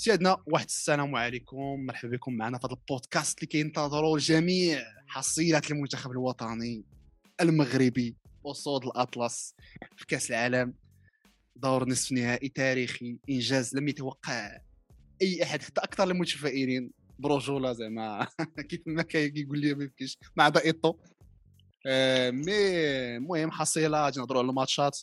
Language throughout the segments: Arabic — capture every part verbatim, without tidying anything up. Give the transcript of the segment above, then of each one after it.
سيادنا واحد السلام عليكم، مرحبا بكم معنا في هذا البودكاست اللي كينتظروا جميع حصيلات المنتخب الوطني المغربي وصعود الأطلس في كأس العالم، دور نصف نهائي تاريخي، إنجاز لم يتوقع أي أحد حتى أكثر المتفائلين برجولة زعما كيف ما كيقول لي ما يمكنش مع بايطو. مي مهم حصيلة غادي نهضروا على الماتشات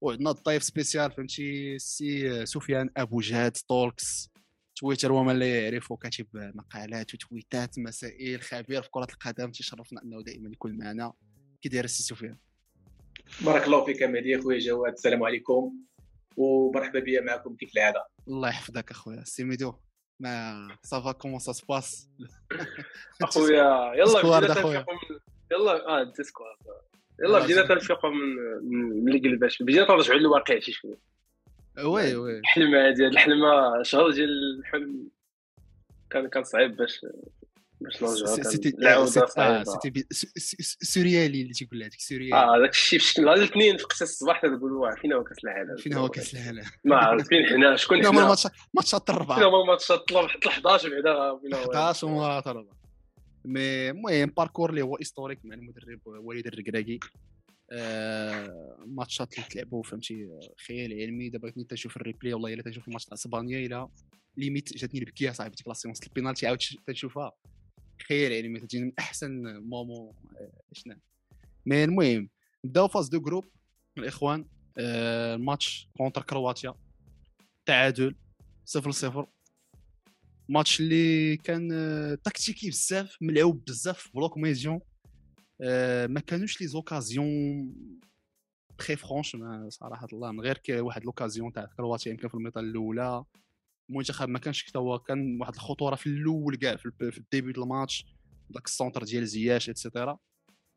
وعندنا الضيف سبيسيال فهمتي سي سفيان أبو جهاد تولكس تويتر وما لا يعرفه، كاتب مقالات وتويتات، مسائل، خبير في كرة القدم. تشرفنا أنه دائما يكون معنا. كيداير السي سفيان؟ بارك الله فيك مهدي اخويا جواد، السلام عليكم ومرحبا بيا معكم كيف العاده. الله يحفظك اخويا سي ميدو، ما صافا كومون سا سباس اخويا؟ يلا بدينا تنفيقوا من... يلا اه الديسكورد يلا بدينا تنفيقوا من من القلباش، بدينا نرجعوا للواقع شي شويه. وي وي الحلمه هذه، الحلمه شهر ديال الحلم كان كان صعيب باش باش نرجعوا. لا صافي سيتي سوريالي اللي تيقول لك سوريالي، اه داك الشيء باش نهار الاثنين في قصه الصباح تقولوا واحد فين هو كاس العالم، فين هو كاس العالم، ما عارفين حنا شكون حنا. ماتش ماتشات الربعه، فين هما ماتشات الربعه حتى حداش بعدا فين هو حداش وماتشات الربعه. مي المهم باركور اللي هو هيستوريك مع المدرب وليد الركراكي، ماتشات اللي تلعبوا فهمتي خيال علمي. دابا كنت تشوف الريبلي والله الا تشوف الماتش تاع اسبانيا الى ليميت جاتني البكيه صاحبي، ديك لاسيونس البينالتي عاود تشوفها خير يعني، مثلا من احسن مومو شنو. مي المهم بداو فاز دو جروب الاخوان. آه الماتش كونتر كرواتيا تعادل صفر صفر، ماتش اللي كان آه تكتيكي بزاف، ملعوب بزاف بلوك ميزيون. آه ما كانوش لي زوكازيون تري فرانش صراحه الله، من غير واحد لوكازيون تاع كرواتيا يمكن في الميطه الاولى. المنتخب ما كانش كتوا، كان واحد الخطوره في الاول كاع في الديبي ديال الماتش، داك السونتر ديال زياش ايتترا.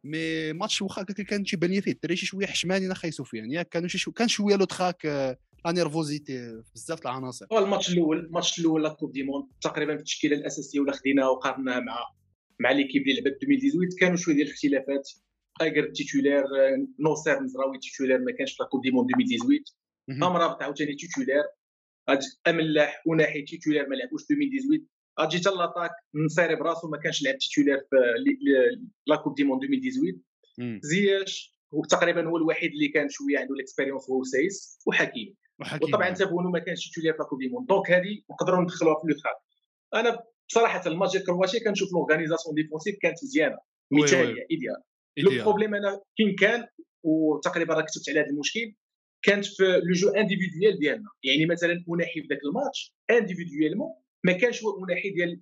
مي ماتش واخا كان تيبان ليا فيه الدراري شي شويه حشمانين اخي سفيان، ياك كانوا شي كان شويه لو تراك لا نيرفوزيتي بزاف د العناصر. الماتش الاول الماتش الاول لا كوب دي مون تقريبا في التشكيله الاساسيه ولا خديناها وقارناها مع مع ليكيب اللي لعبت ألفين وثمانطاش، كانوا شويه ديال الاختلافات. اغير تيتولير نوصر مزراوي تيتولير ما كانش في لا كوب دي مون ألفين وثمانطاش، امر رابط عاوتاني تيتولير، هاد املاح وناحي تيتولير ما لعبوش ألفين وثمانطاش. اجي حتى لاطاك نصيري براسو ما كانش لعب تيتولير في لا كوب دي مون ألفين وثمانطاش. زياش هو تقريبا هو الوحيد اللي كان شويه عنده الاكسبيريونس، هو سايس وحكيمي، وطبعا تابونو ما كانش تيتولير في لا كوب دي مون. دونك هذه نقدروا ندخلوها في لو تراك. انا بصراحه الماتش ديال كرواتيا كنشوف لورغانيزاسيون ديفونسيف كانت مزيانه مثاليه ايديال. لو بروبليم انا فين كان، وتقريبا راه كتبت على هذا المشكل، كانت في لو جو انديفيديوال ديالنا. يعني مثلا مناحي في ذاك الماتش انديفيديوالمون ما كانش هو مناحي ديال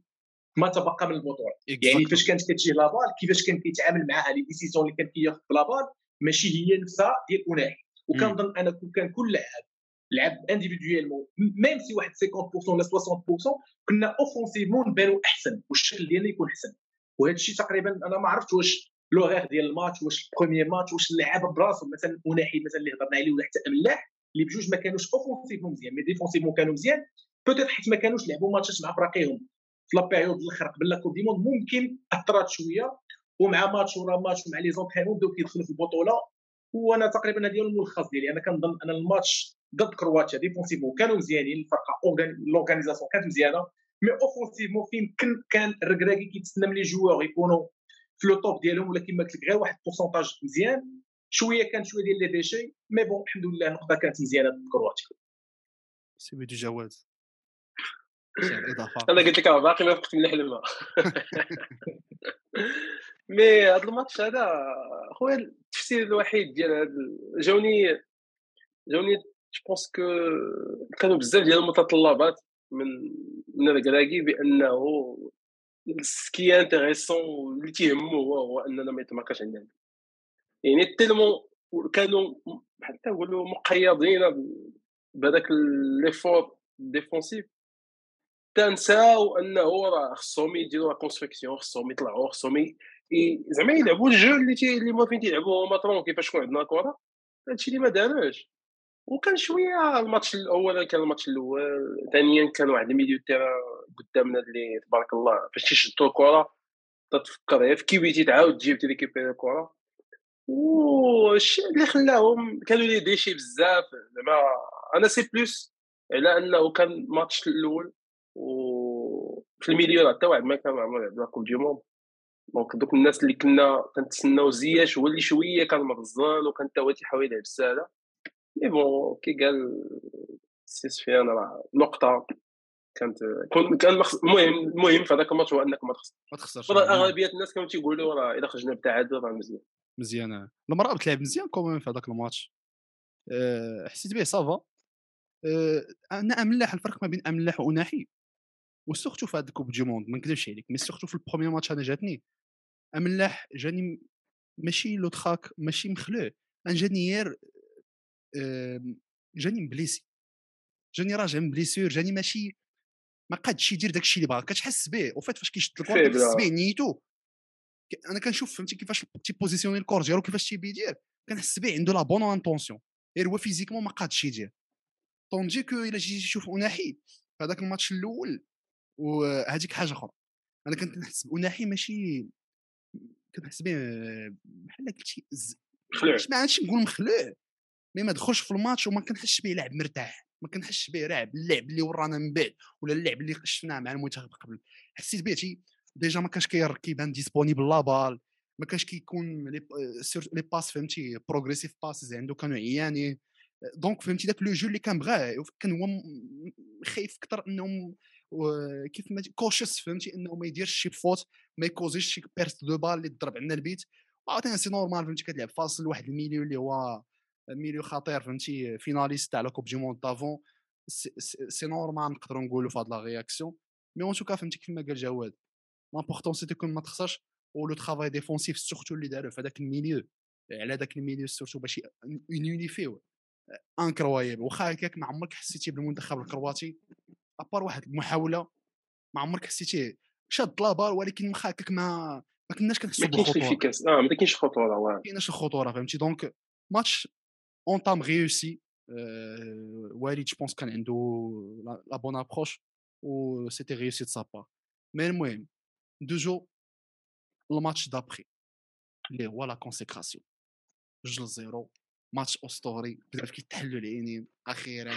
ما تبقى من البطوله. يعني فاش كانت كتجي لابال كيفاش كان كيتعامل معها، لي ديسيزيون اللي كان كياخذ في لابال ماشي هي نفسها ديال مناحي. وكنظن انا كان كل لاعب لعب انديفيديوالمون ميم سي واحد خمسين بالمية ولا ستين بالمية كنا اوفونسيفمون نبانو احسن والشكل ديالنا يكون احسن. وهذا الشيء تقريبا انا ما عرفتش واش لوغير ديال الماتش، واش البروميير ماتش، واش اللعابه براسهم مثلا مناحي مثلا اللي هضرنا عليه ولا حتى املاح اللي بجوج ما كانوش اوفونسيفمون مزيان مي ديفونسيفمون كانوا مزيان. بوتيت حيت ما كانوش لعبوا ماتشات مع فراقيهم في لا بيريود الاخر قبل لا كوب دي مون، ممكن اثرات شويه. ومع ماتش ورا ماتش ومع لي زونطريمون بداو كيدخلوا في البطوله. وانا تقريبا هذا هو الملخص ديالي. انا كنظن ان الماتش ضد كرواتيا ديفونسيفمون كانوا مزيانين، الفرقه لورغانيزاسيون كانت مزيانه، مي اوفونسيفمون فين كان الركراكي كيتسنى من لي جوار يكونوا في لو توب ديالهم، ولا كما قلت لك غير واحد بورسنتاج مزيان شويه، كان شويه ديال لي ديشي. مي بون الحمد لله النقطه كانت مزيانه كرواتيا. سي بي دو جواد انا قلت لك باقي ما فقت من الحلمه. مي هذا الماتش هذا خويا التفسير الوحيد ديال هذا جاوني جاوني جوبونس كو كانوا بزاف ديال المتطلبات من من الركراكي بانه سكي انتريسون اللي تيهمو هو اننا ما يتمركش عندنا. يعني تيلمون كانوا حتى نقولوا مقيدين بهذاك ليفور ديفونسيف، تنساو انه راه خصهم يديروا لا كونستركسيون، خصهم يطلعوا، خصهم زعما يلعبوا الجو اللي تي اللي ما فين تيلعبوا هما طرون كيفاش كون عندنا كره. هادشي اللي ما داروش. وكان شويه الماتش الاول كان الماتش الاول ثانيا كان واحد الميديو تاع قدامنا اللي تبارك الله فاش تيشدوا الكره تتفكر هي في كيبيتي تعاود تجيب ديك كيبي الكره. والشيء اللي خلاهم كانوا لي ديشي بزاف زعما انا سي بلس على انه كان الماتش الاول وفي المليون حتى واحد ما كان معمول على لاكوب دي موند. دونك دوك الناس اللي كنا كنتسناو زياش هو اللي شويه كان مغزال وكان تا هو تيحاول يلعب ساهله. مي بون كي قال سي سفيان راه نقطه كانت كان المهم المهم في هذاك الماتش هو انك ما تخسرش ما تخسرش اغلبيه الناس كانوا تيقولوا راه الا خرجنا بتعادل راه مزيان مزيان المراه بتلعب مزيان كومون في هذاك الماتش. أه حسيت به صافا. أه انا املاح الفرق ما بين املاح واناحي وسورتو في هذا الكوب دي موند ما نكذبش عليك مي سورتو في البروميير ماتش انا جاتني املاح جاني ماشي لو تراك ماشي مخلوع ان جانيير جاني مبليسي جاني راجع من بليسور جاني ماشي ما قادش يدير داكشي اللي بغا كتحس به وفات فاش كيشد الكور كتحس به نيتو انا كنشوف فهمتي كيفاش تي بوزيسيوني الكور ديالو كيفاش تي بيدير كنحس به عنده لا بون انطونسيون غير هو فيزيكمون ما قادش يدير طوندي كو الا جيتي تشوف اوناحي هذاك الماتش الاول وهذيك حاجه اخرى. انا كنت نحس اوناحي ماشي كنحس به بحال قلتي مخلوع ما عادش نقول مخلوع مي ما دخلش في الماتش وما كنحسش به لاعب مرتاح ما كنحسش به لاعب اللعب اللي ورانا من بعد ولا اللعب اللي شفناه مع المنتخب قبل حسيت به ديجا ما كانش كيركيبان ديسبونيبل لا بال ما كانش كيكون لي باس فهمتي بروغريسيف باسز عنده كانوا عيانين دونك فهمتي داك لو جو اللي كان بغاه كان هو خايف اكثر انهم كيف ما كوشس فهمتي انه ما يديرش شي فوت ما يكوزيش شي بيرت دو بال اللي تضرب عندنا البيت عاوتاني سي نورمال فهمتي كتلعب فاصل واحد الميليو اللي هو ميليو خطير فهمتي فيناليست تاع لا كوب دي موند دافون سي نورمال نقدروا نقولوا في هاد لا رياكسيون مي اون توكا فهمتي كيما قال جواد لامبورطون سيتي كون ما تخسرش ولو ترافاي ديفونسيف سورتو اللي داروا في هذاك الميليو على داك الميليو سورتو باش يونيفيو انكرويابل واخا هكاك ما عمرك حسيتي بالمنتخب الكرواتي ابار واحد المحاوله ما عمرك حسيتيه شاد لابار ولكن واخا هكاك ما ما كناش كنحسوا بالخطوره اه ما كاينش خطوره واه ما كايناش الخطوره فهمتي دونك ماتش اون تام ريوسي والي جو بونس كان عنده لا بون ابروش و سيتي ريوسي تصابا مي المهم دو جو الماتش دابخي اللي هو لا كونسيكراسيون جوج صفر ماتش اسطوري بدا كيتحلوا العينين اخيرا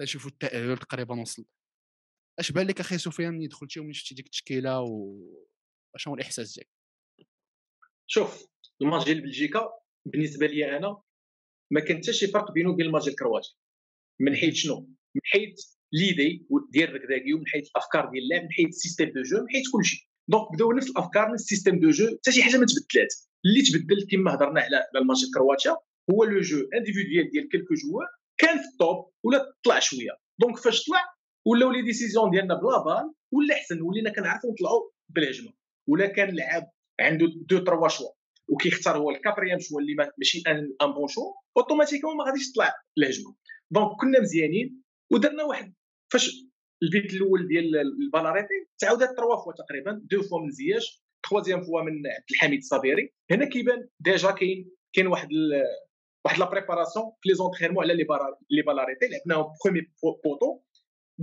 تنشوفوا التاهل تقريبا وصل. اش بان لك اخي سفيان ملي دخلتي وملي شفتي ديك التشكيله واش هو الاحساس ديالك؟ شوف الماتش ديال بلجيكا بالنسبه لي انا ما كان حتى شي فرق بينه وبين الماتش ديال الكرواتي من حيث شنو؟ من حيث ليدي ديال الركداكيو من حيث الافكار ديال اللعب من حيث السيستيم دو جو من حيث كلشي دونك بداو نفس الافكار نفس السيستيم دو جو حتى شي حاجه ما تبدلات اللي تبدل كما هضرنا على الماتش ديال الكرواتيا هو لو جو انديفيديال ديال كلكو جوار كان في الطوب ولا طلع شويه دونك فاش طلع ولاو لي ديسيزيون ديالنا بلا بال ولا احسن ولينا كنعرفوا نطلعوا بالهجمه ولا كان لعاب عنده دو تروا شوا وكيختار هو الكابريام شو اللي ماشي ان ان بون شو اوتوماتيكمون ما غاديش تطلع الهجمه دونك كنا مزيانين ودرنا واحد فاش البيت الاول ديال البلاريتي تعاودات تروا فوا تقريبا دو فوا من زياش تخوازيام فوا من عبد الحميد الصبيري هنا كيبان ديجا كاين كاين واحد واحد لا بريباراسيون في لي زونترينمون على لي لي بالاريتي لعبناهم برومي بوطو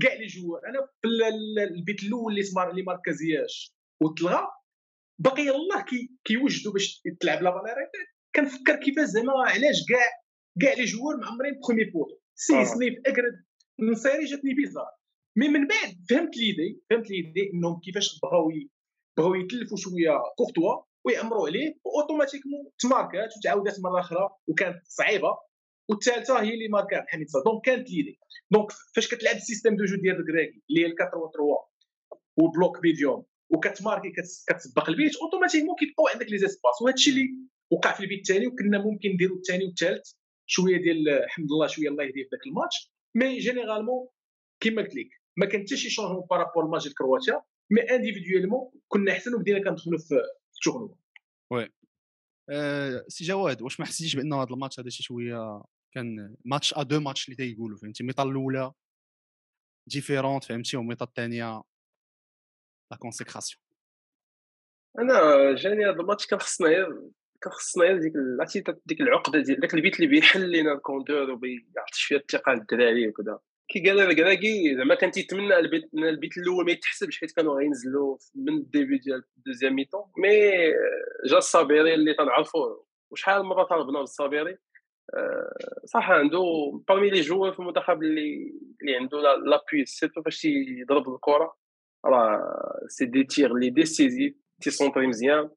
كاع لي جوار انا في البيت الاول اللي سمار اللي ماركازياش وتلغى باقي الله كي كيوجدوا باش تلعب لا بالاريتي كنفكر كيفاش زعما علاش كاع كاع لي جوار معمرين برومي بوطو سي سنيف اكرد نصيري جاتني بيزار مي من بعد فهمت ليدي فهمت ليدي انهم كيفاش بغاو بغاو يتلفوا شويه كورتوا ويأمروا عليه واوتوماتيكمون تماركات وتعاودات مره اخرى وكانت صعيبه والثالثه هي اللي ماركات حميد صاد دونك كانت ليدي دونك فاش كتلعب السيستم دو جو ديال الكراكي اللي هي أربعة ثلاثة ثلاثة وبلوك بيديوم وكتماركي كتسبق البيت اوتوماتيكمون كيبقاو عندك لي زيسباس وهذا الشيء اللي وقع في البيت الثاني وكنا ممكن نديروا الثاني والثالث شويه ديال الحمد لله شويه الله يهديه في ذاك الماتش مي جينيرالمون كما قلت لك ما كان حتى شي شونجمون بارابور الماتش ديال كرواتيا مي انديفيديوالمون كنا احسن وبدينا كندخلوا في شغلوا وي أه سي جواد واش ما حسيتيش بان هذا الماتش هذا شي شويه كان ماتش ا دو ماتش اللي تيقولوا فهمتي الميطه الاولى ديفيرونت فهمتي والميطه الثانيه لا كونسيكراسيون انا جاني هذا الماتش كان خصنا غير كان خصنا غير ديك عرفتي ديك العقده ديال داك البيت اللي بيحل لينا الكوندور وبيعطي شويه الثقه للدراري وكذا كي قال الكراكي زعما كان تيتمنى البيت البيت الاول ما يتحسبش حيت كانوا غينزلوا من الديبي ديال الدوزيام ميطون مي جا الصابيري اللي تنعرفوه وشحال من مره طالبنا بالصابيري صح عنده parmi les joueurs في المنتخب اللي اللي عنده l'appui surtout فاش يضرب الكره راه سي دي تير لي ديسيزيف تي سونطري مزيان.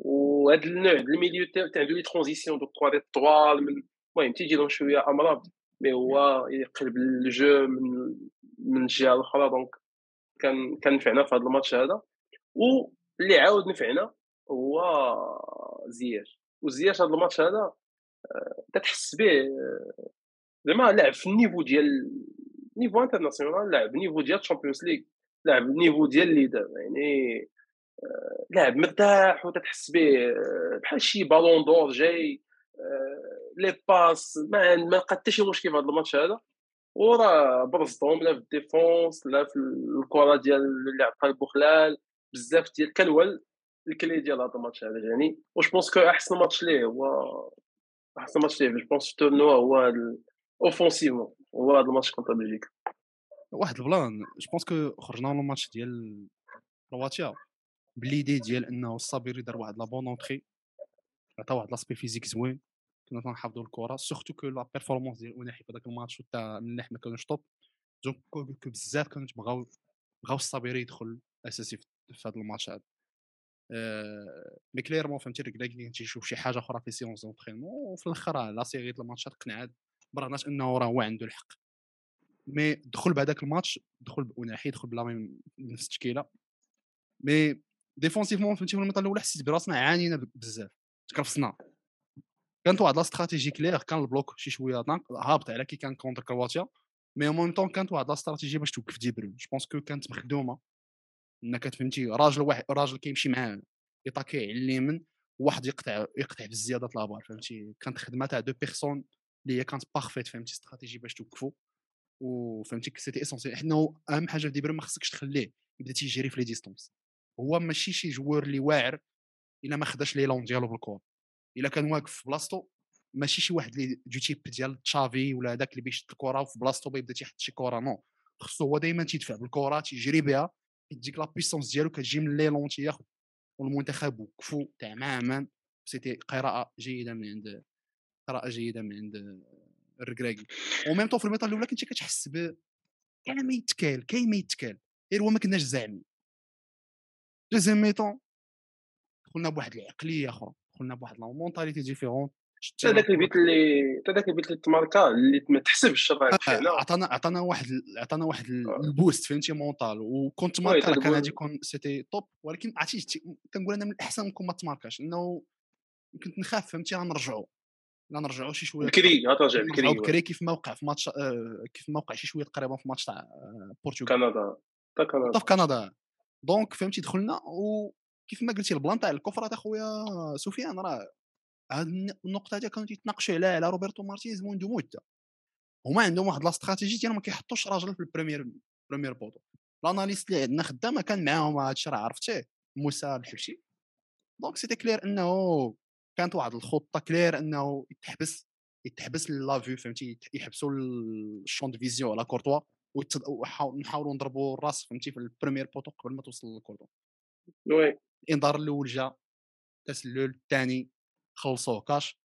وهذا النوع ديال الميليو تاع لي ترانزيسيون دو ثلاثة طوال من المهم تيجي لهم شويه امراض مي هو يقلب الجو من من الجهه الاخرى. دونك كان كنفعنا في هذا الماتش هذا. واللي عاود نفعنا هو زياش. وزياش هذا الماتش هذا تتحس به زعما لعب في النيفو ديال نيفو انترناسيونال، لعب نيفو ديال الشامبيونز ليغ، لعب النيفو ديال اللي دابا يعني لاعب مرتاح وتتحس به بحال شي بالون دور جاي لي باس ما ما لقى حتى شي مشكل في هذا الماتش هذا. وراه برزطهم لا في الديفونس لا في الكره ديال اللي عطاها البوخلال بزاف ديال كنول الكلي ديال هذا الماتش هذا يعني. و جو بونس كو احسن ماتش ليه هو احسن ماتش ليه جو بونس التورنوا هو اوفونسيفمون هو هذا الماتش كونتر بلجيكا. واحد البلان جو بونس كو خرجنا من الماتش ديال كرواتيا باليدي ديال انه الصابيري دار واحد لا بون اونتري عطا واحد لاسبي فيزيك زوين كنا تنحافظوا الكره سورتو كو لا بيرفورمانس ديال اوناحي في داك الماتش تاع مليح ما كانوش طوب. دونك كو بزاف كانوا بغاو بغاو الصابيري يدخل اساسي في هذا الماتش هذا. أه... مي كليرمون فهمتي رك داك تيشوف شي حاجه اخرى في سيونس دونطرينمون وفي الاخر راه لا سيغي ديال الماتشات قنعات برغناش انه راه هو عنده الحق. مي دخل بعداك الماتش دخل باوناحي دخل بلا ميم نفس التشكيله. مي ديفونسيفمون فهمتي في الميطا الاولى حسيت براسنا عانينا بزاف تكرفصنا. كانت واحد لا استراتيجي كلير كان البلوك شي شويه هابط على كي كان كونتر كرواتيا مي مون طون كانت واحد لا استراتيجي باش توقف دي برون. جو بونس كو كانت مخدومه انك تفهمتي راجل واحد راجل كيمشي معاه يطاكي على اليمين واحد يقطع يقطع في الزياده لابار فهمتي. كانت خدمه تاع دو بيرسون اللي هي كانت بارفيت فهمتي استراتيجي باش توقفوا وفهمتي سيتي اسونسيال. حنا اهم حاجه في دي برون ما خصكش تخليه يبدا تيجري في لي ديستونس. هو ماشي شي جوار اللي واعر الا ما خداش لي لون ديالو بالكور الا كان واقف في بلاصتو. ماشي شي واحد اللي دو تيب ديال تشافي ولا هذاك اللي بيشد الكره وفي بلاصتو بيبدا تيحط شي كره نو. خصو هو دائما تيدفع بالكره تيجري بها كتجيك لا بيسونس ديالو كتجي من لي لون تياخذ. والمنتخب وقفوا تماما سيتي قراءه جيده من عند قراءه جيده من عند الركراكي. وميم طون في الميطا الاولى كنتي كتحس ب كاين ما يتكال كاين ما يتكال غير هو ما كناش زعما. دوزيام ميطون دخلنا بواحد العقليه اخرى دخلنا بواحد لا مونطاليتي ديفيرون. حتى داك البيت اللي حتى داك البيت اللي تماركا اللي ما تحسبش راه حنا عطانا عطانا واحد عطانا واحد البوست فهمتي مونطال. وكنت ماركا كان غادي يكون سيتي طوب ولكن عرفتي كنقول انا من الاحسن نكون ما تماركاش لانه كنت نخاف فهمتي غنرجعوا لا نرجعوا شي شويه بكري غترجع بكري بكري كيف ما وقع في ماتش كيف ما وقع شي شويه تقريبا في ماتش تاع البرتغال كندا تاع كندا في كندا. دونك فهمتي دخلنا وكيف ما قلتي البلان تاع الكفره اخويا سفيان راه هاد النقطه هادي كانوا تيتناقشوا عليها على روبرتو مارتينيز موندو موتا. هما عندهم واحد لا استراتيجي ديال ما كيحطوش راجل في البريمير بريمير بوطو. لاناليست اللي عندنا خدامه كان معاهم هادشي راه عرفتيه موسى الحبشي. دونك سيتي كلير انه كانت واحد الخطه كلير انه يتحبس يتحبس لا فيو فهمتي يحبسوا الشون دو فيزيون على كورتوا ونحاولوا نضربوا الراس فهمتي في البريمير بوطو قبل ما توصل للكورتوا. وي الانذار الاول جا التسلل الثاني خلصوه كاش.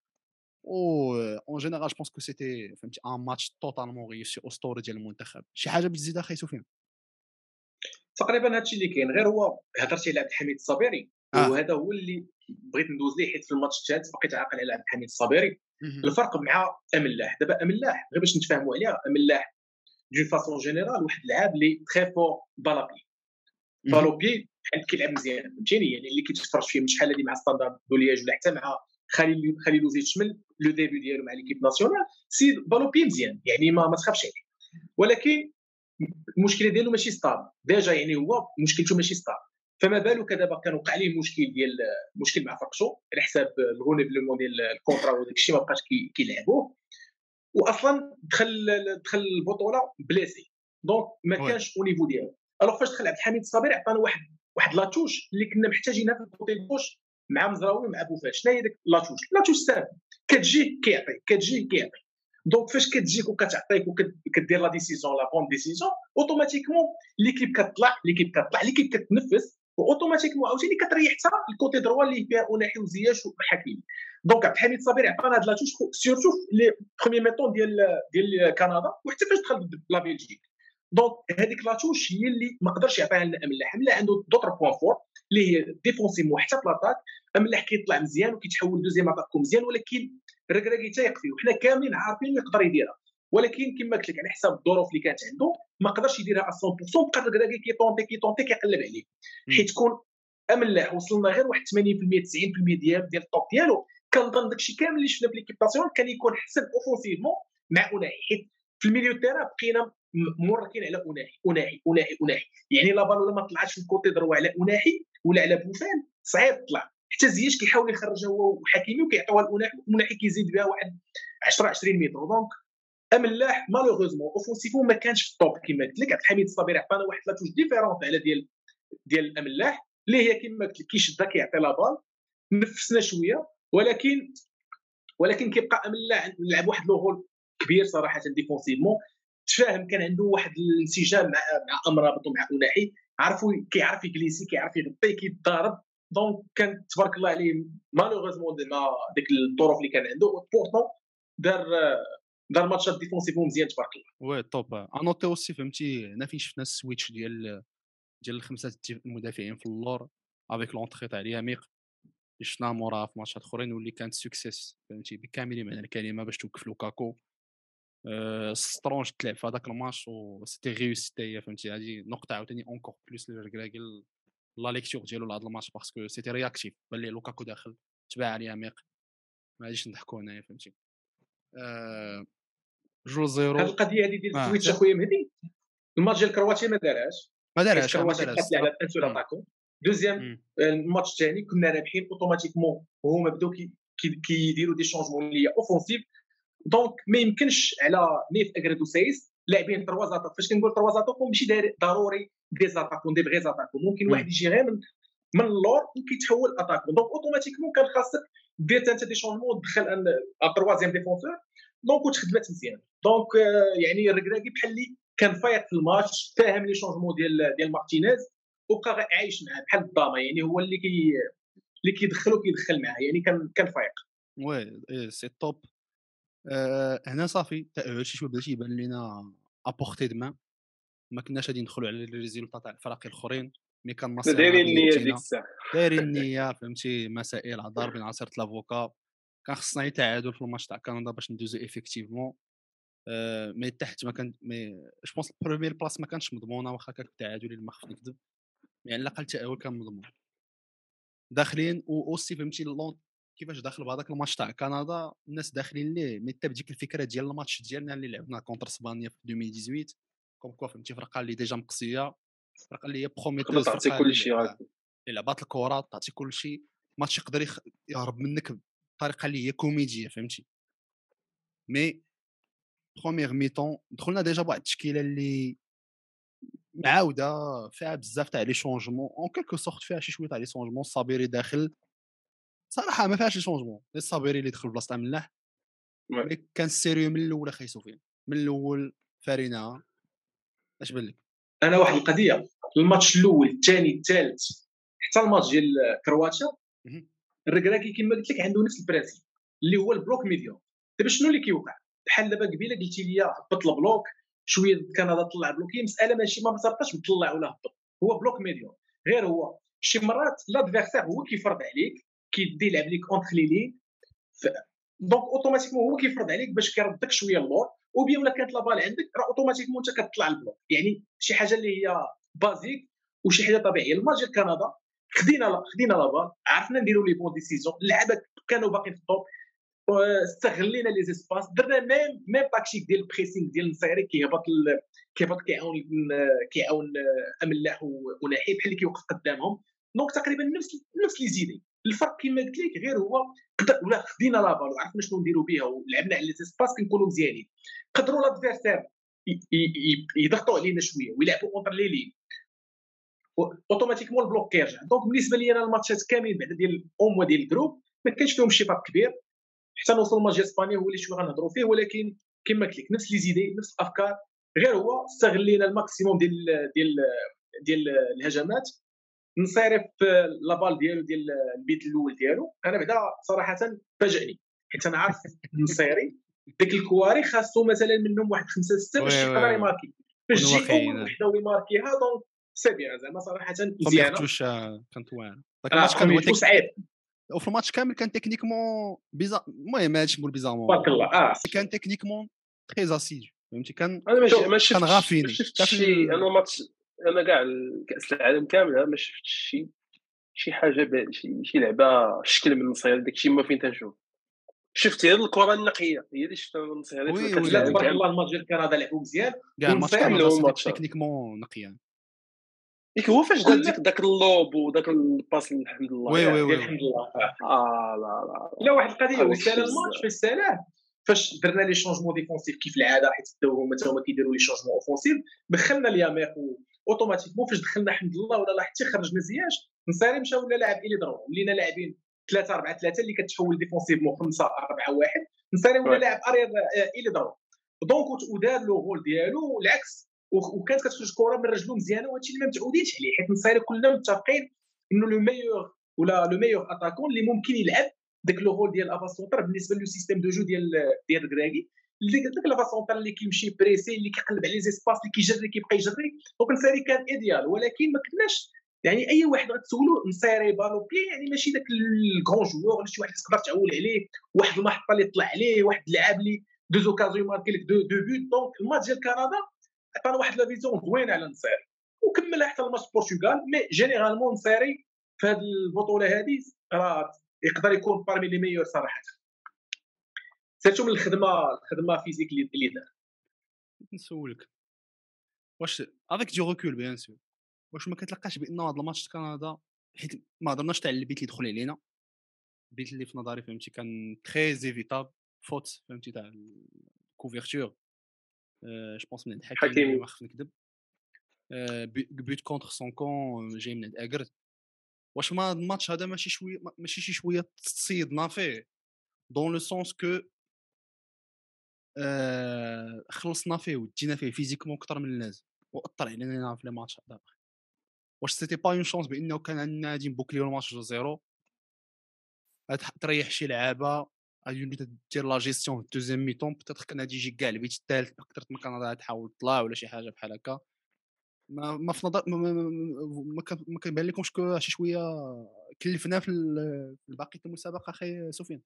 و اون جينيرال جو بونس كو سيتي فهمتي ان ماتش توتالمون ريوسي اسطوري ديال المنتخب. شي حاجه باش تزيد اخي سفيان؟ تقريبا هادشي اللي كاين غير هو هضرتي على عبد الحميد الصبيري آه. وهذا هو اللي بغيت ندوز ليه حيت في الماتش الثالث بقيت عاقل على عبد الحميد الصبيري. الفرق مع املاح دابا املاح غير باش نتفاهموا عليها املاح دون فاسون جينيرال واحد اللاعب اللي تري فور بالابي بالوبي حيت كيلعب مزيان فهمتيني يعني اللي كيتفرج فيه من شحال هذه مع ستاندرد دولياج ولا حتى مع خليل خليلوفيتش شمل لو ديبي ديالو مع ليكيب ناسيونال سي بالوبي مزيان يعني ما ما تخافش عليه. ولكن المشكله ديالو ماشي ستاب ديجا يعني هو مشكلته ماشي ستاب فما بالك دابا كان وقع ليه مشكل ديال مشكل مع فرقشو على حساب الغونيبلمون ديال الكونترا وداك الشيء ما بقاش كيلعبوه واصلا دخل دخل البطوله بليسي دونك ما كانش او نيفو ديالو. الوغ فاش دخل عبد الحميد الصبيري عطانا واحد واحد لاتوش اللي كنا محتاجينها في البوطي البوش مع مزراوي مع بوفال. شنو هي ديك لاتوش؟ لاتوش ساهله كتجي كيعطي كتجي كيعطي. دونك فاش كتجيك وكتعطيك وكدير لا ديسيزيون لا بون ديسيزيون اوتوماتيكمون ليكيب كتطلع ليكيب كتطلع ليكيب كتنفس واوتوماتيكمون عاوتاني كتريح حتى الكوتي دروا اللي فيها اناحي وزياش وحكيمي. دونك عبد الحميد صابر عطانا هاد لاتوش سيرتو لي بروميي ميتون ديال ديال كندا وحتى فاش دخل لا بلجيك. دونك هذيك لاتوش هي اللي ما قدرش يعطيها لنا املاح. حمله عنده دوطر بوان فور اللي هي ديفونسيفمون حتى في لاطاك، املاح كيطلع مزيان وكيتحول دوزيام اتاكو مزيان، ولكن ركراكي حتى يقفي وحنا كاملين عارفين يقدر يديرها، ولكن كما قلت لك على حساب الظروف اللي كانت عنده ما قدرش يديرها مية بالمية. بقى الكراكي كيطونطي كيطونطي كيقلب عليه حيت تكون املاح وصلنا غير واحد ثمانين بالمية تسعين بالمية ديال ديال الطوب ديالو. كنظن داكشي كامل اللي شفنا في ليكيباسيون كان يكون حسن اوفونسيفمون مع اناحي، حيت في الميليو تيرا بقينا موركين على اناحي اناحي اناحي اناحي، يعني لا بال ولا ما طلعتش الكوتي دروا على اناحي ولا على بوفان صعيب طلع، حتى زياش كيحاول يخرجها هو وحكيمي وكيعطيوها لاناحي واناحي كيزيد بها واحد عشرة عشرين متر. دونك املاح مالوغوزمون اوفونسيفمون ما كانش في الطوب. كما قلت لك عبد الحميد الصابري عطانا واحد لا توج ديفيرونت على ديال ديال املاح اللي هي كما قلت لك كيشدها كيعطي لا بال، نفسنا شويه، ولكن ولكن كيبقى املاح لعب واحد لوغول كبير صراحه ديفونسيفمون. تفاهم كان عنده واحد الانسجام مع مع امرابط ومع اناحي، عرفوا كيعرف يجلسي كيعرف يغطي كيتضارب. دونك كان تبارك الله عليه مالوغوزمون ديما ديك الظروف اللي كان عنده بورتون دار دار ماتشات ديفونسيفمون مزيان تبارك الله. وي طوب انوتي اوسي فهمتي هنا فين شفنا السويتش ديال ديال الخمسه المدافعين في اللور افيك لونطري تاع اليميق اللي شفناه موراه في ماتشات اخرين واللي كانت سوكسيس فهمتي بكامل معنى الكلمه باش توقف لوكاكو. سترونج تلعب في هذاك الماتش و سيتي ريوسي حتى هي فهمتي، هذه نقطه عاوتاني اونكور بلوس للركراكل لا ليكتور ديالو لهذا الماتش باسكو سيتي رياكتيف بان ليه لوكاكو داخل تباع على اليميق. ما غاديش نضحكوا هنايا فهمتي جوج صفر. هاد القضيه هذه ديال السويتش اخويا مهدي الماتش ديال كرواتيا ما دارهاش ما دارهاش كرواتيا دخلت على التسول اتاكو دوزيام الماتش الثاني كنا رابحين اوتوماتيكمون وهما بداو كيديروا دي شونجمون اللي هي اوفونسيف. دونك ما يمكنش على نيف اغريدو سايس لاعبين تروا زاتاك. فاش كنقول تروا زاتاك ماشي ضروري دي زاتاكون دي بغي زاتاكون، ممكن واحد يجي غير من من اللور وكيتحول اتاكون. دونك اوتوماتيكمون كان خاصك دير انت دي شونجمون تدخل ان تروازيام ديفونسور. دونك وتخدمات مزيان. دونك يعني الركراكي بحال اللي كان فايق في الماتش، فاهم لي شونجمون ديال ديال مارتينيز وبقى عايش معاه بحال الضامه، يعني هو اللي كي اللي كيدخل وكيدخل معاه، يعني كان كان فايق. وي سي توب. أه هنا صافي تأهل شي شويه بدا تيبان لينا ابورتي دما، ما كناش غادي ندخلوا على الريزولطا تاع الفرق الاخرين مي كان ناصر دايرين النيه ديك الساعه دايرين النيه فهمتي مسائل عذار بين عصير لافوكا. كان خصنا غير تعادل في الماتش تاع كندا باش ندوزو ايفيكتيفمون. أه مي تحت ما كان مي جو بونس البروميير بلاص ما كانتش مضمونه، واخا كان التعادل اللي ما خفت نكذب يعني على الاقل التأهل كان مضمون داخلين. واوسي فهمتي اللون كيفاش داخل بهذاك الماتش تاع كندا الناس داخلين ليه مي حتى بديك الفكره ديال الماتش ديالنا اللي لعبنا كونتر اسبانيا في ألفين وثمنطاش كوم كوا فهمتي فرقه اللي ديجا مقصيه، فرقه اللي هي بروميتوز تعطي كلشي اللي لعبات الكره تعطي كلشي. ماتش يقدر يخ... يهرب منك بطريقه اللي هي كوميديه فهمتي. مي بروميير ميتون دخلنا ديجا بواحد التشكيله اللي معاوده فيها بزاف تاع لي شونجمون اون كالكو سورت، فيها شي شويه تاع لي شونجمون. الصابيري داخل صراحه ما فيهاش شونجمون، لي الصابيري اللي دخل بلاصه ملاح مي كان سيريو من الاول خايسو فيه من الاول فارينا. اش بان لك انا واحد القضيه الماتش الاول الثاني الثالث حتى الماتش ديال كرواتيا الركراكي كما قلت لك عنده نفس البرانسيب اللي هو البلوك ميديوم. دابا شنو اللي كيوقع بحال دابا قبيله قلتي لي هبط البلوك شويه كندا طلع بلوكي، مساله ماشي ما بطاش مطلع ولا هبط، هو بلوك ميديوم. غير هو شي مرات لادفيرسير هو كيفرض عليك كيدي يلعب ليك اونتر لي لي ف... دونك اوتوماتيكمون هو كيفرض عليك باش كيردك شويه اللور، وبيا ولا كانت لا بال عندك راه اوتوماتيكمون انت كتطلع البلوك، يعني شي حاجه اللي هي بازيك وشي حاجه طبيعيه. الماتش ديال كندا خدينا لا خدينا لا بال، عرفنا نديرو لي بون ديسيزيون، اللعابه كانوا باقيين في الطوب، استغلينا لي زيسباس، درنا ميم ميم تاكتيك ديال البريسينغ ديال النصيري كيهبط ال... كيهبط كيعاون كيعاون املاح وناحي بحال اللي كيوقف قدامهم. دونك تقريبا نفس نفس لي زيدي. الفرق كما قلت لك غير هو ولا خدينا لا بال وعرفنا شنو نديرو بها ولعبنا على لي زيسباس كنكونوا مزيانين، قدروا لادفيرسير يضغطوا علينا شويه ويلعبوا اونتر لي لي اوتوماتيكمون البلوك كيرجع. دونك بالنسبه لي انا الماتشات كاملين بعد ديال اوموا ديال الجروب ما كانش فيهم شي فرق كبير حتى نوصل لماتش ديال اسبانيا هو اللي شويه غنهضروا فيه، ولكن كما قلت لك نفس لي زيدي نفس الافكار، غير هو استغلينا الماكسيموم ديال ديال ديال الهجمات نصيرف لابال ديالو ديال البيت الاول ديالو. انا بعدا صراحه فاجئني حيت انا عارف نصيري ديك الكواري خاصو مثلا منهم واحد خمسة ستة باش يقدر يماركي، باش يجي اول وحده ويماركيها دونك سابعه زعما صراحه مزيانه. ما كنتش كانت واعره داك الماتش، كان صعيب وفي الماتش كامل كان تكنيكمون بيزا، المهم هادشي نقول بيزامون بارك الله اه كان تكنيكمون تري زاسيج فهمتي، كان كان غافين شي انا الماتش. انا كاع كاس العالم كامل ما شفتش شي شي حاجه ب... شي شي لعبه شكل من نصير داكشي ما فين تنشوف. شفت هي الكره النقيه هي اللي شفتها من نصير كتلعب تبارك الله. الماتش ديال كندا لعبوا مزيان كاع الماتش كامل تكنيكمون نقيه، ديك هو فاش دار ديك داك اللوب وداك الباس الحمد لله ديال الحمد لله اه لا لا لا واحد القضيه. وسالا الماتش في السلام فاش درنا لي شونجمون ديفونسيف كيف العاده حيت الدورو متى هما كيديروا لي شونجمون اوفونسيف دخلنا الياميق اوتوماتيكمون فاش دخلنا الحمد لله ولا لا حتى خرجنا زياش نصاري مشاو ولا لاعب الي ضربوا ولينا لاعبين ثلاثة أربعة ثلاثة اللي كتحول ديفونسيفمون خمسة أربعة واحد نصاري ولا لاعب اريض الي ضربوا دونك ودار له غول ديالو العكس وكانت كتخرج كره من رجلو مزيانه. وهادشي اللي ما متعودينش عليه حيت نصاري كلنا متفقين انه لو ميور ولا لو ميور اتاكون اللي ممكن يلعب داك لو غول ديال افاسونتر بالنسبه لو سيستيم دو جو ديال ديال غراغي اللي داك الافاسونتر اللي كيمشي بريسي اللي كيقلب على لي زيسباس اللي كيجري كيبقى يجري. دونك نصاري كان ايديال ولكن ما كناش يعني اي واحد غتسولو نصاري بالو بي يعني ماشي داك الكرون جوور ولا شي واحد تقدر تعول عليه واحد المحطه اللي طلع عليه واحد اللاعب اللي دو زوكازيو ماركي لك دو دو بوت. دونك الماتش ديال كندا عطانا واحد لا فيزيون زوينه على نصيري وكملها حتى الماتش البرتغال. مي جينيرالمون نصيري في هذه البطوله هذه راه يقدر يكون بارمي لي ميور صراحه سيرتو من الخدمه الخدمه فيزيك اللي دار. نسولك واش افيك دو ريكول بيان سور واش ما كتلقاش بان هذا الماتش كندا حيت ما هضرناش تاع البيت اللي دخل علينا البيت اللي في نظري فهمتي كان تري ايفيتابل فوت فهمتي تاع الكوفرتور جو بونس من عند الحكيم ما خفنا نكذب بوت كونتر سون كون جاي من عند اكرد. واش ما الماتش هذا ماشي شويه ماشي شي شويه تصيدنا فيه دون لو سونس كو خلصنا فيه ودينا فيه فيزيكمون اكثر من اللازم واثر علينا في الماتش هذا. واش سيتي با اون شونس بانه كان عندنا غادي نبوكليو الماتش زيرو تريح شي لعابه غادي دير لا جيستيون في الدوزيام مي طون بوتيتر كان غادي يجي كاع البيت الثالث اكثر من كندا تحاول تطلع ولا شي حاجه بحال هكا ما ما في نظر ما كيبان لكمش كو شي شويه كلفنا في باقي المسابقه اخي سفيان.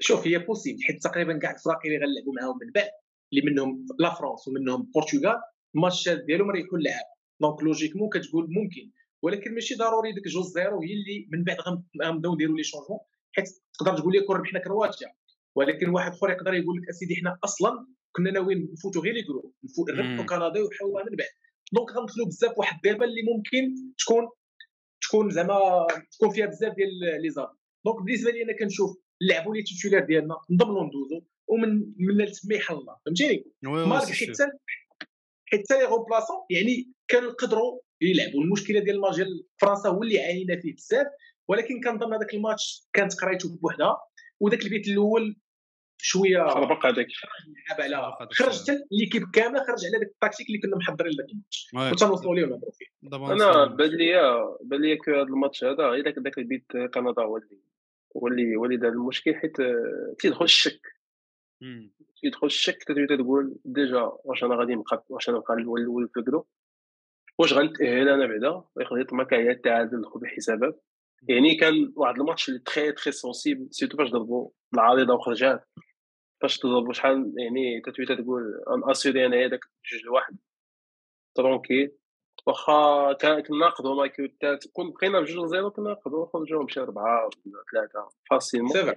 شوف هي بوسيبل حيت تقريبا كاع الفرق اللي غنلعبوا معاهم من بعد اللي منهم لا فرنسا ومنهم البرتغال الماتشات ديالهم راه يكون لعاب دونك لوجيكمون كتقول ممكن ولكن ماشي ضروري ديك جوج زيرو هي اللي من بعد غنبداو نديروا لي شونجمون حيت تقدر تقول لي كون ربحنا كرواتيا ولكن واحد اخر يقدر يقول لك اسيدي حنا اصلا كنا ناويين نفوتوا غير لي جروب نربحوا كندا ونحاولوا من بعد دونك غندخلوا بزاف واحد الدابه اللي ممكن تكون تكون زعما تكون فيها بزاف ديال لي زاب. دونك بالنسبه لي انا كنشوف نلعبوا لي تيتولير ديالنا نضمنوا ندوزوا ومن من تما يحلنا فهمتيني مارك حتى حتى لي غوبلاسون يعني كانوا يقدروا يلعبوا. المشكله ديال الماتش ديال فرنسا هو اللي عانينا فيه بزاف ولكن كنظن هذاك الماتش كانت قرايته بوحدها وداك البيت الاول شويه خربق هذاك خرجت ليكيب كامله خرج على داك التكتيك اللي كنا محضرين لذاك الماتش وتنوصلوا ليه ونهضروا فيه. انا بان ليا بان ليا كو هذا الماتش هذا غير داك البيت كندا هو اللي هو اللي هو اللي دار المشكل حيت تيدخل الشك تيدخل الشك تتولي تقول ديجا واش انا غادي نبقى واش انا نبقى الاول الاول في الكرو واش غنتاهل انا بعدا غادي يطمك هي التعادل ندخل بالحسابات. يعني كان واحد الماتش اللي تري تري سونسيبل سيتو باش ضربوا العارضه وخرجات باش تضربوا شحال يعني تتويته تقول ان اسيدي انا هذاك جوج لواحد ترونكي واخا تناقضوا مايكو الثالث كون بقينا بجوج زيرو كنا نقدروا نخرجوا مشى أربعة ولا ثلاثة فاسيلمون سي فري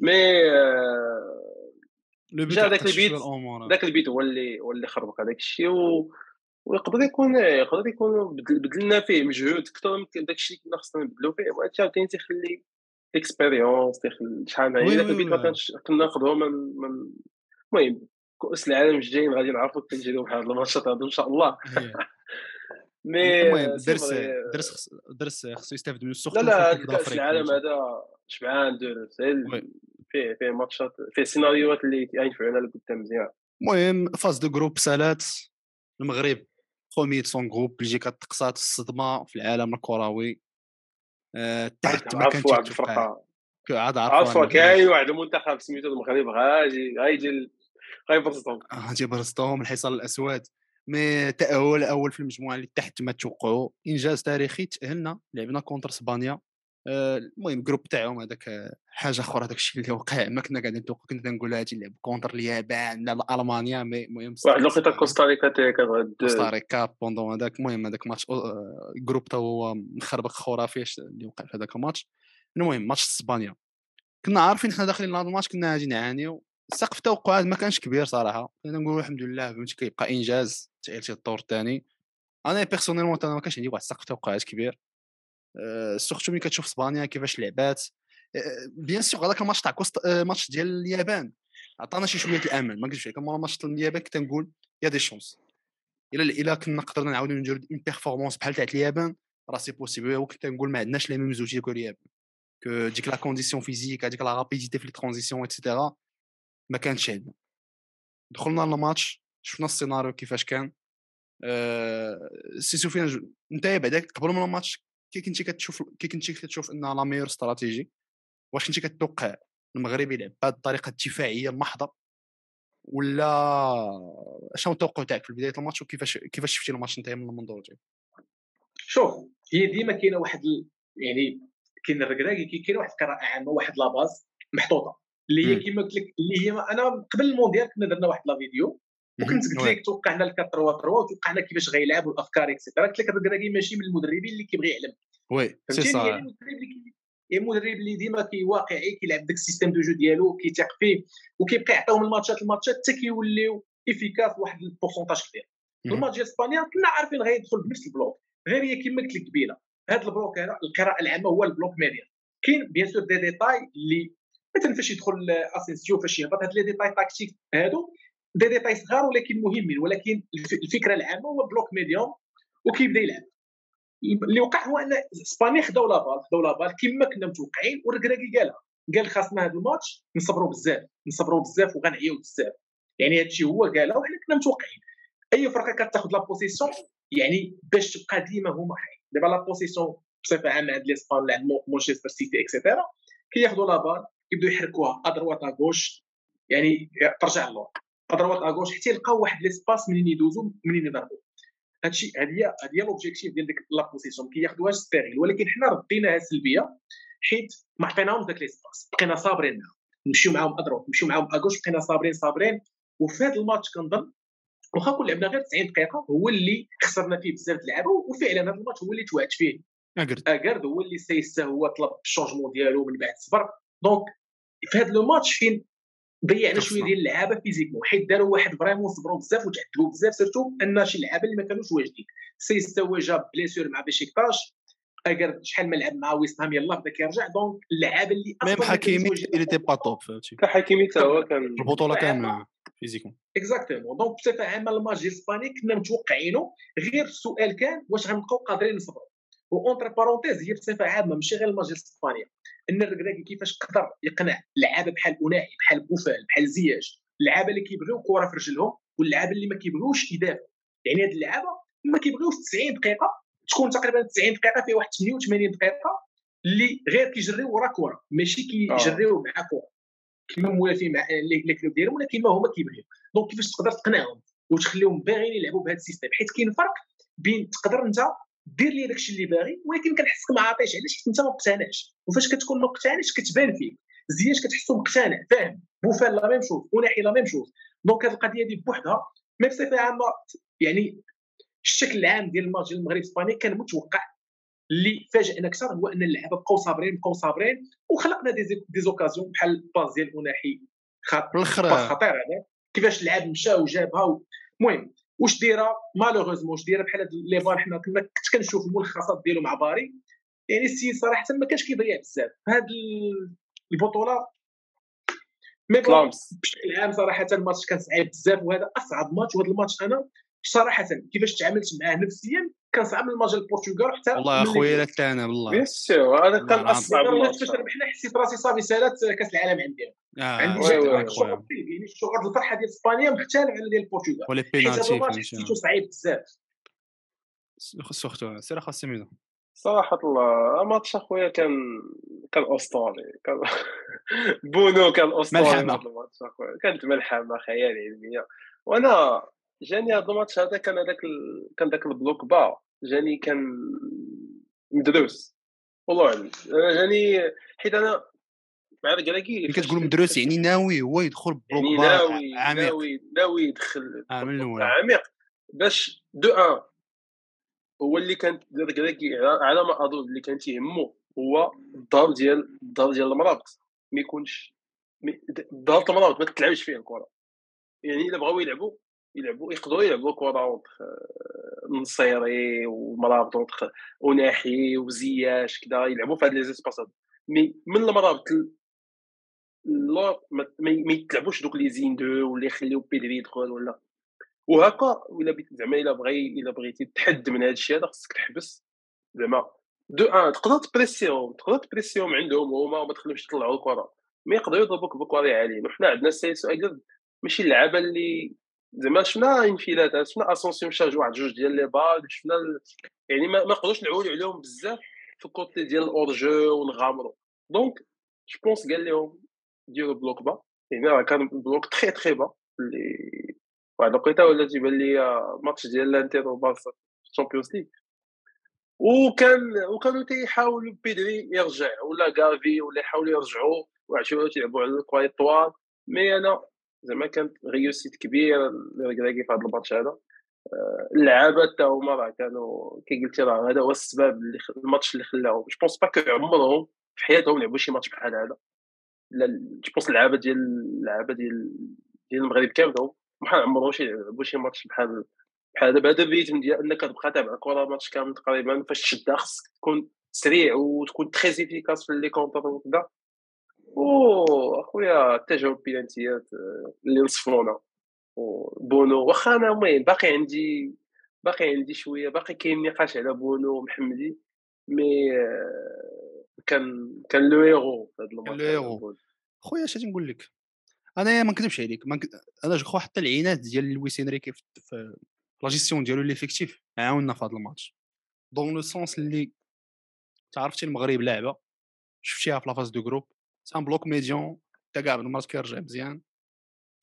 مي لو بيت هذاك البيت هذاك البيت هو اللي هو اللي خربق هذاك الشيء ويقدر يكون يقدر يكون بدلنا فيه مجهود اكثر من داك الشيء اللي كنا خصنا نبدلو فيه وهادشي عاوتاني تيخلي اكسبيريونس تيخلي شحال هي داك البيت ما كانش كنا ناخذوه من من المهم كأس العالم الجايين غادي نعرفوا التجربه بحال هاد الماتشات هادو ان شاء الله. مي درس درس درس خصو يستافد من السخط. لا لا كأس العالم هذا شبعان درس فيه فيه ماتشات فيه سيناريوهات اللي ينفعونا لقدام مزيان. المهم فاز دو جروب سالات المغرب خوميت سون جروب اللي جي كتقصات الصدمه في العالم الكروي تحت ما كانتش الفرقه عاد عرفوا كاين واحد المنتخب سميتو المغرب غاجي غايجي غيبرصطهم غاجي برصطهم الحصان الاسود مي تاهل اول في المجموعه اللي تحت ما توقعوا انجاز تاريخي. تاهلنا لعبنا كونتر اسبانيا المهم الجروب تاعهم هذاك حاجه اخرى هذاك الشيء اللي وقع ما كنا قاعدين نتوقع كنا نقولوا هادي نلعب كونتر اليابان لا المانيا مي المهم واحد الوقيته كوستاريكا تاعك غاد كوستاريكا بوندون هذاك المهم هذاك ماتش الجروب تا هو مخربق خرافي اللي وقع في هذاك الماتش. المهم ماتش اسبانيا كنا عارفين حنا داخلين لهاد الماتش كنا غادي نعانيو سقف التوقعات ما كانش كبير صراحه كنا نقولوا الحمد لله فهمتي كيبقى انجاز تاهلتي الدور الثاني. انا بيرسونيلمون انا ما كانش عندي واحد سقف توقعات كبير سورتو ملي كتشوف اسبانيا كيفاش لعبات بيان سيغ هذاك الماتش تاع كوست ماتش ديال اليابان عطانا شي شويه الامل ما كنتش عليك مورا ماتش ديال اليابان كنت نقول يا دي شونس الا الا كنا قدرنا نعاودو نديرو اون بيرفورمانس بحال تاع اليابان راه سي بوسيبل وكنت نقول ما عندناش لي ميم زوجي ديال اليابان كو ديك لا كونديسيون فيزيك هذيك لا رابيديتي في لي ترانزيسيون ايتترا ما كانتش عندنا. دخلنا للماتش شفنا السيناريو كيفاش كان أه... سي سفيان نتايا بعداك قبل من الماتش كي كنتي كتشوف كي كنتي كتشوف ان لا ميور استراتيجي واش كنتي كتوقع المغرب يلعب بهذه الطريقه الدفاعيه المحضه ولا شنو التوقع تاعك في بدايه الماتش وكيفاش كيفاش شفتي الماتش نتايا من المنظور ديالك؟ شوف هي ديما كاينه واحد ال... يعني كاين الركراكي كاين واحد القراءه عامه واحد لاباز محطوطه اللي هي كما قلت لك اللي هي ما... انا قبل المونديال كنا درنا واحد لا فيديو وكنت قلت لك توقعنا ال ثلاثة ثلاثة ثلاثة وتوقعنا كيفاش غيلعب والافكار اكسترا قلت لك الركراكي ماشي من المدربين اللي كيبغي يعلم وي سي صا يعني المدرب اللي المدرب اللي ديما كيواقعي كيلعب داك السيستيم دو جو ديالو كيثق فيه وكيبقى يعطيهم الماتشات الماتشات حتى كيوليو افيكاس واحد البورسونتاج كبير. الماتش ديال اسبانيا كنا عارفين غيدخل بنفس البلوك غير هي كما قلت لك كبيره هذا البلوك هذا القراءه العامه هو البلوك ماريال كاين بيان سور دي ديتاي اللي مثلا فاش يدخل اسينسيو فاش يهبط هاد لي ديتاي تاكتيك هادو دي ديتاي صغار ولكن مهمين ولكن الفكره العامه هو بلوك ميديوم وكيبدا يلعب. اللي وقع هو ان اسبانيا خداو لابال خداو لابال كما كنا متوقعين والركراكي قالها قال خاصنا هذا الماتش نصبروا بزاف نصبروا بزاف وغنعياو بزاف يعني هذا الشيء هو قالها وحنا كنا متوقعين اي فرقه كتاخذ لا بوسيسيون يعني باش تبقى ديما هما حي دابا لا بوسيسيون بصفه عامه عند لي اسبان لعند مانشستر سيتي اكسيتيرا كياخذوا لابال كيبداو يحركوها ادروات اغوش يعني ترجع للور ادروات اغوش حتى يلقاو واحد ليسباس منين يدوزوا منين يضربوا هادشي هادي هادي لوبجيكتيف ديال ديك لا بوسيسيون كياخدوها ستيريل ولكن حنا رديناها سلبيه حيت ما عطيناهمش داك ليسباس بقينا صابرين معاهم نمشيو معاهم ادرو نمشيو معاهم اغوش بقينا صابرين صابرين وفي هذا الماتش كنظن واخا كون لعبنا غير تسعين دقيقه هو اللي خسرنا فيه بزاف د اللعابه وفعلا هذا الماتش هو اللي توعد فيه اكرد اكرد هو اللي سايسته هو طلب الشونجمون ديالو من بعد صبر دونك في هذا الماتش فين ضيعنا شويه ديال اللعابه فيزيكمون حيت داروا واحد فريمون صبروا بزاف وتعدلوا بزاف سيرتو ان شي لعابه اللي ما كانوش واجدين سيستا هو جاب بليسيور مع بشيكتاش اكر شحال ما لعب مع ويستهام يلاه بدا كيرجع دونك اللعابه اللي اصلا حكيمي اللي تي با توب فهمتي حتى حكيمي حتى هو كان البطوله كامله فيزيكمون اكزاكتومون دونك بصفه عامه الماتش ديال اسبانيا كنا متوقعينه غير السؤال كان واش غنبقاو قادرين نصبروا وانتر بارونتيز هي بصفه عامه ماشي غير الماتش ديال اسبانيا ان الركراكي كيفاش قدر يقنع لعابه بحال اوناي بحال بوفال بحال زياش اللعابه اللي كيبغيو كره في رجلهم واللعابه اللي ما كيبغيوش يدافعوا يعني هاد اللعابه ما كيبغيوش تسعين دقيقه تكون تقريبا تسعين دقيقه فيها واحد ثمانية وثمانين دقيقه اللي غير كيجريو ورا كره ماشي كيجريو مع كره كما موالفين مع لي كلوب ديالهم ولا كما هما كيبغيو دونك كيفاش تقدر تقنعهم وتخليهم باغيين يلعبوا بهذا السيستم حيت كاين فرق بين تقدر انت دير لي داكشي اللي باغي ولكن كنحسك ما عاطيش علاش حيت انت ما مقتنعش وفاش كتكون ما مقتنعش كتبان فيك زياش كتحسو مقتنع فاهم بوفال لا ميم شوز وناحي لا ميم شوز دونك هاد القضيه هادي بوحدها مي بصفه عامه يعني الشكل العام ديال الماتش ديال المغرب اسبانيا كان متوقع اللي فاجئنا اكثر هو ان اللعابه بقاو صابرين بقاو صابرين وخلقنا دي دي زوكازيون بحال الباس ديال اوناحي باس خطير هذا كيفاش اللعاب مشى وجابها المهم واش دايره مالوغوزمون واش دايره بحال هاد لي فار حنا كنا كنت كنشوف الملخصات ديالو مع باري يعني السيد صراحه ما كانش كيضيع بزاف هاد البطوله مي بشكل عام صراحه الماتش كان صعيب بزاف وهذا اصعب ماتش وهذا الماتش انا صراحه كيفاش تعاملت معاه نفسيا كان صعب من ماتش البرتغال حتى والله اخويا راك انا بالله بيان سور هذا كان اصعب ماتش فاش ربحنا حسيت راسي صافي سالات كاس العالم عندي عندي شعور يعني شعور الفرحه ديال اسبانيا مختلف على ديال البرتغال حيت هذا الماتش حسيتو صعيب بزاف سورتو سير خاصي ميزان صراحه الله. ماتش اخويا كان كان اسطوري، كان بونو كان اسطوري الماتش اخويا، كانت ملحمه خيال علميه. وانا جاني هذا الماتش هذا كان هذاك ال... كان داك البلوك با جاني كان مدروس والله علم. انا جاني حيت انا مع الكراكي اللي كتقول مدروس يعني ناوي هو يدخل بلوك يعني با ناوي عميق. ناوي ناوي يدخل عميق باش دو واحد هو اللي كان الكراكي على ما اظن اللي كان تيهمو هو الدار ديال الدار ديال المرابط، ما يكونش دار المرابط ما تلعبش فيه الكره. يعني الا بغاو يلعبوا يلعبوا يقدروا يلعبوا كره نصيري ومرابط وناحي وزياش كذا، يلعبوا في هاد لي زيسباس هادو. مي من المرابط لا ما يتلعبوش دوك لي زين دو ولا يخليو بيدري يدخل ولا وهكا ولا زعما. الا بغي الا بغيتي تحد من هادشي هذا خصك تحبس زعما دو واحد، تقدر تبريسيهم تقدر تبريسيهم عندهم هما وما تخليهمش يطلعوا الكره، ما يقدروا يضربوك بكره عاليين. وحنا عندنا السيس اكد ماشي اللعابه اللي زعما شفنا انفلاتات، شفنا اسونسيون شارج واحد جوج ديال لي باغ، شفنا ال... يعني ما نقدروش نعولوا عليهم بزاف في الكوتي ديال الاورجو ونغامروا. دونك جو بونس قال لهم ديروا بلوك با، يعني راه كان بلوك تري تري با اللي واحد الوقيته ولا تيبان لي ماتش ديال الانتر وبارسا في الشامبيونز ليغ، وكان وكانوا تيحاولوا بيدري يرجع ولا غافي ولا يحاولوا يرجعوا وعشوا تيلعبوا على الكواي طوال. مي انا زعما كانت ريوسيت كبيره للكراكي في هذا الماتش هذا. اللعابه حتى هما راه كانوا كي قلتي راه هذا هو السبب اللي الماتش اللي خلاهم جو بونس با كو عمرهم في حياتهم لعبوا شي ماتش بحال هذا. لا جو بونس اللعابه ديال اللعابه ديال ديال المغرب كاملهم ما عمرهم شي لعبوا شي ماتش بحال بحال بهذا الريتم ديال انك كتبقى تابع الكره ماتش كامل تقريبا. فاش تشدها خصك تكون سريع وتكون تري افيكاس في لي كونتر وكذا. او اخويا التجاوب بلانتيات اللي نصفونا وبونو، واخا انا المهم باقي عندي باقي عندي شويه باقي كاين نقاش على بونو ومحمدي. مي كان كان لو هيرو هذا الماتش خويا. اش غنقول لك انا ما نكذبش عليك، ما انا جو حتى العينات ديال لويس انريكي في لا جيستيون ديالو ليفيكتيف عاوننا في هذا الماتش دون لو سونس اللي تعرفتي المغرب لعبه شفتيها في لافاز دو جروب سان بلوك ميديون حتى كاع الماتش كيرجع مزيان.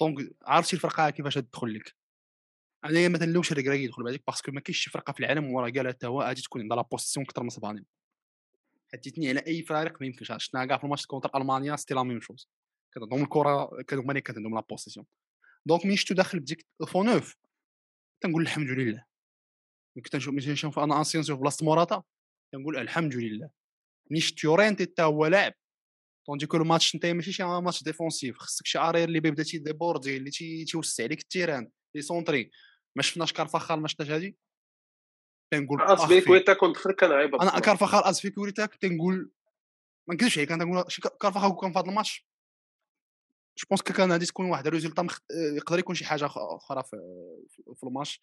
دونك عرفتي الفرقه كيفاش تدخل لك. انا ما تنلوش الكراكي يدخل بعديك باسكو ما كاينش شي فرقه في العالم وراه قالها حتى هو غادي تكون عندها لا بوزيسيون كثر من صباني. حديتني على اي فريق ما يمكنش، شفنا كاع في الماتش كونتر المانيا سيتي لا ميم شوز، كتعطيهم الكره كانوا هما اللي كتعندهم لا بوزيسيون. دونك ملي شفتو داخل بديك فونوف تنقول الحمد لله. ملي كنت نشوف ملي نشوف انا انسيان في بلاصه موراتا تنقول الحمد لله. ملي شفت يورينتي حتى هو لاعب طوندي كو الماتش نتا ماشي شي ماتش ديفونسيف، خصك شي ارير اللي بدا تيديبوردي اللي تيوسع عليك التيران لي سونتري. ما شفناش كارفاخال ما شفناش هادي. تنقول اسبيكويتا كنت دخل كان عيب انا كارفاخال اسبيكويتا كنت نقول ما نكذبش عليك كنت نقول كارفاخال كان في هذا الماتش جو بونس كان غادي تكون واحد الريزلت مخ... يقدر يكون شي حاجه اخرى في في الماتش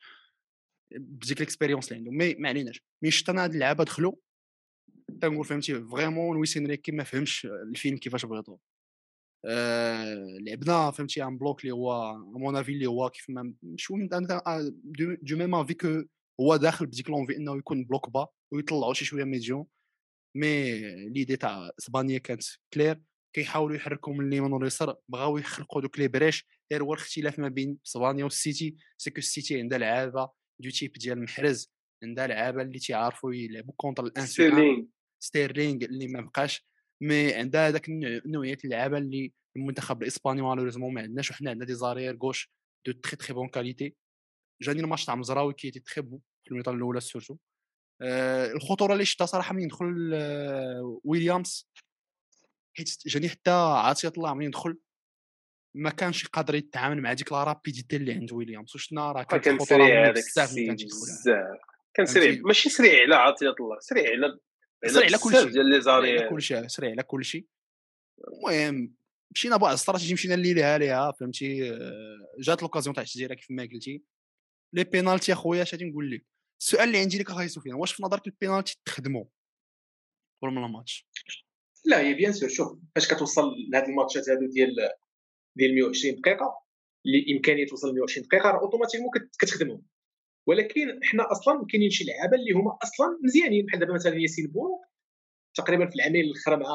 بديك الاكسبيريونس اللي عندهم. مي ما عليناش ملي شفنا هاد اللعابه دخلوا تنقول فهمتي فريمون لويس انريكي ما فهمش الفيلم كيفاش بغيتو. أه... لعبنا فهمتي ان بلوك اللي هو مون افي اللي هو كيف ما شو دو ميم افي كو هو داخل بديك لونفي انه يكون بلوك با ويطلعوا شي شويه ميديون. مي ليدي تاع اسبانيا كانت كلير، كيحاولوا يحركوا من اليمين واليسار، بغاو يخلقوا دوك لي بريش. غير هو الاختلاف ما بين اسبانيا والسيتي سكو السيتي عندها لعابه دو تيب ديال محرز، عندها لعابه اللي تيعرفوا يلعبوا كونتر الانسيان ستيرلينغ اللي ما بقاش. مي عندها هذاك نوعيه اللعابه اللي المنتخب الاسباني مالوريزمون ما عندناش، وحنا عندنا دي زارير غوش دو تري تري بون كاليتي. جاني الماتش تاع مزراوي كي تي تري بون في الميطال الاولى سورتو. أه الخطوره اللي شفتها صراحه ملي ندخل أه ويليامز، حيت جاني حتى عاطي طلع ملي ندخل ما كانش قادر يتعامل مع ديك لا رابيديتي اللي عند ويليامز. وشنا راه كان سريع هذاك بزاف، كان سريع ماشي سريع على عاطي طلع، سريع على سريع على كلشي ديال لي زاري كلشي سريع على كلشي. المهم مشينا بواحد الاستراتيجي مشينا ليها عليها فهمتي. جات لوكازيون تاع الجزيره كيف ما قلتي لي بينالتي اخويا. اش غادي نقول لك السؤال اللي عندي لك اخاي سفيان، واش في نظرك البينالتي تخدموا قبل من الماتش؟ لا هي بيان سور. شوف فاش كتوصل لهاد الماتشات هادو ديال ديال مية وعشرين دقيقه اللي امكانيه توصل مية وعشرين دقيقه راه اوتوماتيكمون كتخدمهم. ولكن حنا اصلا كاينين شي لعابه اللي هما اصلا مزيانين، بحال دابا مثلا ياسين بون تقريبا في العامين الاخر مع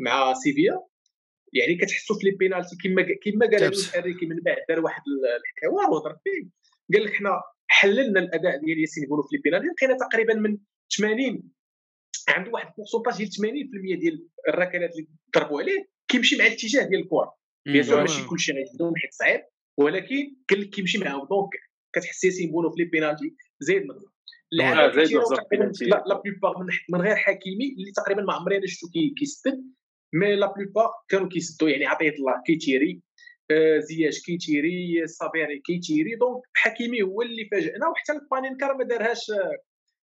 مع سيفيا، يعني كتحسوا في لي بينالتي كما كما قال الحريكي من بعد دار واحد الحوار وهضر فيه، قال لك حنا حللنا الاداء ديال ياسين بون في لي بينالتي، لقينا تقريبا من ثمانين عنده واحد البورصونتاج ديال ثمانين بالمئة ديال الركلات اللي ضربوا عليه كيمشي مع الاتجاه ديال الكره. بيان ماشي كلشي غيتدوم حيت صعيب، ولكن قال لك كيمشي معاهم، دونك كتحس ياسين بون في لي بينالتي زيد مزران لا زيد بينالتي لا لا بلوبار من, من غير حكيمي اللي تقريبا ما عمرينا شفتو كيسدد، مي لا بلوبار كانوا كيسدو، يعني عطيت الله كيتيري آه زياش كيتيري صابيري كيتيري، دونك حكيمي هو اللي فاجئنا، وحتى البانينكا ما دارهاش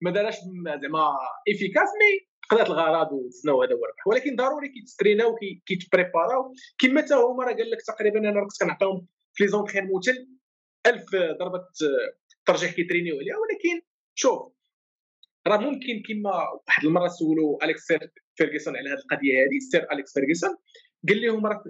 ما دارهاش زعما افيكاس، مي قضات الغرض وتسناو هذا هو الربح. ولكن ضروري كيتستريناو كيتبريباراو كما حتى هما، راه قال لك تقريبا انا كنت كنعطيهم في لي زونترينمون حتى ألف ضربه ترجيح كيترينيو عليها. ولكن شوف راه ممكن كما واحد المره سولوا اليكس فيرغسون على هذه القضيه هذه، سير اليكس فيرغسون قال لهم راه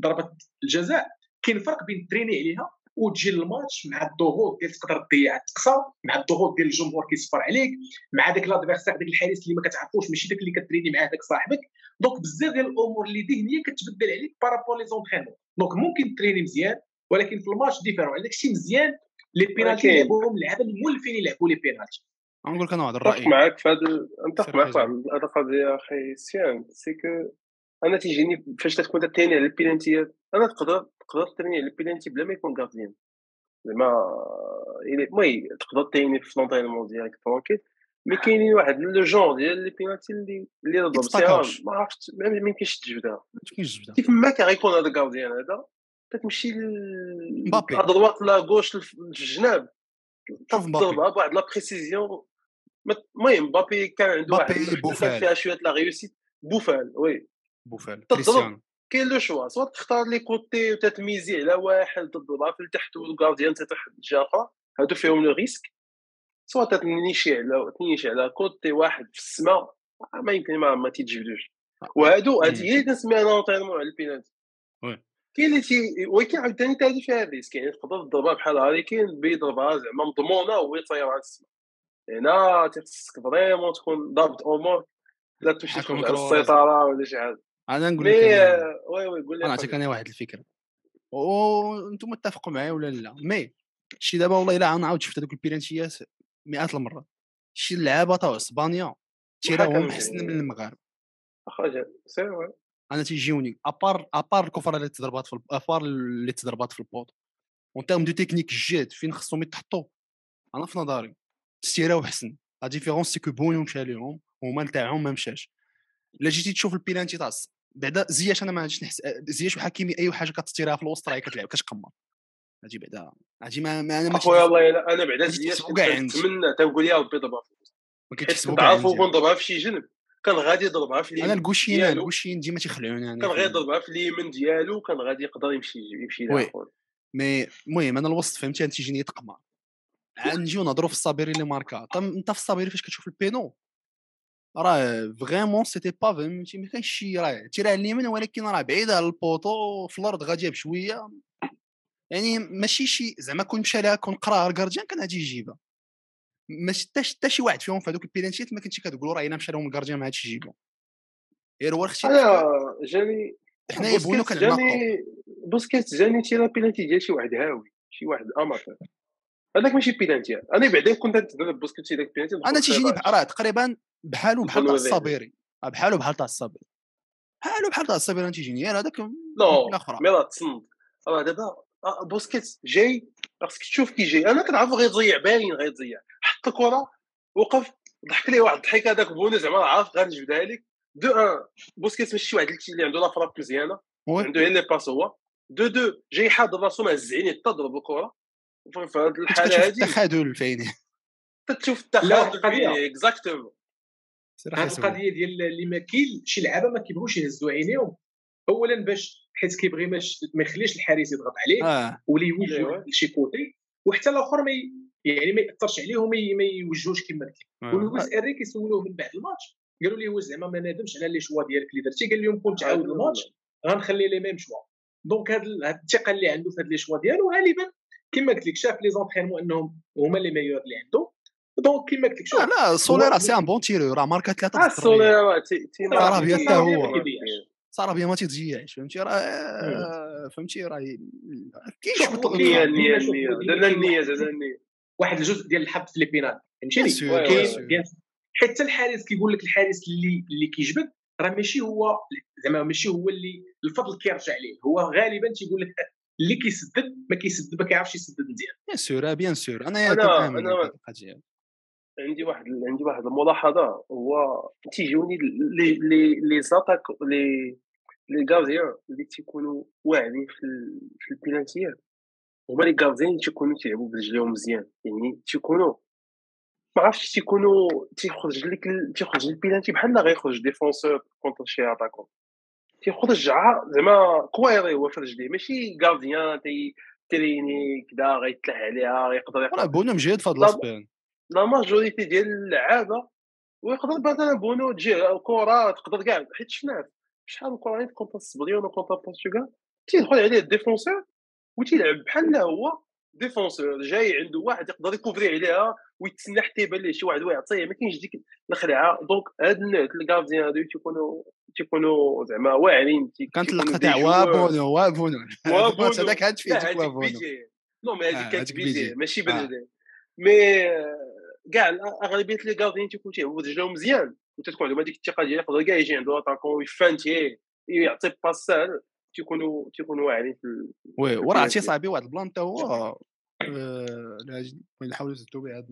ضربه الجزاء كاين فرق بين تريني عليها وتجي للماتش مع الضغوط ديال تقدر تضيع التقصه، مع الضغوط ديال الجمهور كيصفر عليك، مع داك لادفيرسير داك الحارس اللي ما كتعرفوش ماشي داك اللي كتريني معاه داك صاحبك، دونك بزاف ديال الامور اللي ذهنيه كتبدل عليك بارابول لي زونترينمون. دونك ممكن تريني مزيان ولكن في الماتش ديفيرون، داك الشيء مزيان لي بينالتي لعبوهم اللعابه اللي مولفين يلعبوا لي بينالتي. غنقول لك انا واحد الراي معاك في هذا، نتفق معاك هذا القضيه اخي سيان، سي انا تيجيني فاش تكون تاني على البينالتيات، انا تقدر تقدر تريني على البينالتي بلا ما يكون غارديان زعما المهم تقدر تاني في لونطينمون ديالك ترونكيل، مي كاينين واحد لو جون ديال لي بينالتي اللي اللي ضربتيها ما عرفتش ما يمكنش تجبدها ما يمكنش تجبدها كيف ما كيكون هذا غارديان هذا كتمشي لمبابي على الدروات لا غوش للجناب تضربها بواحد لا بريسيزيون. المهم مبابي كان عنده واحد فيها شويه لا ريوسيت بوفال وي بوفال كريستيانو كاين لو شوا سوا تختار لي كوتي وتتميزي على واحد تضربها في التحت والغارديان تطيح الجافه، هادو فيهم لو ريسك، سوا تتنيشي على تنيشي على كوتي واحد في السماء ما يمكن ما ما تيتجبدوش، وهادو هذه هي كنسميها لونطينمون على البينالتي وي كاين اللي تي ولكن عاوتاني تاهي فيها ريسك، يعني تقدر تضربها بحال هادي كاين بيضربها زعما مضمونه وهي طايره على السما، هنا تيخصك فريمون تكون ضابط امور لا تمشي للسيطره ولا شي حاجه. انا نقول لك وي وي قول لي انا عطيك انا واحد الفكره وانتم متفقوا معايا ولا لا، مي شي دابا والله الا عاود شفت هذوك البيرانتيات مئات المره، شي اللعابه تاع اسبانيا تيراهم احسن من المغرب اخرج سير وي. انا تيجيوني ابار ابار الكفره اللي تضربات في الابار اللي تضربات في البوط اون تيرم دو تكنيك جيد فين خصهم يتحطوا، انا في نظري تستيراو حسن، لا ديفيرونس سي كو بونو مشى ليهم وهما نتاعهم ما مشاش. الا جيتي تشوف البيلانتي طاس بعدا زياش، انا ما عادش نحس زياش وحكيمي اي حاجه كتستيرها في الوسط راهي كتلعب كتقمر هادي بعدا هادي ما انا خويا والله انا بعدا زياش كنتمنى تنقول يا ربي ضربها ما كيتحسبوا عارفو كون ضربها في شي جنب كان غادي يضربها في اليمين. انا الكوشينه الكوشين ديما تيخلعوني، انا كان غادي يضربها في اليمين ديالو كان غادي يقدر يمشي يمشي للاخر، مي المهم انا الوسط فهمتي تيجيني تقمع. عاد نجيو نهضروا في الصابيري اللي ماركا، انت في الصابيري فاش كتشوف البينو راه فريمون سيتي با فهمتي ما كانش شي راه تيراه على اليمين ولكن راه بعيده على البوطو في الارض غادي بشويه، يعني ماشي شي زعما كون مشى لها كون قرا الكارديان كان غادي يجيبها، ما شتاش حتى شي واحد فيهم في هذوك البيلانتيات ما كنتي كتقولوا راه الا مشى لهم الكارديان ما عادش يجيبوا غير هو اختي جاني حنايا بونو كنعاقبوا بوسكيت جاني تي لا بيلانتي ديال شي واحد هاوي شي واحد اماتور هذاك ماشي بيلانتي. انا بعدا كنت تدرب بوسكيت داك البيلانتي انا تيجيني راه تقريبا بحالو بحال تاع الصابيري بحالو بحال تاع الصابيري بحالو بحال تاع الصابيري تيجيني انا هذاك الاخر مي راه تصنت راه دابا بوسكيت جاي خاصك تشوف كي جاي، انا كنعرفو غيضيع باين غيضيع، حط الكره وقف ضحك ليه واحد الضحكه هذاك بونو زعما عارف غنجبدها لك دو واحد بوسكيت ماشي واحد اللي عنده لا فراب مزيانه عنده غير لي باس هو دو دو جاي حاضر راسو مهزعيني تضرب الكره في هذه الحاله هذه التخاذل فيني تشوف التخاذل فيني اكزاكتومون هذه القضيه ديال اللي ماكيل شي لعابه ما كيبغوش يهزوا عينيهم، اولا باش حيت كيبغي ما يخليش الحارس يضغط عليه آه. ولا يوجه لشي كوتي وحتى الاخر ما يعني ما ياثرش عليهم ما يوجهوش كما قلت. ولويس انريكي سولوه من بعد الماتش قالوا ليه هو زعما ما نادمش على لي شوا ديالك اللي درتي، قال لهم كون تعاود الماتش غنخلي لي ميم شوا، دونك هاد الثقه اللي عنده في هاد لي شوا ديالو غالبا كما قلت لك شاف لي زونترينمون انهم هما لي ميور اللي عنده. دونك كما قلت لك شوف لا سوليرا سي ان بون تيرور راه ماركا ثلاثه سوليرا راه بيا حتى هو صرابيا ما تتجيعش فهمتي راه فهمتي راه كيشوط ليا ليا لا النيه زعما النيه واحد الجزء ديال الحب في لي بينال فهمتي كاين حتى الحارس كيقول لك الحارس اللي اللي كيجبد راه ماشي هو زعما ماشي هو اللي الفضل كيرجع ليه هو غالبا تيقول لك اللي كيسدد ما كيسدد ما كيعرفش يسدد مزيان بيان سور بيان سور انا كنعمل هذه عندي واحد عندي واحد الملاحظه هو تيجوني لي لي لي زاتاك لي لي غازيان اللي تيكونوا واعرين في في البينالتيات هما لي غازيان تيكونوا تيلعبوا برجليهم مزيان يعني تيكونوا ما عرفتش تيكونوا تيخرج لك تيخرج البينالتي بحال لا غيخرج ديفونسور كونتر شي اتاكون تيخرج زعما كويري هو في رجليه ماشي غازيان تي تريني كدا غيتلح عليها يقدر يقرا بونا مجهد في هاد لاسبان لا ماجوريتي ديال اللعابه ويقدر مثلا بونو تجي الكره تقدر كاع حيت شفناه شحال من كره كونطا الصبريون وكونطا بورتوغال تيدخل عليه الديفونسور وتيلعب بحال هو ديفونسور جاي عنده واحد يقدر يكوفري عليها ويتسنى حتى يبان ليه شي واحد ويعطيه ما كاينش ديك الخلعه دونك هاد النوع ديال الكارديان هادو تيكونوا تيكونوا زعما واعرين كانت اللقطه تاع وابونو وابونو هذاك هاد فيه ديك وابونو نو مي هذيك كانت بيزي ماشي بنادم مي كاع اغلبيه لي غارديين تيكون تيعبوا رجلهم مزيان وتتكون عندهم هذيك الثقه ديال يقدر كاع يجي عنده اتاكون يفانتي يعطي باس ساهل تيكونوا تيكونوا واعرين في وي ورعتي صاحبي واحد البلان حتى هو نحاولوا نسدوا به هذا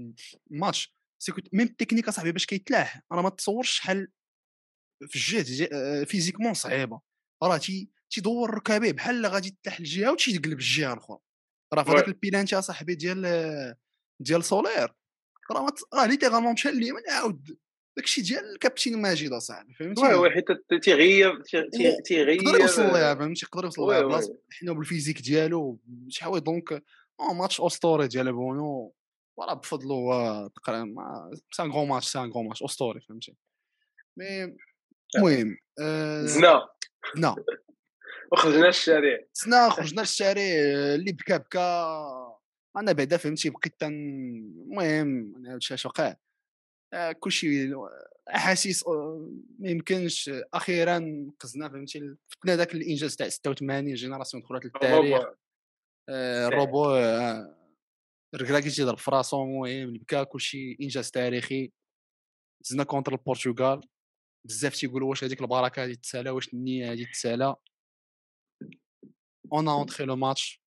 الماتش سي كنت ميم التكنيك اصاحبي باش كيتلاح راه ما تصورش شحال في الجهه فيزيكمون صعيبه راه تيدور ركابيه بحال غادي تلاح الجهه وتيقلب الجهه الاخرى راه في هذاك البيلانتي اصاحبي ديال ديال سولير راه مت... راه ليتيرالمون مشى ليه من عاود داكشي ديال الكابتن ماجد اصاحبي فهمتي واه حيت تيغير تيغير يقدر يوصل لها فهمتي يقدر يوصل لها بلاصه حنا بالفيزيك ديالو شي حوايج دونك ماتش اسطوري ديال بونو وراه بفضلو هو تقريبا سان غون ماتش سان غون ماتش اسطوري فهمتي مي المهم زنا زنا وخرجنا للشارع زنا خرجنا للشارع اللي بكا بكا انا بعدا فهمتي بقيت المهم انا واش وقع كلشي احاسيس ما يمكنش اخيرا قزنا فهمتي فتنا داك الانجاز تاع ستة وثمانين جينيراسيون دخلت للتاريخ روبو ركراكي تيضرب في راسو المهم بكا كلشي انجاز تاريخي دزنا كونتر البرتغال بزاف تيقولوا واش هذيك البركه هذه تسالى واش النيه هذه تسالى اون اونتري لو ماتش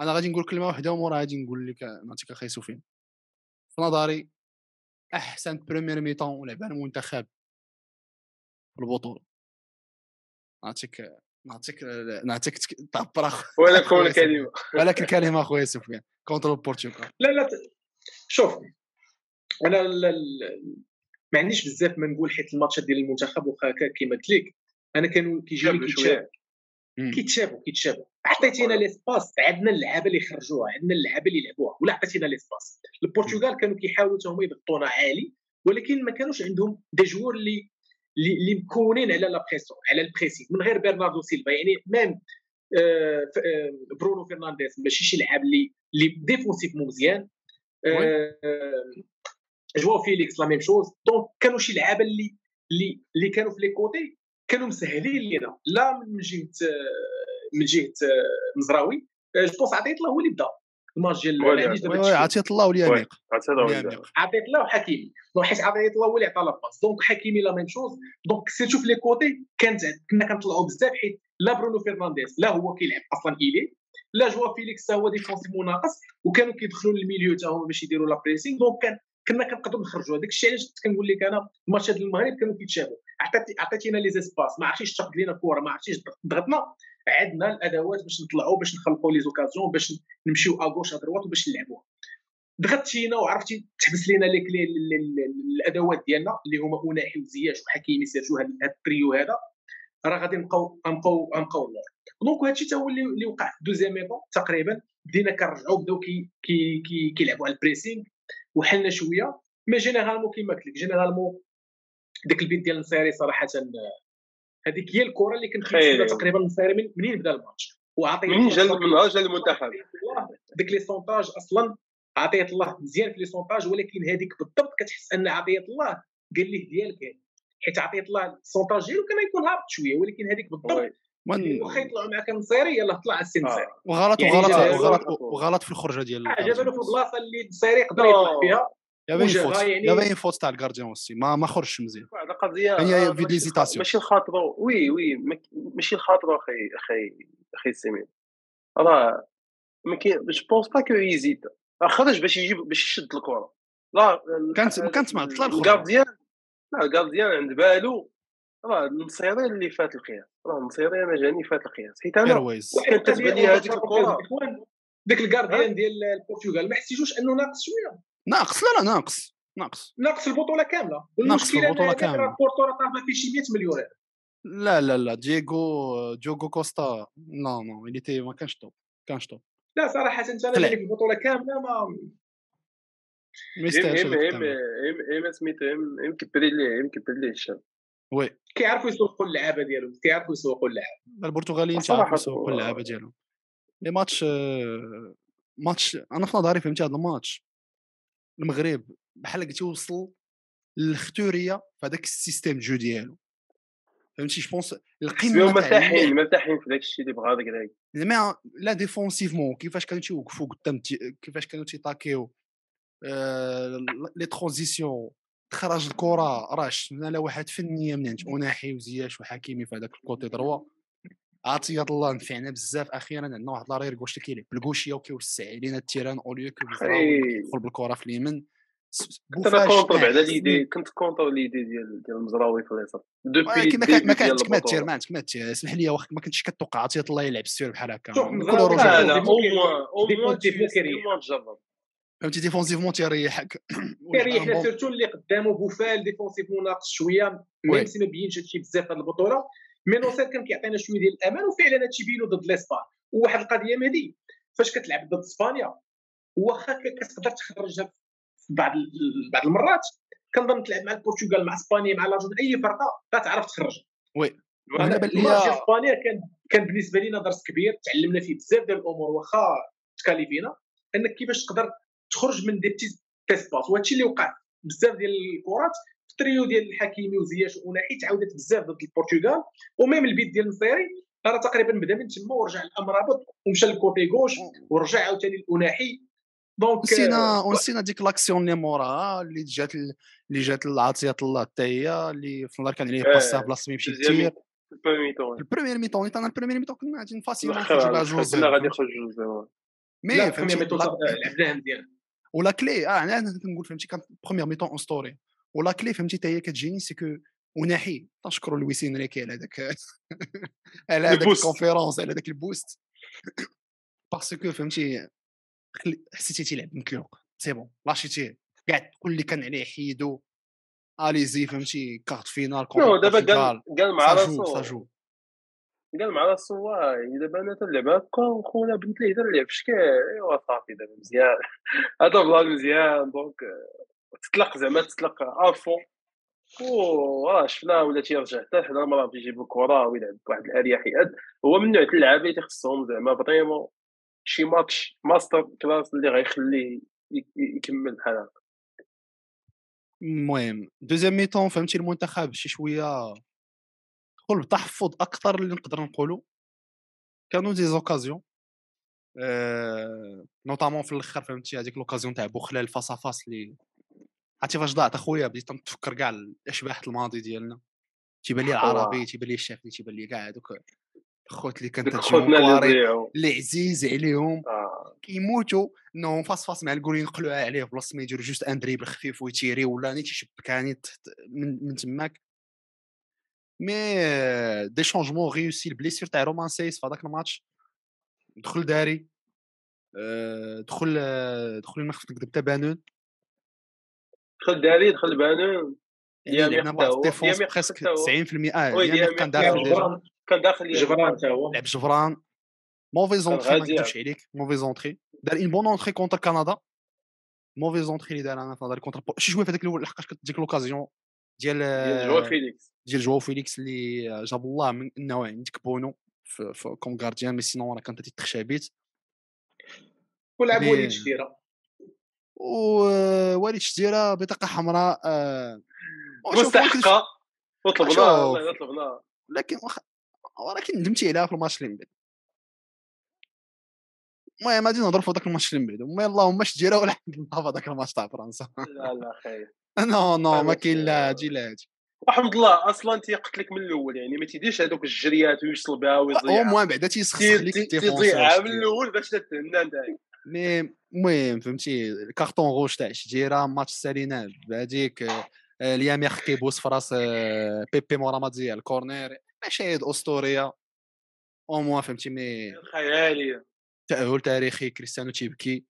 انا غادي نقول كلمه واحده ومورا غادي نقول لك نعطيك اخي سفيان في نظري احسن بريمير ميطون ولعبها المنتخب في البطوله نعطيك نعطيك نعطيك تعبر ولكن الكلمه ولكن الكلمه اخويا سفيان كونتر البرتغال لا لا شوف انا ما عنديش بزاف ما نقول حيت الماتشات ديال المنتخب واخا كيما قلت لك انا كانوا كيجيوني كيتشاف كيتشافوا كيتشافوا عطيتينا ليسباس عندنا اللعابه اللي خرجوها عندنا اللعابه اللي لعبوها ولا عطيتينا ليسباس البرتغال كانوا كيحاولوا حتى هما يضغطونا عالي ولكن ما كانوش عندهم دجور اللي اللي مكونين على لا بريسيون على البريسيس من غير برناردو سيلفا يعني ميم آه آه برونو فرنانديز ماشي شي لاعب اللي اللي ديفونسيف مزيان آه جواو فيليكس لا ميم شوز دونك كانوا شي لعابه اللي اللي اللي كانوا في لي كوتي كانوا مسهلين لينا لا من جهه من جهه مزراوي جوبونس عطيت الله هو اللي بدا الماتش ديال عطيت الله ولي انيق عطيت الله وحكيمي حيت عطيت الله هو اللي عطى لاباس دونك حكيمي لا ميم شوز دونك سي تشوف لي كوتي كانت كنا كنطلعوا بزاف حيت لا برونو فرنانديز لا هو كيلعب اصلا ايلي لا جوا فيليكس هو ديفونسيف مناقص وكانوا كيدخلوا للميليو حتى هما باش يديروا لا بريسينغ دونك كان كنا كنقدروا نخرجوا هذاك الشيء علاش كنقول لك انا الماتش ديال المغرب كانوا كيتشابوا عطاتي عطاتينا لي زيسباس ما عرفتيش تشق لينا الكره ما عرفتيش ضغطنا عندنا الادوات باش نطلعوا باش نخلقوا لي زوكازيون باش نمشيو اغوش ادروات وباش نلعبوها ضغطتينا وعرفتي تحبس لينا ليك لي الادوات ديالنا اللي هما اوناحي وزياش وحكيمي سيرجو هذا التريو هذا راه غادي نبقاو نبقاو نبقاو دونك هادشي تا هو اللي وقع في دوزيام ميطون تقريبا بدينا كنرجعوا بداو كيلعبوا على البريسينغ وحلنا شويه مي جينيرالمون كيما قلت لك جينيرالمون ديك البيت ديال النصيري صراحه هذيك هي الكره اللي كنت خايفه تقريبا النصيري منين بدا الماتش وعطيت مين جلب من اجل المنتخب ديك لي سونطاج اصلا عطيت الله مزيان في لي سونطاج، ولكن هذيك بالضبط كتحس ان عطيت الله قال ليه ديالك، حيت عطيت الله سونطاج ديالو كان يكون هابط شويه، ولكن هذيك بالضبط واخا يطلعوا معاك النصيري يلاه طلع السنصيري وغلط وغلط وغلط وغلط في الخرجه ديالو، جابلو في البلاصه اللي النصيري يقدر يطلع فيها. يا باين فوت يا باين فوت تاع الكارديان وسي ما ما خرجش مزيان واحد القضيه هي في ليزيتاسيون ماشي الخاطرو. وي وي ماشي الخاطرو اخي اخي اخي سمير راه ما كاين باش بونس با كو ايزيت خرج باش يجيب باش يشد الكره. لا كانت ما كانت معطله الكارديان، لا الكارديان عند بالو راه النصيري اللي فات القياس، راه النصيري انا جاني فات القياس حيت انا كانت تبان لي هذيك الكره ديك الكارديان ديال البرتغال ما حسيتوش انه ناقص شويه، ناقص لا لا ناقص ناقص ناقص البطوله كامله، والمشكله البطوله كامله بورتو راه طالبه في شي مية مليون. لا لا لا دييغو دييغو كوستا نو نو ايليتي ما كانش توب كانش توب لا صراحه انا اللي في البطوله كامله ما ميستاهلش. ام ام ام ام سميتو ام كبري ليه ام كبري ليه الشاب وي كيعرفوا يسوقوا اللعابه ديالهم، كيعرفوا يسوقوا اللعابه البرتغاليين كيعرفوا يسوقوا اللعابه ديالهم. لي ماتش ماتش انا في نظري فهمتي هذا الماتش المغرب بحال قلتي وصل للختوريه فهداك السيستيم جو ديالو فهمتي جو بونس القمه مرتاحين مرتاحين في داك الشيء اللي بغا داك داك زعما لا ديفونسيفمون كيفاش كانوا تيوقفوا قدام كيفاش كانوا تيطاكيو لي ترانزيسيون تخرج الكره راه شفنا لا واحد فنيه من عند أناحي وزياش وحكيمي في هذاك الكوتي دروا عطيات الله نفعنا بزاف. اخيرا عندنا واحد لارير كوش اللي كيلعب بالكوشيه وكيوسع علينا التيران اوليو كيبغاو يدخل بالكره في اليمين. كنت كونطر على ليدي كنت كونطر ليدي ديال ديال المزراوي في اليسار دوبي ما كانتش ما تير ما عندك ما تير اسمح لي واخا ما كنتش كتوقع عطيات الله يلعب السير بحال هكا كل رجع لا او او تجرب فهمتي ديفونسيفمون تيريحك تيريح سيرتو اللي قدامه بوفال ديفونسيفمون ناقص شويه ميم سي ما بينش هادشي بزاف هاد البطوله مينوسير كان كيعطينا شويه ديال الامان وفعلا هادشي بينو ضد ليسبان. وواحد القضيه مادي فاش كتلعب ضد اسبانيا واخا كتقدر تخرجها بعض بعض المرات كنظن تلعب مع البرتغال مع اسبانيا مع الارجنتين اي فرقه كتعرف تخرج. وي انا بان ليا اسبانيا كان كان بالنسبه لينا درس كبير تعلمنا فيه بزاف ديال الامور واخا تكاليفينا انك كيفاش تقدر تخرج من دي بتي سباس وهادشي اللي وقع بزاف ديال الكرات التريو ديال الحكيمي وزياش وناحي تعاودت بزاف ضد البرتغال وميم البيت ديال النصيري راه تقريبا بدا من تما ورجع الامرابط ومشى للكوتي كوش ورجع عاوتاني للاناحي دونك نسينا ونسينا ديك لاكسيون اللي موراها اللي جات اللي جات لعطيات الله حتى هي اللي في النهار كان عليه باسا بلاص ما يمشي كثير البريمير ميتون انا البريمير ميتون كنا غادي نفاسيو نخرجوا جوج كنا غادي نخرجوا جوج مي فهمتي لعبناها مزيان ولا كلي اه انا كنقول فهمتي كان بروميير ميتون اون ستوري ولا كلي فهمتي حتى هي كتجيني سي كو وناحي تنشكروا لويس انريكي على هذاك على هذاك الكونفيرونس على هذاك البوست باسكو فهمتي حسيتي تيلعب متلوق سي بون لاشيتي كاع كل اللي كان عليه حيدو اليزي فهمتي كارت فينال كونتر دابا قال قال مع راسو قال مع راسو واي دابا انا تنلعب هكا وخونا بنت لي درلي في شكل ايوا صافي دابا مزيان هذا بلان مزيان دونك تطلق زعما تطلق افون وراه شفنا ولا تيرجع حتى حدا مرة تيجيب الكره ويلعب واحد الاريحيات هو من نوع اللعابه اللي تيخصهم زعما فريمون شي ماتش ماستر كلاس اللي غيخليه يكمل بحال هكا. المهم دوزيام ميتون فهمتي المنتخب شي شويه دخل بتحفظ اكثر اللي نقدر نقولوا كانوا دي زوكازيون أه... نوطامون في الاخر فهمتي هذيك لوكازيون تاع بوخلال فاصافاص اللي عرفتي فاش ضاعت اخويا بديت نتفكر كاع الاشباح الماضي ديالنا تيبان لي العربي تيبان لي الشافعي تيبان لي كاع هذوك الخوت اللي كانت تجيهم اللي عزيز عليهم آه. كيموتوا انهم فاصفاص مع الجول ينقلوها عليه بلاصه ما يديروا جوست ان دريبل خفيف ويتيري ولا ني تيشبكاني من تماك مي دي شونجمون ريوسي البليسير تاع رومان سايس في هذاك الماتش دخل داري دخل دخل المخفت كذب تاع بانون دخل داري دخل بانون ديال تسعين بالمية يعني كان داخل كان داخل جبران حتى هو لعب جبران موفيز اونتري ما كنتش عليك موفيز اونتري دار اون بون اونتري كونتر كندا موفيز اونتري اللي دار انا في هذاك كونتر شي شويه في هذاك الاول لحقاش كتديك لوكازيون ديال ديال جواو فيليكس ديال جواو فيليكس اللي جاب الله من انه عندك بونو في كوم غارديان، مي سينو راه كانت تخشابيت ولعب وليد شديره، ووليد شديره بطاقه حمراء مستحقه وطلب لا يطلب لا، لكن ولكن ندمت عليها في الماتش اللي من بعد. المهم غادي نهضروا في داك الماتش اللي من بعد، المهم اللهم شديره ولا الحمد لله في داك الماتش تاع فرنسا. لا لا خير نو نو ما كاين لا هادي لا هادي، الحمد لله اصلا تيقتلك لك من الاول، يعني ما تيديش هذوك الجريات ويوصل بها ويضيع، المهم بعدا تيسخ لك التيفونس تيضيع من الاول باش تتهنى انت. المهم فهمتي الكارطون غوج تاع شديره ماتش سالينا بهذيك الياميخ كيبوس في راس بيبي موراما ديال الكورنير، مشاهد اسطوريه او موا فهمتي مي خياليه، تاهل تاريخي، كريستيانو تيبكي،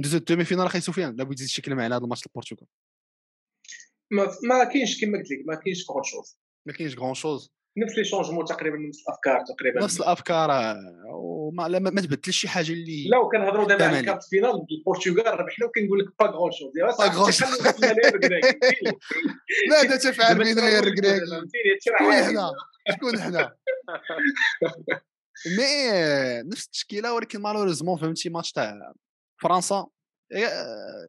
ندوزو الدومي فينال. اخي سفيان لا بغيت تزيد شي كلمه على هذا الماتش البرتغال. ما ما كاينش كما قلت لك، ما كاينش كون شوز، ما كاينش كون شوز، نفس لي شونجمون تقريبا، نفس الافكار تقريبا، نفس الافكار، وما ما تبدلش شي حاجه اللي لا. وكنهضروا دابا على الكارت فينال البرتغال ربحنا، وكنقول لك با غون شوز، ماذا تفعل بين غير الكراك؟ شكون حنا؟ مي نفس التشكيله، ولكن مالوريزمون فهمتي ماتش تاع فرنسا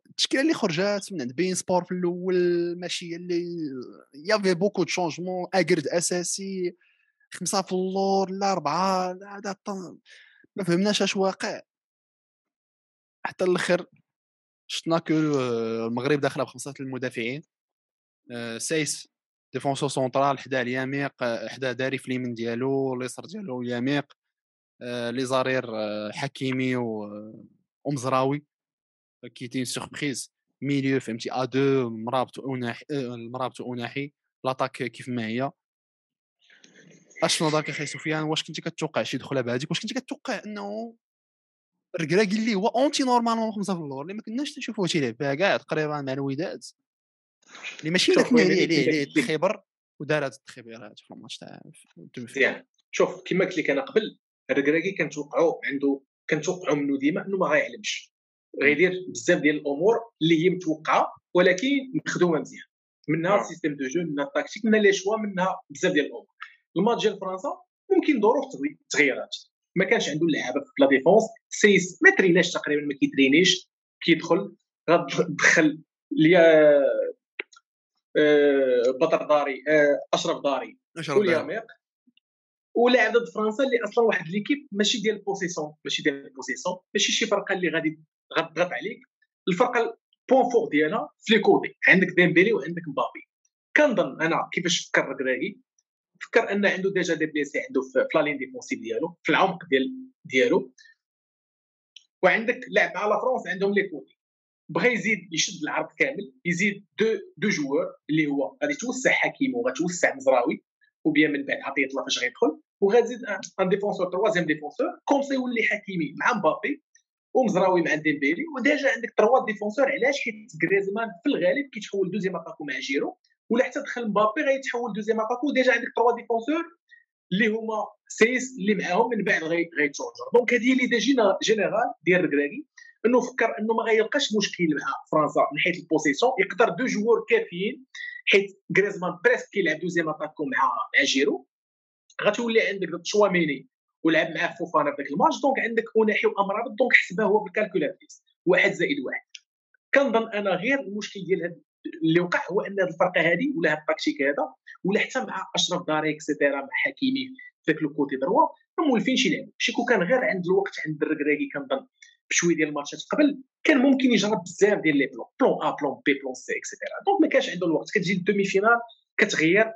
التشكيله اللي خرجات من عند بين سبور في الاول ماشي اللي يافي بوكو دو شونجمون، اكرد اساسي خمسه في اللور لا اربعه هذا ما فهمناش اش واقع حتى الاخر. شفنا كو المغرب داخله بخمسه المدافعين، سايس ديفونسور سونترال حدا اليميق، حدا داري في اليمين ديالو اليسر ديالو اليميق، لي زارير حكيمي ومزراوي كيتين سوربريز، ميليو فهمتي ا2 مرابط اوناحي، المرابط اوناحي، لاطاك كيف ما هي. اشنو داك اخي سفيان، واش كنتي كتوقع شي دخله بهذيك؟ واش كنتي كتوقع انه الركراكي اللي هو اونتي نورمالمون خمسه في اللور اللي ما كناش تنشوفوه تيلعب فيها كاع تقريبا مع الوداد، اللي ماشي داكني عليه عليه الخبر ودارات التخبيرات في الماتش تاع التمثيل. شوف كما قلت لك انا قبل، الركراكي كنتوقعوا عنده كنتوقعوا منه ديما انه ما غايعلمش، غيدير بزاف ديال الامور اللي هي متوقعه ولكن مخدومه مزيان، منها السيستم دو جو، منها التكتيك، منها لي شوا، منها بزاف ديال الامور. الماتش ديال فرنسا ممكن ظروف تغييرات، ما كانش عنده اللعابه في لا ديفونس، سيس ما تريناش تقريبا، ما كيترينيش، كيدخل غادخل ليا بطر داري اشرف داري واليميق، ولعب ضد فرنسا اللي اصلا واحد ليكيب ماشي ديال البوسيسيون، ماشي ديال البوسيسيون، ماشي شي فرقه اللي غادي غضغط عليك. الفرقه البون فور ديالها في لي كودي، عندك ديمبيلي وعندك مبابي. كنظن انا كيفاش فكر الركراكي، فكر ان عنده ديجا دي بليسي عنده في لا لين ديفونسيف ديالو في العمق ديال ديالو، وعندك لعب مع لا فرنسا عندهم لي كودي، بغى يزيد يشد العرض كامل، يزيد دو دو جوور اللي هو غادي توسع حكيمي وغتوسع مزراوي وبيان من بعد عطيه الله فاش غيدخل، وغازيد ان ديفونسور تروازيام ديفونسور كوم سي يولي حكيمي مع مبابي ومزراوي مع ديمبيلي، وديجا عندك تروا ديفونسور. علاش؟ حيت غريزمان في الغالب كيتحول دوزيام اتاكو مع جيرو، ولا حتى دخل مبابي غيتحول دوزيام اتاكو، وديجا عندك تروا ديفونسور اللي هما سيس اللي معاهم من بعد غيتشونجر. دونك هذه اللي دا جينيرال ديال الركراكي، انه فكر انه ما غيلقاش مشكل مع فرنسا من حيث البوسيسيون، يقدر دو جوور كافيين، حيت غريزمان بريسك كيلعب دوزيام اتاكو مع مع جيرو، غتولي عندك تشواميني ولعب معاه فوفانا في ذاك الماتش، دونك عندك اوناحي وامرابط، دونك حسبها هو بالكالكولاتريس واحد زائد واحد. كنظن انا غير المشكل ديال هاد اللي وقع هو ان هاد الفرقه هادي ولا هاد التكتيك هذا، ولا حتى مع اشرف داري اكسيتيرا مع حكيمي في ذاك لو كوتي دروا ما مولفينش يلعبوا. شي كون كان غير عند الوقت عند الركراكي، كنظن بشويه ديال الماتشات قبل كان ممكن يجرب بزاف ديال لي بلون بلون ا بلون بي بلون سي اكسيتيرا، دونك ما كانش عنده الوقت. كتجي الدومي فينال كتغير،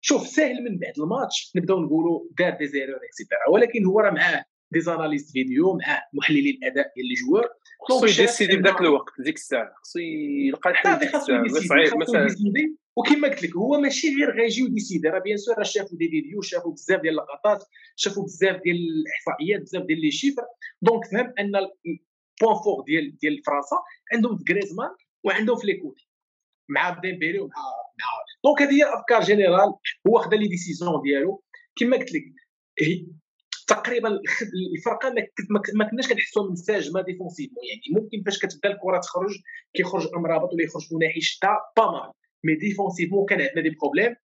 شوف ساهل من بعد الماتش نبداو نقولوا دار دي زيرور اكسيتيرا، ولكن هو راه معاه دي زاناليست فيديو، معاه محللين الاداء ديال لي جوار، خصو يديسيدي بداك الوقت ديك الساعه، خصو يلقى الحل. صعيب مثلا، وكما قلت لك هو ماشي غير غايجي وديسيدي، راه بيان سور راه شافوا دي فيديو، شافوا بزاف ديال اللقطات، شافوا بزاف ديال الاحصائيات، بزاف ديال لي شيفر، دونك فهم ان البوان فور ديال ديال فرنسا عندهم في غريزمان وعندهم في لي كوتي مع ديمبيلي ومع مع دونك هذه هي الافكار جينيرال. هو خدا لي ديسيزيون ديالو كما قلت لك، تقريبا الفرقه ما كناش كنحسوها منسجمه ديفونسيفمون، يعني ممكن فاش كتبدا الكره تخرج كيخرج امرابط ولا يخرج مناحي شتا با مال، مي ديفونسيفمون كان عندنا دي بروبليم،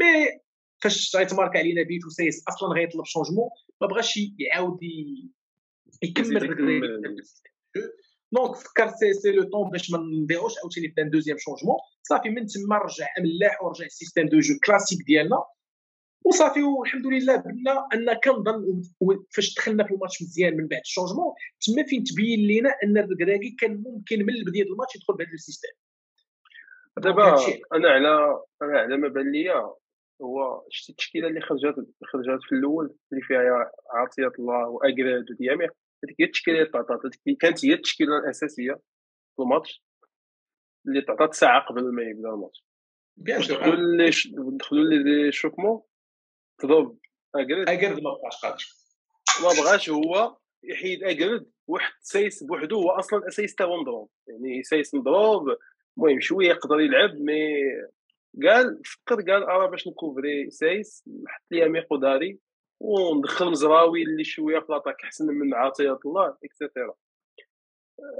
مي فاش غيتمارك علينا بيتو سايس اصلا غيطلب شونجمون ما بغاش يعاود يكمل دونك فكرت سي سي لو طون باش ما نديروش عاوتاني بدا دوزيام شونجمون صافي من تما رجع املاح ورجع السيستيم دو جو كلاسيك ديالنا وصافي والحمد لله بنا ان كنظن فاش دخلنا في الماتش مزيان من بعد الشونجمون تما فين تبين لينا ان الركراكي كان ممكن من البدايه ديال الماتش يدخل بهذا السيستيم. دابا انا على انا على ما بان ليا هو شتي التشكيله اللي خرجات خرجات في الاول اللي فيها عطيه الله واكراد وديامير هذيك هي التشكيله اللي تعطات كانت هي التشكيله الاساسيه في الماتش اللي تعطات ساعه قبل ما يبدا الماتش بيان سور دخلوا لي شوكمون تضرب اكراد اكراد ما بقاش قادر ما بغاش هو يحيد اكراد واحد سايس بوحدو هو اصلا اسايس تا هو مضروب يعني سايس مضروب المهم شويه يقدر يلعب مي قال فكر قال ارا باش نكوفري سايس نحط ليا ميقداري وندخل مزراوي اللي شويه في لاطاك احسن من عطيه الله اكسيتيرا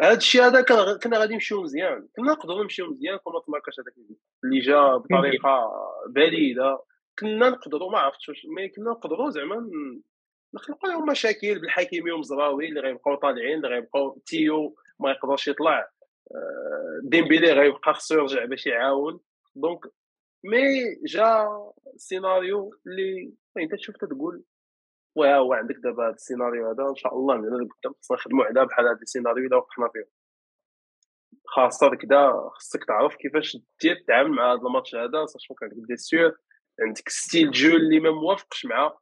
هذا الشيء هذا كنا غادي نمشيو مزيان كنا نقدروا نمشيو مزيان كون ما تماركاش هذاك اللي جا بطريقه بليده كنا نقدروا ما عرفتش واش مي كنا نقدروا زعما نخلقوا لهم مشاكل بالحكيمي ومزراوي اللي غيبقاو طالعين اللي غيبقاو تيو ما يقدرش يطلع ديمبيلي غيبقى خصو يرجع باش يعاون دونك مي جا السيناريو اللي انت شفتها تقول واه هو عندك دابا هذا السيناريو هذا ان شاء الله من هنا لقدام خصنا نخدموا على بحال هذا السيناريو الا وقفنا فيه خاصه كدا خصك تعرف كيفاش دير تتعامل مع هذا الماتش هذا ساشون كاك دي سيور عندك ستيل جو اللي ما موافقش مع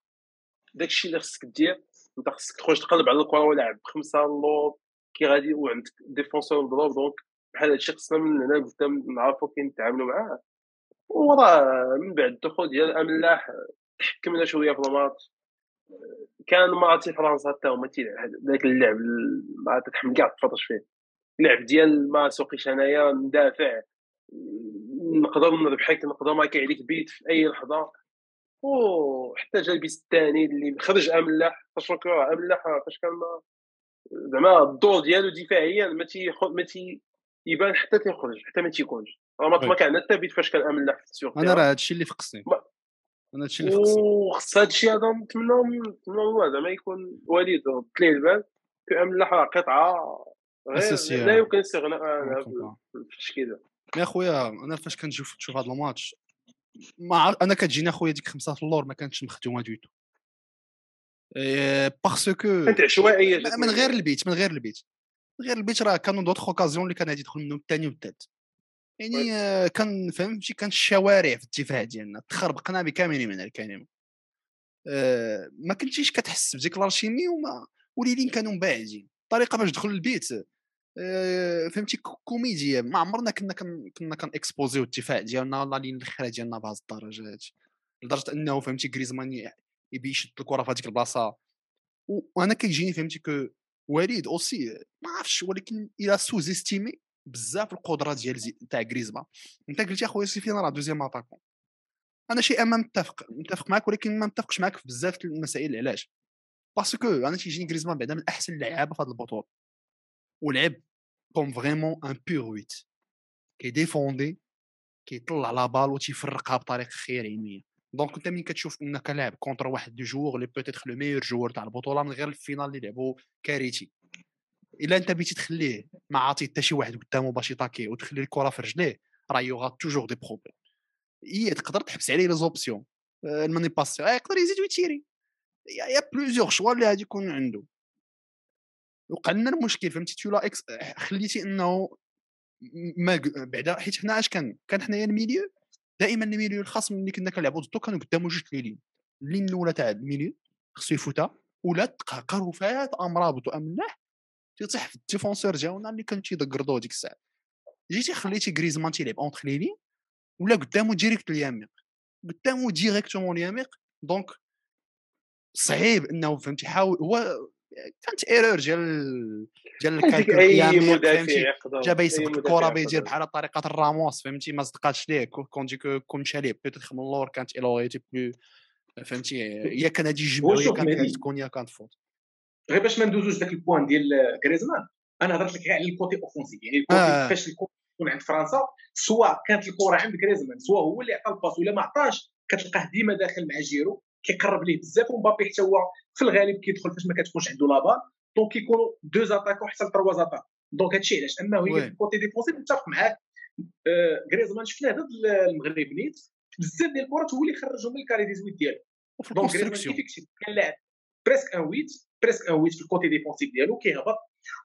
داكشي اللي خصك دير انت خصك تخرج تقلب على الكره ولاعب بخمسه اللوب كي غادي وعندك ديفونسور ضروب دونك بحال هادشي خصنا من هنا قدام نعرفوا كي نتعاملوا معاه وراه من بعد الدخول ديال املاح تحكمنا شويه في الماتش كان معطي فرنسا حتى هما تيلعب داك اللعب ما تتحمل كاع تفطش فيه اللعب ديال ما سوقيش انايا ندافع نقدر نربحك نقدر ما كيعليك بيت في اي لحظه وحتى جا البيس الثاني اللي خرج املاح تشكر املاح فاش كان زعما الدور ديالو دفاعيا ما تي يبان حتى تيخرج حتى ما تيكونش راه ما كان حتى بيت فاش كان املاح في السوق انا راه هادشي اللي فقصني انا هادشي اللي فقصني وخص هادشي هذا نتمناو نتمناو زعما يكون وليد طلي البال كاملاح راه قطعه غير لا يمكن استغناء عنها بالتشكيله مي اخويا انا فاش كنشوف تشوف هذا الماتش ما انا كتجيني اخويا ديك خمسه في اللور ما كانتش مخدومه دويتو باسكو من غير البيت من غير البيت من غير البيت راه كانوا دوت اوكازيون اللي كان غادي يدخل منهم الثاني والثالث يعني كنفهم ماشي كانت الشوارع في الدفاع ديالنا تخربقنا بكامل من الكلمه أه ما كنتيش كتحس بديك الارشيمي وما وليدين كانوا مباعدين الطريقه باش دخلوا للبيت أه فهمتي كوميديا ما عمرنا كنا كن كنا كنكسبوزيو الدفاع ديالنا ولا لين الاخره ديالنا بهذه الدرجات لدرجه انه فهمتي غريزمان يبي يشد الكره في هذيك البلاصه وانا كيجيني فهمتي كو وليد اوسي ما عرفتش ولكن الى سوزيستيمي بزاف القدره ديال تاع غريزمان انت قلتي اخويا سفيان راه دوزيام اتاكون انا شي امام متفق متفق معك ولكن ما متفقش معك في بزاف المسائل علاش باسكو انا تيجيني غريزمان بعدا من احسن اللعابه في هذا البطوله ولعب كوم فريمون ان بور ثمانية كيديفوندي كيطلع لا بال وتيفرقها بطريقه خير علميه دونك انت ملي كتشوف انك لاعب كونتر واحد دو جوغ لي بوتيتر لو ميور جوور تاع البطوله من غير الفينال اللي لعبوا كاريتي الا انت بغيتي تخليه ما عاطي حتى شي واحد قدامه باش يطاكي وتخلي الكره في رجليه راه يوغا توجور دي بروبليم اي تقدر تحبس عليه لي زوبسيون المانيباسيون يقدر يزيد ويتيري يا بلوزيغ شوا اللي غادي يكون عنده وقع لنا المشكل فهمتي تولا اكس خليتي انه ما بعدا حيت حنا اش كان كان حنايا الميليو دائما الميليو الخصم ملي كنا كنلعبوا ضدو كانوا قدامو جوج ليلين اللين الاولى تاع الميليو خصو يفوتها ولا تقهقر فات امرابط واملاح تيطيح في الديفونسور ديالنا اللي كان تيدقردو ديك الساعه جيتي خليتي غريزمان تيلعب اونتر ليلين ولا قدامو ديريكت لياميق قدامو ديريكتومون لياميق دونك صعيب انه فهمتي حاول هو كانت ايرور ديال ديال الكالكول اي مدافع جاب يسبق الكره بيدير بحال طريقه الراموس فهمتي ما صدقاتش ليه كونتي كون مشى ليه بوتيتر من اللور كانت الوغيتي بلو فهمتي يا كان هادي الجمهور يا كانت تكون يا كانت فوت غير باش ما ندوزوش داك البوان ديال غريزمان انا هضرت لك غير على الكوتي اوفونسيف يعني الكوتي فاش الكره تكون عند فرنسا سواء كانت الكره عند غريزمان سواء هو اللي عطى الباس ولا ما عطاش كتلقاه ديما داخل مع جيرو كيقرب ليه بزاف، ومبابي حتى هو في الغالب كيدخل فاش ما كتكونش عنده لا بال، دونك كيكونوا دو زاتاك وحتى ثلاثه زاتاك. دونك هادشي علاش انه هي كوتي ديفونسيف متفق معاك. غريزمان شفناه ضد المغرب نيت بزاف ديال الكرات هو اللي خرجهم من الكاريزمي ديالو. دونك غريزمان كان لاعب بريسك ان ويت بريسك ان ويت في الكوتي ديفونسيف ديالو كيهبط،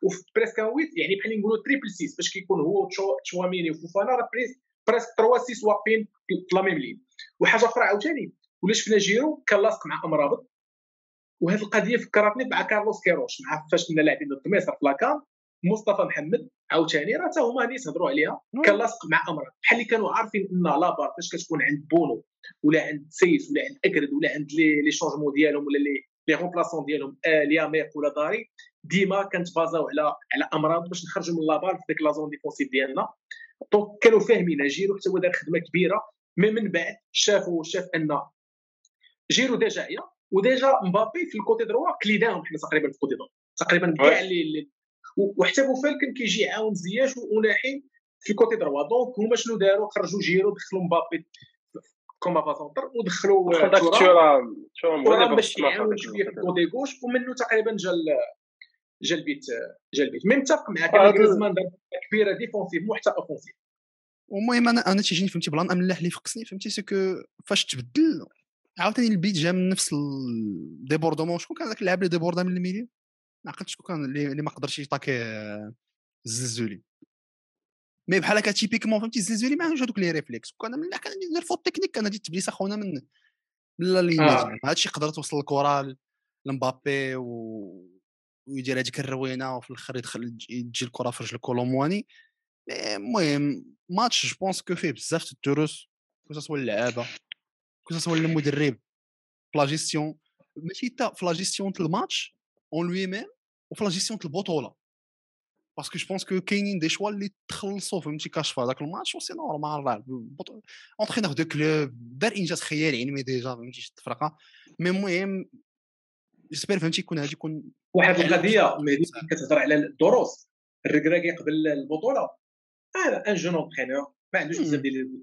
وفي بريسك ان ويت يعني بحال نقولوا تريبل سيس باش كيكون هو تشواميني وفوفانا راه بريسك ثلاثة سيس واقفين في لا ميم لين. وحاجه اخرى عاوتاني ولا شفنا جيرو كان لاصق مع امرابط، وهذه القضيه فكرتني مع كارلوس كيروش مع فاش كنا لاعبين ضد مصر في لاكام. مصطفى محمد عاوتاني راه حتى هما نيت هضروا عليها، كان لاصق مع امرابط بحال اللي كانوا عارفين ان لا بار فاش كتكون عند بونو ولا عند سيس ولا عند اكرد ولا عند لي شونجمون ديالهم ولا لي لي رومبلاسون ديالهم الياميق ولا داري ديما كنتبازاو على على امرابط باش نخرجوا من لا بار في ديك لا زون ديفونسيف ديالنا. دونك كانوا فاهمين جيرو حتى هو دار خدمه كبيره، من بعد شافوا شاف ان جيرو ديجا هي وديجا مبابي في الكوتي دروا كليداهم حنا تقريبا في الكوتي دروا تقريبا كاع اللي وحتى بوفال كان كيجي يعاون زياش وناحي في الكوتي دروا. دونك هما شنو داروا خرجوا جيرو دخلوا مبابي كوما باسونتر ودخلوا تورام تورام باش يعاون شويه في الكوتي غوش، ومنه تقريبا جا جا البيت جا البيت ميم متفق معاك. غريزمان دار كبيره ديفونسيف وحتى اوفونسيف. المهم انا انا تيجيني فهمتي بلان املاح اللي فقصني فهمتي سكو فاش تبدل عاوتاني البيت جا من نفس الديبوردمون. شكون كان داك اللاعب اللي ديبوردا من الميلي؟ ما عقلتش شكون كان اللي ما قدرش يطاكي الزلزولي، مي بحال هكا تيبيكمون فهمتي الزلزولي ما عندوش هذوك لي ريفليكس. كنا من كان ندير فوت تكنيك كان هذه التبليسه خونا من لا لي هادشي قدرت توصل الكره لمبابي و ويدير هذيك الروينه وفي الاخر يدخل تجي الكره في رجل كولومواني. المهم ماتش جو بونس كو فيه بزاف الدروس خصوصا اللعابه خصوصا المدرب فلا جيستيون، ماشي حتى فلا جيستيون ديال الماتش اون لوي ميم وفلا جيستيون ديال البطوله، باسكو جو بونس كو كاينين دي شوا اللي تخلصوا فهمتي كاشفه داك الماتش. وسي نورمال راه اونترينور دو كلوب دار انجاز خيال علمي ديجا فهمتي شد الفرقه. مي المهم جيسبر فهمتي يكون هادي يكون واحد القضيه مهدي كتهضر على الدروس. الركراكي قبل البطوله انا ان جون اونترينور ما عندوش بزاف ديال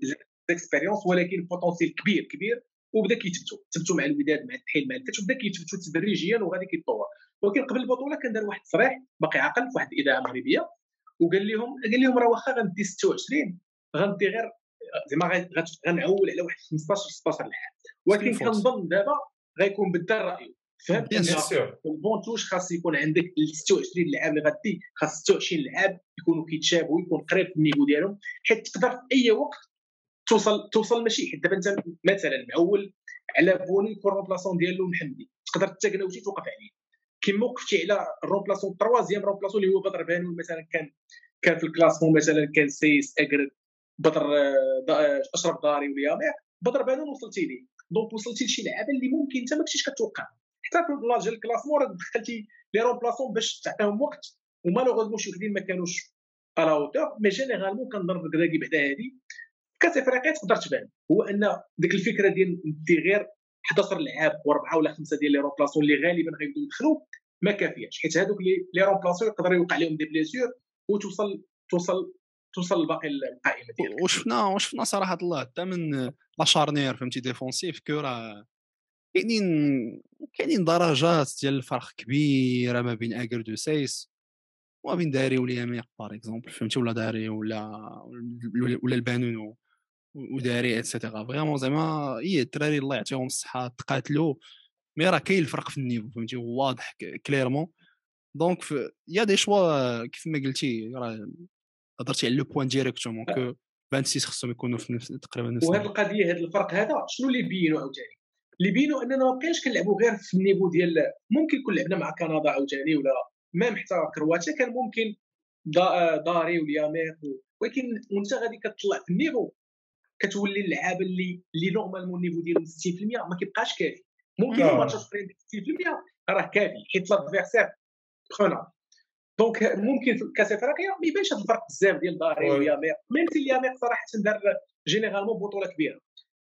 الاكسبيريونس، ولكن بوتونسيال كبير كبير وبدا كيتبتوا تبتوا مع الوداد مع التحيل مع الكاش وبدا كيتبتوا تدريجيا وغادي كيتطور. ولكن قبل البطوله كان دار واحد التصريح باقي عاقل في واحد الاذاعه مغربيه وقال لهم قال لهم راه واخا غندي ستة وعشرين غندي غير زعما غنعول على واحد خمسطاش ستطاش لاعب، ولكن كنظن دابا غيكون بدل رايه. فهمت بيان سور البونتوج خاص يكون عندك ستة وعشرين لاعب اللي غادي خاص ستة وعشرين لاعب يكونوا كيتشابهوا يكون قريب في النيفو ديالهم، حيت تقدر في اي وقت توصل توصل ماشي حيت دابا انت مثلا معول على بوني يكون رومبلاسون ديالو محمدي تقدر حتى كناوتي توقف عليه كيما وقفتي على رومبلاسون تروازيام رومبلاسون اللي هو بدر بانون مثلا كان كان في الكلاسمون مثلا كان سيس اكرد بدر دا اشرف داري واليامير بدر بانون وصلتي ليه. دونك وصلتي لشي لعابه اللي ممكن انت ما كنتيش كتوقع حتى في البلاصه ديال الكلاسمون راه دخلتي لي رومبلاسون باش تعطيهم وقت ومالوغوزمون شي وحدين ما كانوش على اوتور. مي جينيرالمون كنضرب الكراكي بعدا هذه كتفرقات تقدر تبان هو ان ديك الفكره ديال ندي غير حداش لعاب واربعه ولا خمسه ديال لي رومبلاسون اللي غالبا غيبداو يدخلوا ما كافياش، حيت هذوك لي رومبلاسون يقدر يوقع لهم دي بليسيور وتوصل توصل توصل باقي القائمه ديالك. وشفنا وشفنا صراحه الله حتى من لا شارنير فهمتي ديفونسيف كو راه كاينين كاينين درجات ديال الفرق كبيره ما بين اكر دو سايس وما بين داري والياميق باغ اكزومبل فهمتي ولا داري ولا ولا البانونو وداري اتسيتيرا فريمون زعما هي الدراري الله يعطيهم الصحه تقاتلوا مي راه كاين الفرق في النيفو فهمتي واضح كليرمون. دونك يا دي شوا كيف ما قلتي راه هضرتي على لو بوين ديريكتومون كو ستة وعشرين خصهم يكونوا في نفس تقريبا نفس وهاد القضيه هاد الفرق هذا شنو اللي بينوا عاوتاني اللي بينوا اننا ما بقيناش كنلعبوا غير في النيفو ديال ممكن كون لعبنا مع كندا عاوتاني ولا ميم حتى كرواتيا كان ممكن دا داري والياميق، ولكن وانت غادي كتطلع في النيفو كتولي اللعابه اللي اللي نورمالمون النيفو ديالهم ستين بالمية ما كيبقاش كافي. ممكن الماتش فرين ستين بالمية راه كافي حيت لادفيرسير بخونا. دونك ممكن في كاس افريقيا ما يبانش هذا الفرق بزاف ديال داري والياميق ميم سي الياميق صراحه دار جينيرالمون بطوله كبيره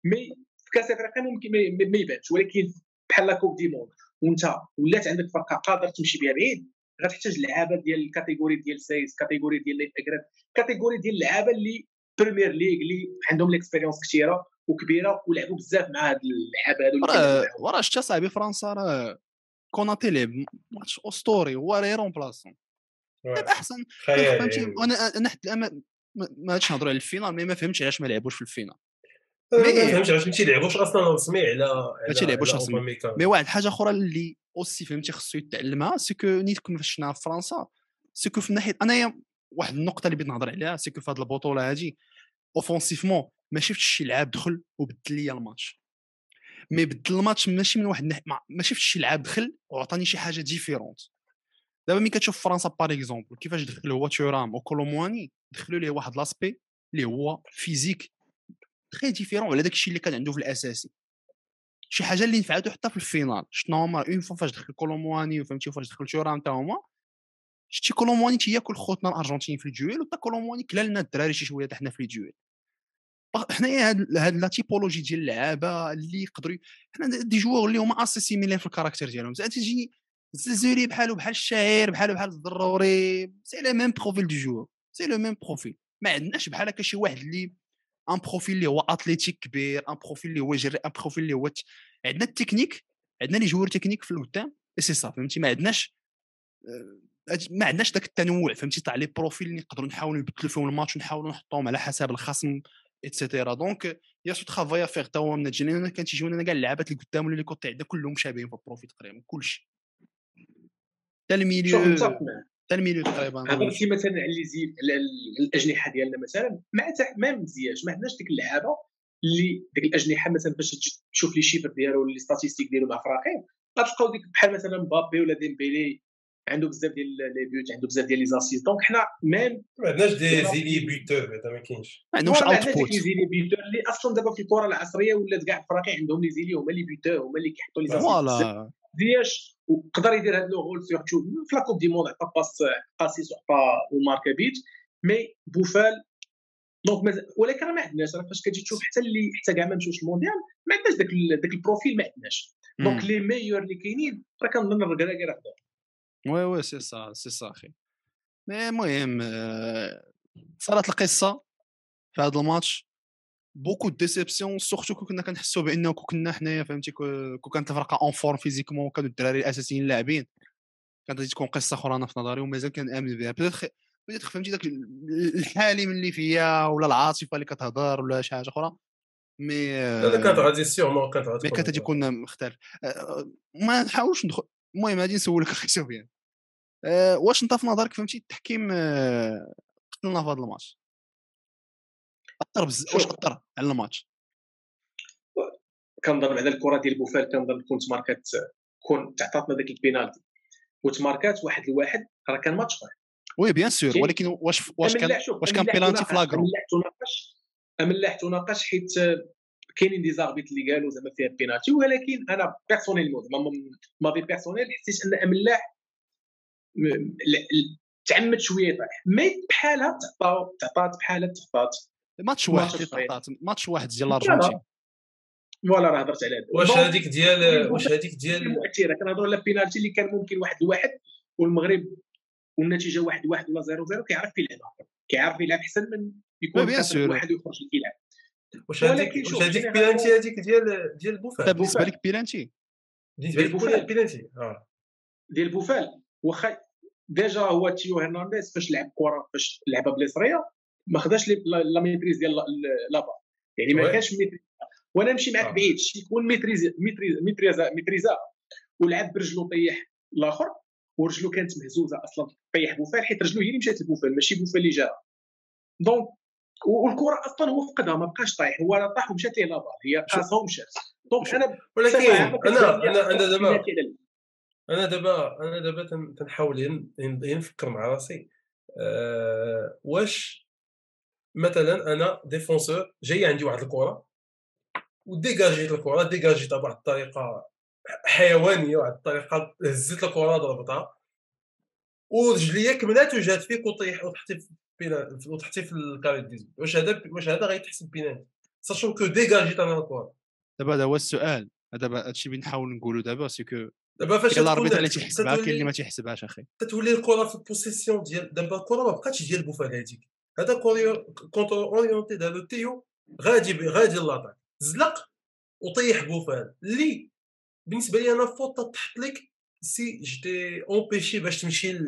مي في كاس افريقيا ممكن ما يبانش، ولكن بحال لا كوب دي مون وانت ولات عندك فرقه قادر تمشي بها بعيد غتحتاج لعابه ديال الكاتيجوري ديال سايز كاتيجوري ديال لي اكراد كاتيجوري ديال اللعابه اللي بريمير ليغ اللي عندهم ليكسبيريونس كثيره وكبيره ولعبوا بزاف مع هاد اللعاب هادو. وراه شتا صاحبي فرنسا راه كوناتي لعب ماتش اسطوري هو راه يرومبلاسون احسن فهمتي. انا انا حتى الان ما هادش نهضروا على الفينال مي ما فهمتش علاش ما لعبوش في الفينال. ما فهمتش علاش ما تيلعبوش اصلا رسمي على ما تيلعبوش رسمي. مي واحد الحاجه اخرى اللي اوسي فهمتي خصو يتعلمها سكو نيتكم فاش شفنا في فرنسا سكو في ناحيه انايا واحد النقطه اللي بغيت نهضر عليها سكو في هاد البطوله هادي اوفونسيفمون ما شفتش شي لعاب دخل وبدل لي الماتش. مي بدل الماتش ماشي من واحد الناحيه ما شفتش شي لعاب دخل وعطاني شي حاجه ديفيرونت. دابا ملي كتشوف فرنسا باغ اكزومبل كيفاش دخل هو تورام وكولومواني دخلوا ليه واحد لاسبي اللي هو فيزيك تري ديفيرون على داكشي اللي كان عنده في الاساسي. شي حاجه اللي نفعته حتى في الفينال شنو هما اون فوا فاش دخل كولومواني وفهمتي فاش دخل تورام حتى هما شتي كولومواني تياكل خوتنا الارجنتين في الدويل وتا كولومواني كلالنا الدراري شي شويه حتى حنا في الدويل. حنايا هاد هاد لا تيبولوجي ديال اللعابه اللي يقدروا حنا دي جوور اللي هما اسيسيميلين في الكاركتير ديالهم تجي الزيزوري بحالو بحال الشاعر بحالو بحال الضروري سي لو ميم بروفيل دو جوور سي لو ميم بروفيل. ما عندناش بحال هكا شي واحد اللي ان بروفيل اللي هو اتليتيك كبير ان بروفيل اللي هو جري ان بروفيل اللي هو عندنا التكنيك عندنا لي جوور تكنيك في القدام سي صافي فهمتي. ما عندناش ما عندناش داك التنوع فهمتي تاع لي بروفيل اللي نقدروا نحاولوا نبدلوا فيهم الماتش ونحاولوا نحطوهم على حساب الخصم ايتترا. دونك يا سو ترافاي افير تا هو من جينا كان تيجيونا انا كاع اللعابات اللي قدام اللي كنت عندها كلهم شابين في البروفيل تقريبا كلشي تا الميليو تا الميليو تقريبا. هضرتي مثلا على لي زيل الاجنحه ديالنا مثلا ما ما مزياش ما عندناش ديك اللعابه اللي ديك الاجنحه مثلا باش تشوف لي شيفر ديالو ولا لي ستاتيستيك ديالو مع فراقين غتلقاو ديك بحال مثلا مبابي ولا ديمبيلي عنده بزاف ديال لي بيوت عنده بزاف ديال لي زاسيس. دونك حنا ميم ما عندناش دي زيلي بيوتور هذا ما كاينش ما عندهمش اوتبوت زيلي بيوتور اللي اصلا دابا في الكره العصريه ولات كاع الفراقي عندهم لي زيلي هما لي بيوتور هما اللي كيحطوا لي زاسيس دياش وقدر يدير هاد لو غول سورتو في لا كوب دي موند عطا باس قاسيس وعطا وماركا بيت مي بوفال. دونك ولكن راه ما عندناش راه فاش كتجي تشوف حتى اللي حتى كاع ما مشاوش المونديال ما عندناش داك داك البروفيل ما عندناش. دونك لي ميور اللي كاينين راه كنظن الركراكي راه خداهم. وي وي سي صا سي صا اخي. مي المهم صارت القصه في هذا الماتش بوكو ديسيبسيون سورتو كون كنا كنحسوا بانه كنا حنايا فهمتي كون كانت الفرقه اون فورم فيزيكمون وكانوا الدراري الاساسيين لاعبين كانت غادي تكون قصه اخرى انا في نظري ومازال كنامن بها بيتيتخ بيتيتخ فهمتي داك الحالي من اللي فيا ولا العاطفه اللي كتهضر ولا شي حاجه اخرى مي هذا كانت غادي سيغمون كانت غادي مي كانت غادي تكون مختلف. ما نحاولش ندخل المهم غادي نسولك اخي سفيان واش انت في نظرك فهمتي التحكيم قتلنا في هذا الماتش اثر بزاف واش اثر على الماتش؟ كنظن على الكره ديال بوفال كنظن كون تماركات كون تعطاتنا داك البينالتي وتماركات واحد لواحد راه كان ماتش واحد. وي بيان سور ولكن واش واش كان واش كان بينالتي في لاكرو املاح تناقش حيت كاينين دي زاربيت اللي قالوا زعما فيها بينالتي ولكن انا بيرسونيل زعما ما بي بيرسونيل حسيت ان املاح تعمد شويه طايح مي بحالها تعطات تعطات بحالها تعطات ماتش واحد تعطات ماتش واحد ديال الارجنتين فوالا راه هضرت على هذا. واش هذيك ديال واش هذيك ديال المؤثره كنهضروا على البينالتي اللي كان ممكن واحد لواحد والمغرب والنتيجه واحد واحد ولا زيرو زيرو كيعرف يلعب كيعرف يلعب احسن من يكون واحد ويخرج يلعب. واش هذيك واش هذيك بينالتي هذيك ديال ديال بوفال بالنسبه لك بينالتي بالنسبه لك بينالتي اه ديال بوفال واخا ديجا هو تيو هرنانديز فاش لعب كره فاش لعبها باليسريه ما خداش لا ميتريز ديال لابا يعني ما كانش ميتريز وانا نمشي معاك بعيد شي يكون ميتريز ميتريز ميتريزا ميتريزا ولعب برجلو طيح الاخر ورجلو كانت مهزوزه اصلا طيح بوفال حيت رجلو هي اللي مشات لبوفال ماشي بوفال اللي جاها. دونك والكره اصلا هو فقدها ما بقاش طايح هو راه طاح ومشات ليه لابا هي قاصها ومشات. دونك انا ولكن انا انا انا دابا انا دابا انا دابا تنحاول نفكر مع راسي أه واش مثلا انا ديفونسور جاي عندي واحد الكره وديجاجيت الكره ديجاجيتها بواحد الطريقه حيوانيه واحد الطريقه هزيت الكره ضربتها ورجليا كملات وجات فيك وطيح وتحطي في بينالتي وتحطي في الكاري ديز. واش هذا واش هذا غيتحسب بينالتي ساشون كو ديجاجيت انا الكره؟ دابا هذا هو السؤال هذا هادشي اللي نحاول نقولوا دابا سيكو دابا فاش الاربيتر اللي تيحسبها كاين اللي ما تيحسبهاش اخي تتولي الكره في البوسيسيون ديال دابا الكره ما بقاتش ديال بوفال هذيك هذا كونتر اورينتي دابا تيو غادي غادي لاطاك زلق وطيح بوفال اللي بالنسبه لي انا فوطه تحط لك سي جيتي امبيشي باش تمشي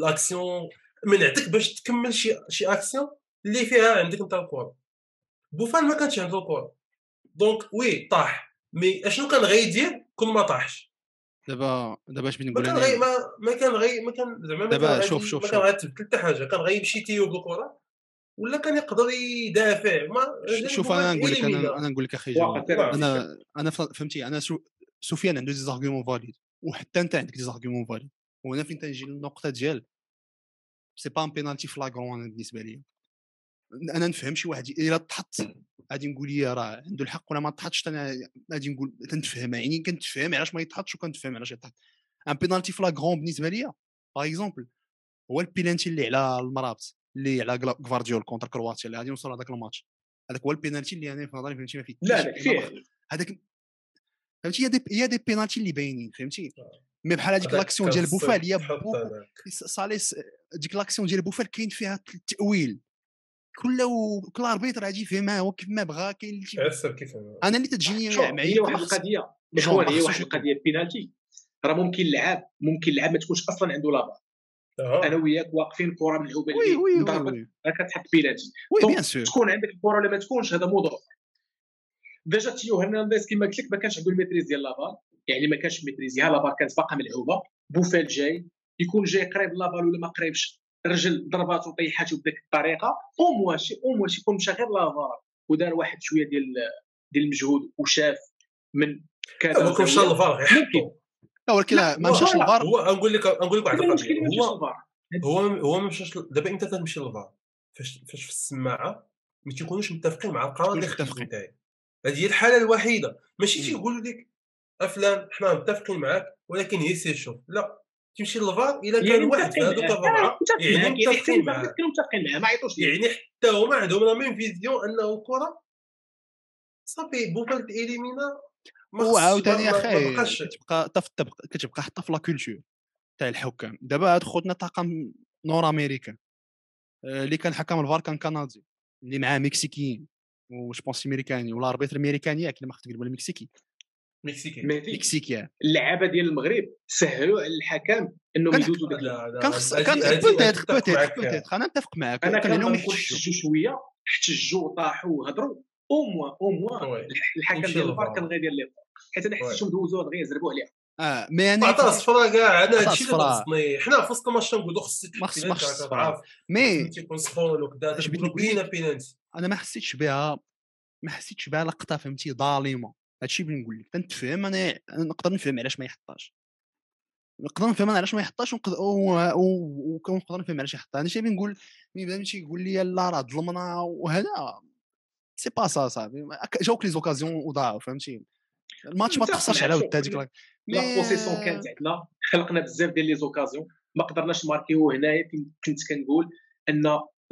لاكسيون منعتك باش تكمل شي شي اكسيون اللي فيها عندك نتا الكره. بوفال ما كانش عنده الكره دونك وي طاح مي اشنو كان غيدير كون ما طاحش. دابا دابا اش بغيت نقول انا غي... ما... ما كان غي ما كان زعما دابا شوف شوف ما كان غاتبدل حتى حاجه كان غيمشي تيوب الكره ولا كان يقدر يدافع. ما شوف انا نقول لك انا انا نقول لك اخي انا انا فهمتي انا سو... سفيان عنده دي زارغيومون فاليد وحتى انت عندك دي زارغيومون فاليد وهنا فين تنجي للنقطه ديال سي با ان بينالتي فلاغرون بالنسبه لي. انا نفهم شي واحد الا تحط غادي نقول ليه راه عنده الحق ولا ما تحطش انا غادي نقول تنتفهم يعني كنتفهم علاش ما يتحطش وكنتفهم علاش يتحط. ان بينالتي فلاغرون بالنسبه ليا باغ اكزومبل هو البينالتي اللي على المرابط اللي على غفارديول كونتر كرواتيا اللي غادي نوصل لهذاك الماتش. هذاك هو البينالتي اللي انا في نظري فهمتي ما فيه لا فيه هذاك فهمتي يا دي يا دي بينالتي اللي باينين فهمتي مي بحال هذيك لاكسيون ديال بوفال هي صاليس ديك لاكسيون ديال بوفال كاين فيها التاويل كله كل اربيتر غادي يفهمها هو كيف ما بغا كاين اللي تيعصب كيف انا اللي تجيني معايا واحد القضيه اخوان هي واحد القضيه البينالتي راه ممكن اللعاب ممكن اللعاب ما تكونش اصلا عنده لابا انا وياك واقفين كره ملعوبه ليه ضربك راه كتحط بينالتي تكون عندك الكره ولا ما تكونش هذا موضوع ديجا. تيو هرنانديز كما قلت لك ما كانش عنده الميتريز ديال لابا يعني ما كانش ميتريزيها لابا كانت باقا ملعوبه. بوفال جاي يكون جاي قريب لابا ولا ما قريبش رجل ضربات وطيحاته بديك الطريقه او شي او شي يكون مشى غير لافار ودار واحد شويه ديال ديال المجهود وشاف من كذا ممكن مشى لافار ممكن لا ولكن ما مشاش لافار. هو نقول لك نقول لك واحد القضيه هو هو هو ما مشاش. دابا انت تمشي لافار فاش فاش في السماعه ما تيكونوش متفقين مع القرار اللي خديتو نتايا. هذه هي الحاله الوحيده ماشي تيقولوا لك افلان حنا متفقين معاك ولكن هي سي شوف لا تمشي للفار الا كان يعني واحد في هذوك الربعه يعني متفقين معاه متفقين معاه ما عيطوش يعني حتى هما عندهم لا ميم فيزيون انه كره صافي بوفال تيليمينا. وعاوتاني اخي تبقى حتى في الطبق كتبقى حتى في لا كولتور تاع الحكام. دابا هاد خوتنا طاقم نور امريكان اللي كان حكم الفار كان كندي اللي معاه مكسيكيين وش بونسي ميريكاني ولا اربيتر ميريكاني ياك اللي ما خفت تقول مكسيكي مكسيكي مكسيكي. اللعابه ديال المغرب سهلوا على الحكام انهم يدوزوا داك كان كان بوتيت بوتيت انا متفق معاك انا كنقول شي شويه احتجوا طاحوا هضروا او موا او موا الحكم ديال الفار كان غير ديال لي حيت انا حسيتهم دوزوها غير زربوا عليها اه مي انا عطا صفرا كاع. انا هادشي اللي خصني حنا في وسط الماتش نقولوا خصك تعرف مي تيكون صفور لو كدا بينا بينالتي انا ما حسيتش بها ما حسيتش بها لقطه فهمتي ظالمه. هادشي بغيت نقول لك تنتفهم انا نقدر نفهم علاش ما يحطاش نقدر نفهم علاش ما يحطاش ونقدر نفهم علاش يحطها. انا شي بغيت نقول ملي بدا تيقول لي لا راه ظلمنا وهذا سي با سا صافي جاوك لي زوكازيون وضاعوا فهمتي الماتش ما تخسرش على ود هذيك لا بوسيسيون كانت عندنا خلقنا بزاف ديال لي زوكازيون ما قدرناش ماركيو. هنايا كنت كنقول ان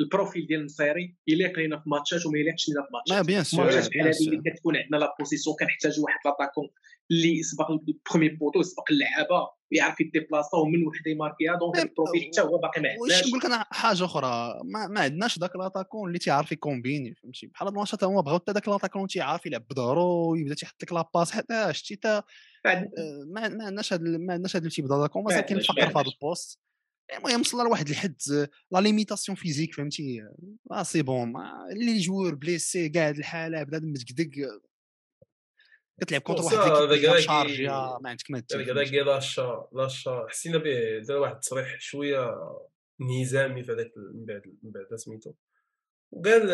البروفيل ديال النصيري يليق لينا في ماتشات وما يليقش لينا في ماتشات. بيان سور ماتشات بحال هذه اللي كتكون عندنا لا بوزيسيون كنحتاجوا واحد لاتاكون اللي يسبق البرومي بوطو يسبق اللعابه يعرف يديبلاصاو من وحده يماركيها دونك البروفيل حتى هو باقي ما عندناش. واش نقول لك انا حاجه اخرى ما, ما عندناش داك لاتاكون اللي تيعرف يكومبيني فهمتي بحال هاد الماتشات هما بغاو حتى داك لاتاكون تيعرف يلعب بظهرو يبدا تيحط لك لاباس حتى شتي حتى ما عندناش هاد ما عندناش هاد التيب ديال لاتاكون ما كاين فقر في هاد البوست. المهم وصلنا لواحد الحد لا ليميتاسيون فيزيك فهمتي راه سي بون اللي جوور بليسي كاع هاد الحاله بدا متكدق كتلعب كونتر واحد ديك شارجي ما عندك ما دير هذاك لاشا لاشا حسينا به دار واحد التصريح شويه نظامي في هذاك من بعد من بعد سميتو وقال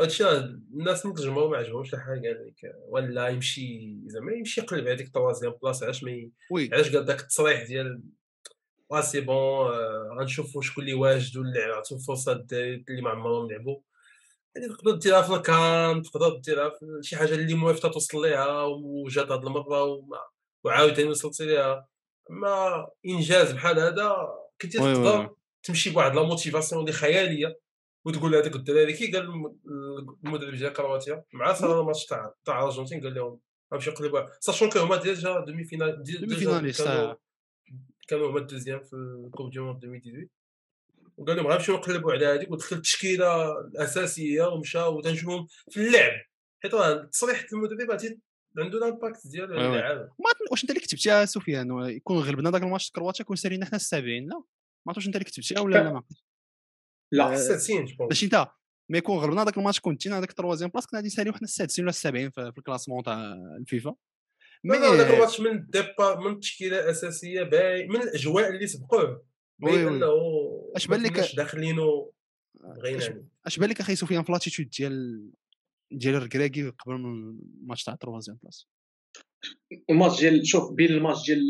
هادشي الناس اللي تجمعوا ما عجبهمش الحال قال لك ولا يمشي زعما يمشي يقلب هذيك الطوازيام بلاص علاش ما علاش قال داك التصريح ديال وا سي بون غنشوفوا شكون اللي واجدوا اللي عطوا الفرصه اللي ما عمرهم لعبوا يعني تقدر ديرها في الكام تقدر ديرها في شي حاجه اللي موافقه توصل ليها وجات هاد المره وعاوتاني وصلت ليها. اما انجاز بحال هذا كنتي تقدر تمشي بواحد لا موتيفاسيون اللي خياليه وتقول هذاك الدراري كي قال المدرب ديال كرواتيا مع صار الماتش تاع تاع الارجنتين قال لهم غنمشي نقلبوا ساشون كو هما ديجا دومي فينال دومي فينال كانوا هما الدوزيام في الكوب دي مون ألفين وثمانطاش وقال لهم غنمشيو نقلبوا على هذيك ودخل التشكيله الاساسيه ومشاو وتنشوفهم في اللعب حيت التصريح المدرب غادي عنده الامباكت ديالو على اللعابه. ما واش انت اللي كتبتيها سفيان يكون غلبنا داك الماتش كرواتيا كون سالينا حنا السابعين؟ لا ما عرفتش انت اللي كتبتيها ولا لا ما لا السادسين باش انت ما يكون غلبنا داك الماتش كنتينا داك التروازيام بلاص كنا غادي نساليو حنا السادسين ولا السابعين في الكلاسمون تاع الفيفا. مي داك الماتش من الديبار من التشكيله الاساسيه باين من الاجواء اللي سبقوه باين انه اش بان لك داخلينو بغينا. اش بان لك اخي سفيان في لاتيتود ديال ديال الركراكي قبل من الماتش تاع ثلاثة بلاص الماتش ديال شوف بين الماتش ديال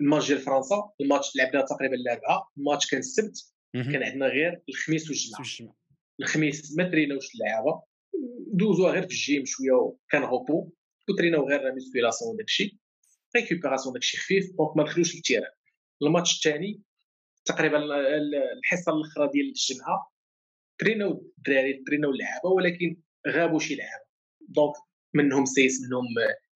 الماتش ديال فرنسا الماتش لعبنا تقريبا الاربعاء الماتش كان السبت كان عندنا غير الخميس والجمعه. الخميس ما تريناوش اللعابه دوزوها غير في الجيم شويه وكان هوبو وتريناو غير ميسكيلاسيون داكشي ريكوبيراسيون داكشي خفيف دونك ما دخلوش التيران. الماتش الثاني تقريبا الحصه الاخرى ديال الجمعه تريناو الدراري تريناو اللعابه ولكن غابوا شي لعابه دونك منهم سيس منهم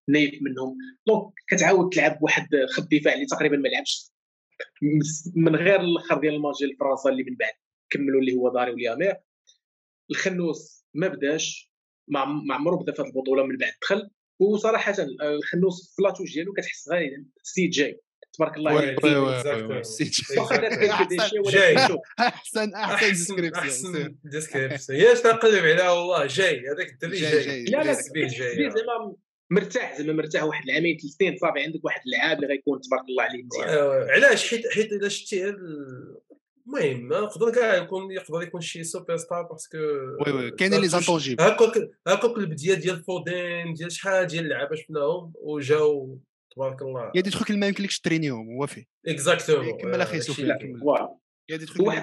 نايف منهم دونك كتعاود تلعب واحد خط دفاع اللي تقريبا ما لعبش من غير الاخر ديال الماتش ديال فرنسا اللي من بعد كملوا اللي هو داري واليامير. الخنوس ما بداش ما عمره بدا في هذه البطوله من بعد دخل وصراحه الخنوس في لاتوج ديالو كتحس غير السيد جاي تبارك الله عليه احسن احسن ديسكريبسيون ديسكريبسيون ياش تنقلب عليها والله جاي هذاك الدري جاي لا لا جاي زعما مرتاح زعما مرتاح واحد العامين ثلاث سنين صافي عندك واحد اللاعب اللي غيكون تبارك الله عليه مزيان. علاش حيت حيت الا شتي المهم نقدر كاع يكون يقدر يكون شي سوبر ستار باسكو وي وي كاين لي زانطونجيب هاكوك هاكوك البديه ديال فودين ديال شحال ديال اللعابه شفناهم وجاو تبارك الله يا دي تخوك اللي ما يمكنلكش ترينيهم هو فيه اكزاكتومون كمل اخي سفيان كمل يا دي تخوك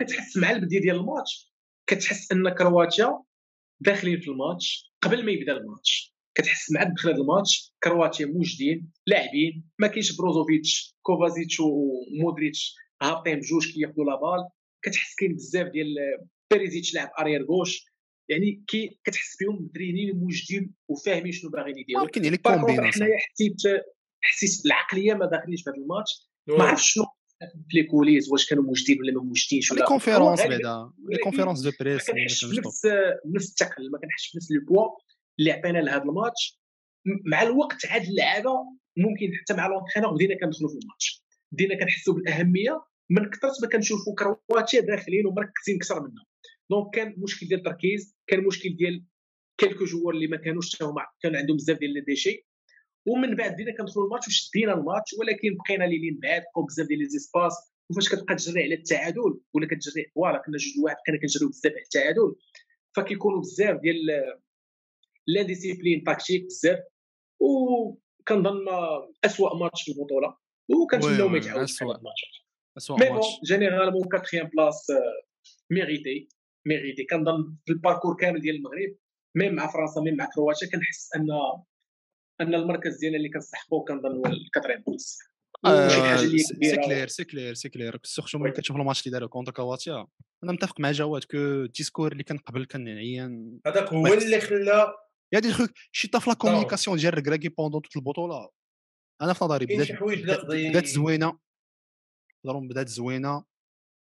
كتحس مع البديه ديال الماتش كتحس ان كرواتيا داخلين في الماتش قبل ما يبدا الماتش كتحس مع دخل هذا الماتش كرواتيا موجودين لاعبين ما كاينش بروزوفيتش كوفازيتش ومودريتش هابطين بجوج كياخذوا لا بال كتحس كاين بزاف ديال بيريزيتش لاعب اريير غوش يعني كي كتحس بهم مدرينين وموجودين وفاهمين شنو باغيين يديروا ممكن لي كومبيناسيون. حنايا حسيت حسيت العقليه ما داخلينش في هذا الماتش ما عرفتش شنو في لي كوليز واش كانوا موجودين ولا ما موجودينش ولا لي كونفيرونس بعدا لي كونفيرونس دو بريس نفس نفس الثقل ما كنحسش نفس لو بوا اللي عطينا لهذا الماتش مع الوقت عاد اللعابه ممكن حتى مع لونترينور بدينا كندخلوا في الماتش بدينا كنحسوا بالاهميه من كثرت ما كنشوفوا كرواتيا داخلين ومركزين اكثر منا دونك كان مشكل ديال التركيز كان مشكل ديال كلكو جوار اللي ما كانوش حتى هما كان عندهم بزاف ديال لي ديشي ومن بعد بدينا كندخلوا الماتش وشدينا الماتش ولكن بقينا ليلين بعاد بقاو بزاف ديال لي زيسباس وفاش كتبقى تجري على التعادل ولا كتجري فوالا كنا جوج لواحد كنا كنجريو بزاف على التعادل فكيكونوا بزاف ديال لا ديسيبلين تاكتيك بزاف وكنظن اسوء ماتش في البطوله وكنتمناو ما يتعاودش هذا الماتش. اسوء ماتش جينيرالمون كاتريام بلاص ميريتي ميريتي كنظن في الباركور كامل ديال المغرب ميم مع فرنسا ميم مع كرواتيا كنحس ان ان المركز ديالنا اللي كنستحقوه كنظن هو الكاتريام بلاص. سي كلير سي كلير سي كلير سورتو ملي كتشوف الماتش اللي داروا كونتر كرواتيا انا متفق مع جواد كو الديسكور اللي كان قبل كنعيان هذاك هو اللي خلى يا دي تخوك شي طاف لا كومونيكاسيون ديال الركراكي بوندون توت البطوله. انا في نظري بدات بدات زوينه ضروري بدات زوينه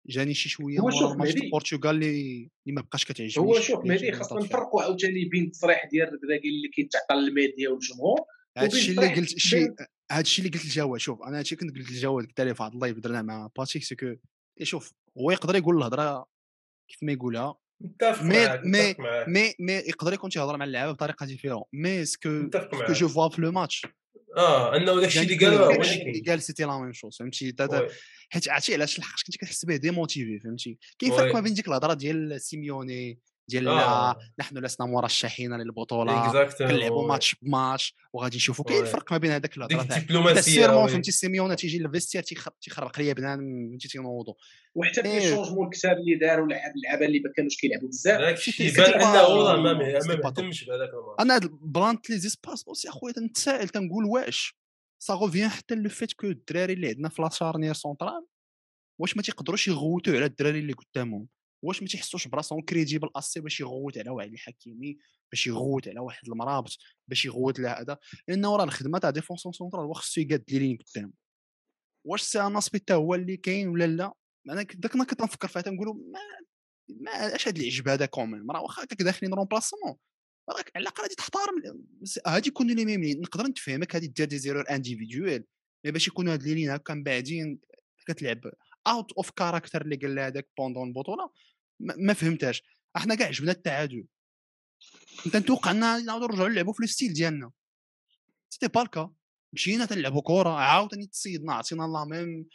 جاني شي شويه ماتش البرتغال اللي ما بقاش كتعجبني. هو شوف مهدي خاصنا نفرقوا عاوتاني بين التصريح ديال الركراكي اللي كيتعطى للميديا والجمهور هادشي اللي قلت شي هادشي اللي قلت لجواد. شوف انا هادشي كنت قلت لجواد قلت له في واحد اللايف درناه مع باتيك سكو شوف هو يقدر يقول الهضره كيف ما يقولها متفق معاك مي مي مي يقدر يكون تيهضر مع اللعابه بطريقه ديفيرون مي سكو سكو جو فوا في لو ماتش اه انه داكشي اللي قالو اللي قال سيتي لا ميم شوز فهمتي حيت عرفتي علاش لحقاش كنت كتحس به ديموتيفي فهمتي كاين فرق ما بين ديك الهضره ديال سيميوني ديال آه. نحن لسنا مرشحين للبطوله كنلعبوا ماتش بماتش وغادي نشوفوا كاين فرق ما بين هذاك الهضره تاع الدبلوماسيه فهمتي سيميون تيجي للفيستير تيخرق ليا بنان فهمتي تينوضوا وحتى في الشونجمون الكثار اللي داروا لعاب اللعابه اللي ما كانوش كيلعبوا بزاف كيبان انه والله ما مهتمش بهذاك الماتش. انا هاد البلانت لي زيسباس اوسي اخويا تنتسائل تنقول واش صاغوفيان حتى لو فيت كو الدراري اللي عندنا في لاشارنيير سونترال واش ما تيقدروش يغوتوا على الدراري اللي قدامهم واش ما تيحسوش براسهم كريديبل اسي باش يغوت على وعلي الحكيمي باش يغوت على واحد المرابط باش يغوت على هذا لانه راه الخدمه تاع ديفونسون سونترال خصو يقاد ليلين قدام واش سي ان اسبي تا هو اللي كاين ولا لا. انا داك انا كنت نفكر فيها تنقولوا ما اش هاد العجب هذا كومون راه واخا هكاك داخلين رومبلاسمون راك على الاقل غادي تحترم هادي يكونوا لي ميمين نقدر نتفهمك هادي دير دي زيرور انديفيديوال مي باش يكونوا هاد لينين هكا من بعدين كتلعب اوت اوف كاركتر اللي قال هذاك بوندون البطوله ما فهمتهاش. احنا كاع عجبنا التعادل انت نتوقع لنا نعاودوا نرجعوا نلعبوا في الستيل ديالنا سيتي با الكا مشينا تلعبوا كره عاوتاني تصيدنا عطينا الله ميم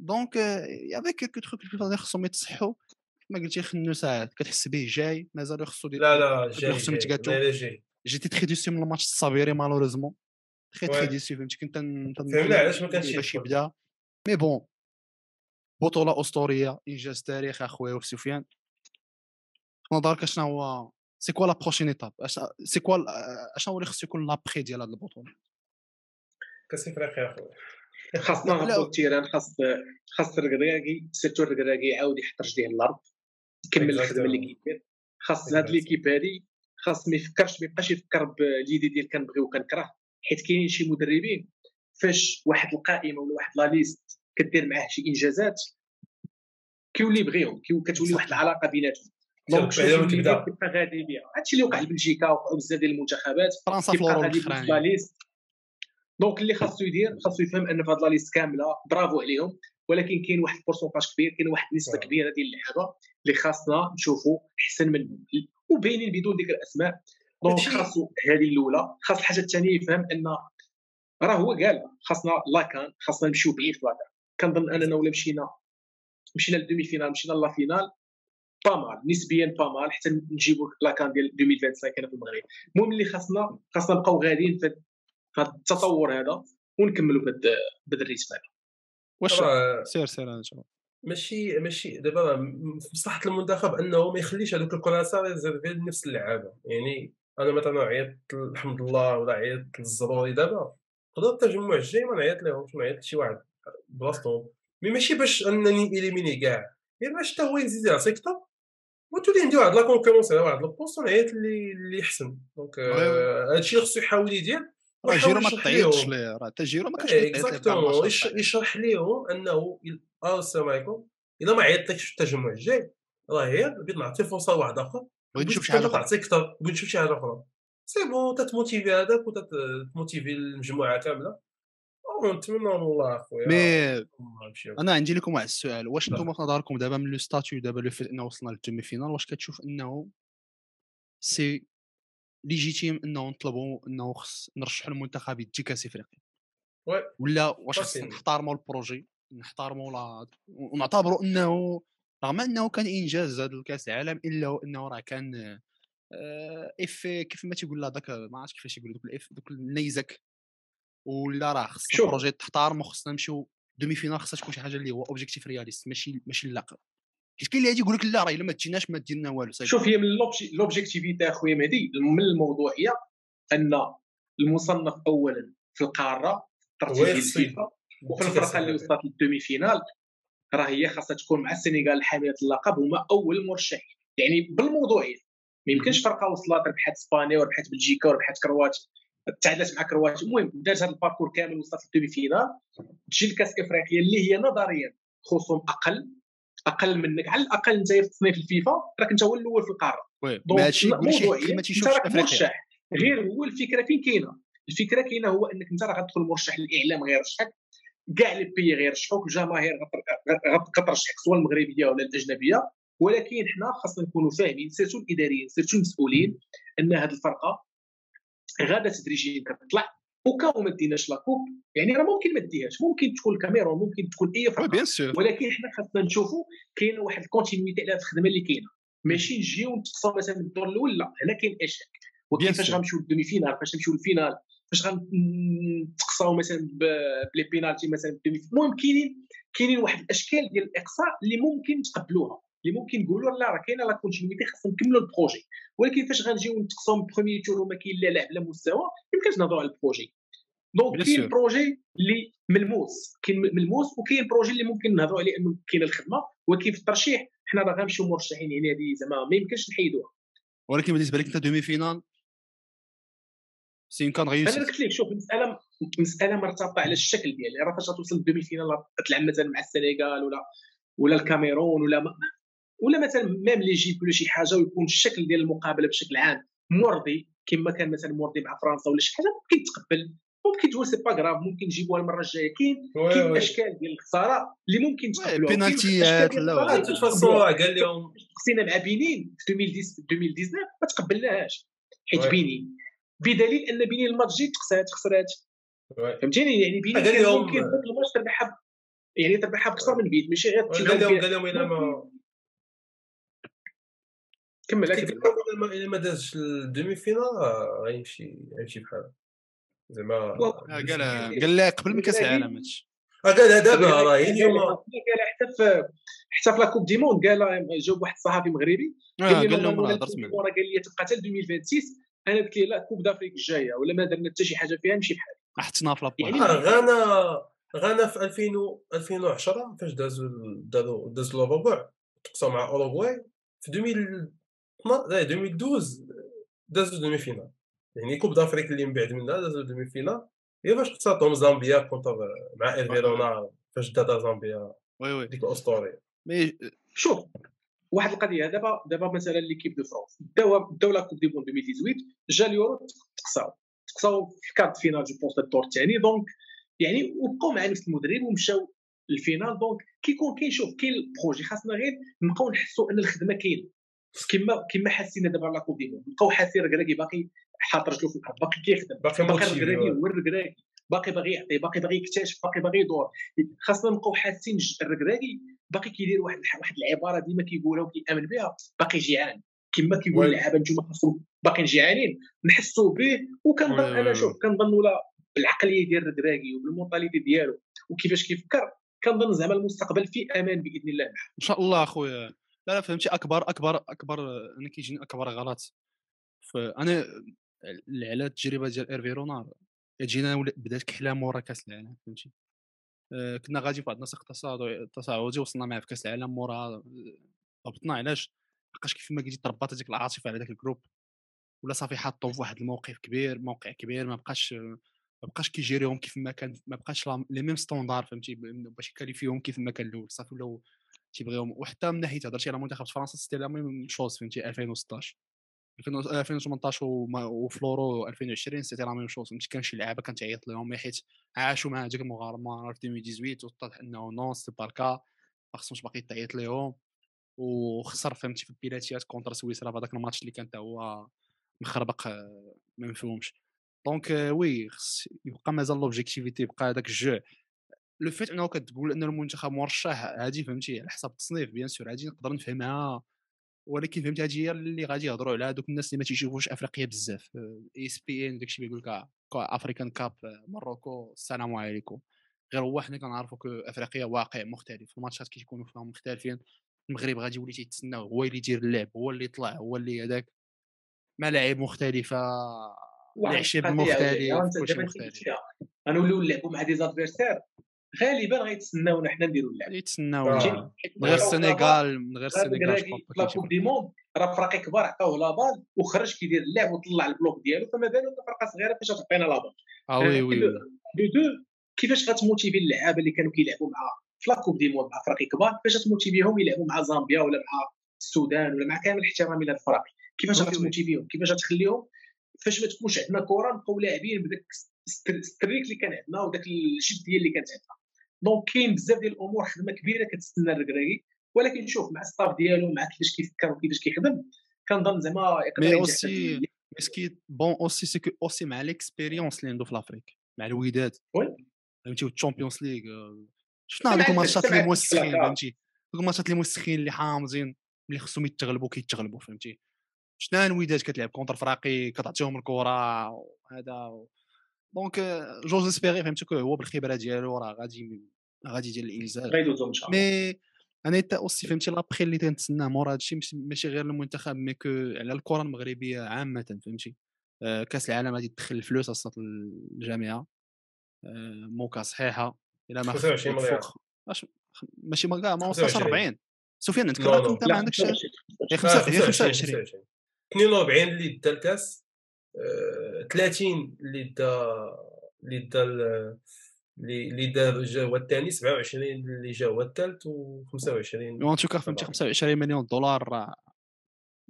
دونك افيك كلكو تروك اللي خصهم يتصحوا ما قلتي خنو ساعات كتحس به جاي مازالو خصو لا لا جاي خصو يتقاتلو لا جاي جيتي تخي دي سيم الماتش الصبيري مالوريزمون تخي تخي دي سيم فهمتي كنت فهمنا علاش ما كانش باش يبدا مي بون بطوله اسطوريه انجاز تاريخ اخويا وسفيان نظرك شنو هو سي كوا لا بروشين ايتاب سي كوا شنو اللي خصو يكون لابري ديال هاد البطوله كاسي فريق اخويا خاصنا نهبطو التيران خاص خاص الركراكي سيرتو الركراكي يعاود يحترج ليه الارض يكمل الخدمه اللي كيدير خاص هاد ليكيب هادي خاص ما يفكرش ما يبقاش يفكر باليدي ديال كنبغي وكنكره حيت كاينين شي مدربين فاش واحد القائمه ولا واحد لا ليست كدير معاه شي انجازات كيولي يبغيهم كتولي واحد العلاقه بيناتهم دونك شنو كيبدا كيبقى غادي بها هادشي اللي وقع لبلجيكا وقعوا بزاف ديال المنتخبات فرنسا في لا ليست دونك اللي خاصو يدير خاصو يفهم ان في هاد لا ليست كامله برافو عليهم ولكن كاين واحد البورسونتاج كبير كاين واحد النسبه كبيره ديال اللعابه اللي خاصنا نشوفوا احسن منهم وباينين بدون ذكر الاسماء دونك خاصو هذه الاولى خاص الحاجه الثانيه يفهم ان راه هو قال خاصنا لاكان خاصنا نمشيو بعيد في لاكان كنظن اننا ولا مشينا مشينا للدومي فينال مشينا لا فينال بامال نسبيا بامال حتى نجيبوا لاكان ديال ألفين وخمسة وعشرين هنا في المغرب المهم اللي خاصنا خاصنا نبقاو غاديين في هذا التطور هذا ونكملوا بهذا بهذا الريتم هذا واش سير سير انا شباب ماشي ماشي دابا بصحه المنتخب انه ما يخليش هذوك الكراسا ريزيرفي لنفس اللعابه يعني انا مثلا عيطت الحمد لله ولا عيطت للزروري دابا نقدر التجمع الجاي ما نعيط لهمش ما نعيط لشي واحد بلاصتهم مي ماشي باش انني اليميني كاع غير باش حتى هو يزيد على سيكتور وتولي ندير واحد لا كونكورونس على واحد البوست ونعيط اللي اللي يحسن دونك هادشي خصو يحاول يدير راه جيرو ما تعيطش ليه راه حتى جيرو ما كانش كيعيط يشرح ليهم انه السلام عليكم الا ما عيطتكش في التجمع الجاي راه غير بغيت نعطي فرصه لواحد اخر بغيت نشوف شي حاجه اخرى نعطيك اكثر بغيت نشوف شي حاجه اخرى سي بون تتموتيفي هذاك وتتموتيفي المجموعه كامله ونتمنى والله اخويا مي انا عندي لكم واحد السؤال واش نتوما في نظركم دابا من لو ستاتيو دابا لو فيت انه وصلنا للدومي فينال واش كتشوف انه سي ليجيتيم انه نطلبوا انه خص نرشحوا المنتخب يدي كاس افريقيا ولا واش خص نحترموا البروجي نحترموا لا ونعتبروا انه رغم انه كان انجاز هذا الكاس العالم الا انه راه كان اف كيف ما تيقول هذاك ما عرفتش كيفاش يقولوا دوك الاف دوك النيزك ولا راه خص البروجي تحترموا خصنا نمشيو دومي فينال خصها تكون شي حاجه اللي هو اوبجيكتيف رياليست ماشي ماشي اللقب حيت كاين اللي يقول لك لا راه الا ما تجيناش ما ديرنا والو شوف هي من لوبجيكتيفيتي اخويا مهدي من الموضوعيه ان المصنف اولا في القاره الترتيب ديال الفيفا وفي الفرقه اللي وصلت للدومي فينال راه هي خاصها تكون مع السنغال حامله اللقب هما اول مرشحين يعني بالموضوعيه ما يمكنش فرقه وصلت ربحت اسبانيا وربحت بلجيكا وربحت كرواتيا تعادلات مع كرواتيا المهم دارت هذا الباركور كامل وصلت للدومي فينال تجي لكاس افريقيا اللي هي نظريا خصوم اقل اقل منك على الاقل انت في تصنيف الفيفا راك انت هو الاول في القاره ماشي ماشي ما تيشوفش افريقيا غير هو الفكره فين كاينه الفكره كاينه هو انك انت راه غتدخل مرشح للاعلام غير رشحك كاع لي بي غير رشحوك الجماهير غترشحك سواء المغربيه ولا الاجنبيه ولكن حنا خاصنا نكونوا فاهمين سيرتو الاداريين سيرتو المسؤولين ان هذه الفرقه غاده تدريجيا كتطلع وكاو ما ديناش لاكوب يعني راه ممكن ما ديهاش ممكن تكون الكاميرون ممكن تكون اي فرقه ولكن حنا خاصنا نشوفوا كاينه واحد الكونتينيتي على هذه الخدمه اللي كاينه ماشي نجيو نتقصوا مثلا من الدور الاول لا هنا كاين اشاك وكيفاش غنمشيو للدومي فينال فاش نمشيو للفينال فاش غنتقصاو مثلا بلي بينالتي مثلا بالدومي المهم كاينين كاينين واحد الاشكال ديال الاقصاء اللي ممكن نتقبلوها اللي ممكن نقولوا لا راه كاينه لا كونتينيتي خاصنا نكملوا البروجي ولكن فاش غنجيو نتقصاو من بروميير تور وما كاين لا لاعب لا مستوى ما يمكنش نهضروا على البروجي دونك كاين بروجي اللي ملموس كاين ملموس وكاين بروجي اللي ممكن نهضروا عليه انه كاين الخدمه وكاين في الترشيح حنا راه غنمشيو مرشحين يعني هذه زعما ما يمكنش نحيدوها ولكن بالنسبه لك انت دومي فينال سي كان غيوسف انا قلت لك شوف المساله مساله مرتبطه على الشكل ديالي راه فاش غتوصل للدومي فينال تلعب مثلا مع السنغال ولا ولا الكاميرون ولا ولا مثلا ميم لي جيب ولا شي حاجه ويكون الشكل ديال المقابله بشكل عام مرضي كما كان مثلا مرضي مع فرنسا ولا شي حاجه ممكن تقبل، ممكن تقول سي با غراف، ممكن نجيبوها المره الجايه. كاين كاين اشكال ديال الخساره اللي ممكن تقبلوها، بينالتيات لا تفصوا. قال لهم خصينا مع بنين في ألفين وتسعة ألفين وتسعة ما تقبلناهاش، حيت بنين بدليل ان بنين الماتجي تخسرات خسرات فهمتيني. يعني بنين كان ممكن الماتش تربحها، يعني تربحها اكثر من بيت، ماشي غير قال لهم قال لهم الا ما كمل الا ما دازش الدومي فينال غيمشي غيمشي بحال زعما قال قال لها قبل من كاس العالم هادشي. قالها دابا راه اليوم قالها حتى في حتى في لا كوب دي موند. قال جاوب واحد الصحفي مغربي قال لهم راه هضرت معاه قال لي تبقى حتى ألفين وستة وعشرين، انا قلت له لا كوب دافريك الجايه ولا ما درنا حتى شي حاجه فيها نمشي بحال حطينا في لابوال. يعني غانا غانا في ألفين وعشرة فاش دازوا دازوا دازوا الربع تقصوا مع اوروغواي. في ألفين واثناش دازوا دومي فينال، يعني كوب دافريك اللي من بعد منها دازوا دومي فينال. هي فاش قصاتهم زامبيا كونتر مع ايرفيرونا فاش داتا زامبيا وي وي ديك الاسطوريه. مي شوف واحد القضيه دابا دابا مثلا ليكيب دو فرونس داو لا كوب دي موند ألفين وثمانية عشر، جا اليورو تقصاو تقصاو في الكارت فينال جو بونس الدور الثاني. دونك يعني وبقاو مع نفس المدرب ومشاو للفينال. دونك كيكون كنشوف كاين البروجي، خاصنا غير نبقاو نحسوا ان الخدمه كاين كما كما حاسين دابا لا كوب دي موند. نبقاو حاسين الركراكي باقي حاط رجلو في الارض، باقي كيخدم، باقي الركراكي هو الركراكي، باقي باغي يعطي، باقي باغي يكتشف، باقي باغي يدور. خاصنا نبقاو حاسين الركراكي باقي كيدير واحد واحد العباره ديما كيقولها وكيامن بها، باقي جيعان كما كيقول اللعابه نتوما خاصو باقيين جيعانين نحسوا به. وكنظن انا شوف كنظن ولا بالعقليه ديال الركراكي وبالمونطاليتي ديالو وكيفاش كيفكر كنظن زعما المستقبل في امان باذن الله معه ان شاء الله. اخويا لا لا فهمتي اكبر اكبر اكبر انا كيجيني اكبر غلط فانا على التجربه ديال ايرفي رونار جينا بدات كحله مورا كاس العالم فهمتي. أه كنا غادي فواحد النسق تصاعدي وصلنا معاه في كاس العالم مورا ضبطنا. علاش؟ لحقاش كيف ما قلتي تربط هذيك العاطفه على ذاك الجروب ولا صافي حاطهم في واحد الموقف كبير، موقع كبير، ما بقاش ما بقاش كيجيريهم كيف ما كان، ما بقاش لي ميم ستوندار فهمتي باش يكاليفيهم كيف ما كان الاول صافي ولاو تيبغيهم. وحتى من ناحيه هضرتي على منتخب فرنسا سيتي لا ميم شوز فهمتي ألفين وستة عشر ألفين وثمنطاش وفلورو ألفين وعشرين سيتي لا ميم شوز. ملي كان شي لعابه كانت عيط لهم حيت عاشوا مع ديك المغارمه في ألفين وثمنطاش واتضح انه نو سي باركا ما خصهمش باقي تعيط لهم وخسر فهمتي في البيلاتيات كونتر سويسرا في هذاك الماتش اللي كان حتى هو مخربق ما مفهومش. دونك وي خص يبقى مازال لوبجيكتيفيتي يبقى هذاك الجوع لو فيت انه كتقول ان المنتخب مرشح هادي فهمتي على حسب التصنيف بيان سور هادي نقدر نفهمها، ولكن فهمتي هادي هي اللي غادي يهضروا عليها دوك الناس اللي ما تيشوفوش افريقيا بزاف. اي اس بي ان داكشي بيقول لك افريكان كاب ماروكو السلام عليكم، غير هو حنا كنعرفوا كو افريقيا واقع مختلف، الماتشات كيكونوا فيهم مختلفين. المغرب غادي يولي تيتسناو هو اللي يدير اللعب، هو اللي يطلع، هو اللي هذاك ملاعب مختلفه العشب مختلف وكلشي مختلف. غنوليو نلعبوا مع دي زادفيرسير غالبا غيتسناونا حنا نديرو اللعب يتسناونا من غير السنغال من غير السنغال لا كوب دي موند راه فرق كبار عطاوه لا بال وخرج كيدير اللعب وطلع البلوك ديالو، فما بالو فرقه صغيره فاش تعطينا لا بال. اه وي وي دو دو كيفاش غتموتيفي اللعابه اللي كانوا كيلعبوا مع في لا كوب دي موند مع فرق كبار فاش تموتيفيهم يلعبوا مع زامبيا ولا مع السودان ولا مع كامل احترامي لهاد الفرق. كيفاش غتموتيفيهم، كيفاش غتخليهم فاش ما تكونش عندنا كره نبقاو لاعبين بداك الستريك اللي كان عندنا وداك الشديه اللي كانت عندنا. دونك كاين بزاف ديال الامور خدمه كبيره كتستنى الركراكي، ولكن شوف مع الستاف ديالو مع كيفاش كيفكر وكيفاش كيخدم كنظن زعما يقدر يجي اوسي مسكين. بون اوسي سي كو اوسي مع ليكسبيريونس اللي عنده في لافريك مع الوداد فهمتي والشامبيونز ليغ شفنا هذوك الماتشات اللي موسخين فهمتي هذوك الماتشات اللي موسخين اللي حامضين اللي خصهم يتغلبوا كيتغلبوا فهمتي. شنان الوداد كتلعب كونتر فراقي كتعطيهم الكره وهذا و... دونك جوز اسبيري فهمتك هو بالخبره ديالو راه غادي غادي يدير الانجاز غيدوزو ان شاء الله. مي انا حتى اوسي فهمتي لابخي اللي تنتسناه مور هادشي ماشي غير المنتخب مي كو على الكره المغربيه عامه فهمتي. آه كاس العالم غادي تدخل الفلوس اصلا الجامعه آه موكا صحيحه الى ما فوق ماشي كاع ما وصلش أربعين. سفيان انت كنت ما عندكش خمسة وعشرين اثنين وأربعين اللي دا الكاس ثلاثين اللي دا اللي دا اللي دار جا هو الثاني، سبعة وعشرين اللي جا هو الثالث، و25 وانتو كفهمتي خمسة وعشرين مليون دولار راه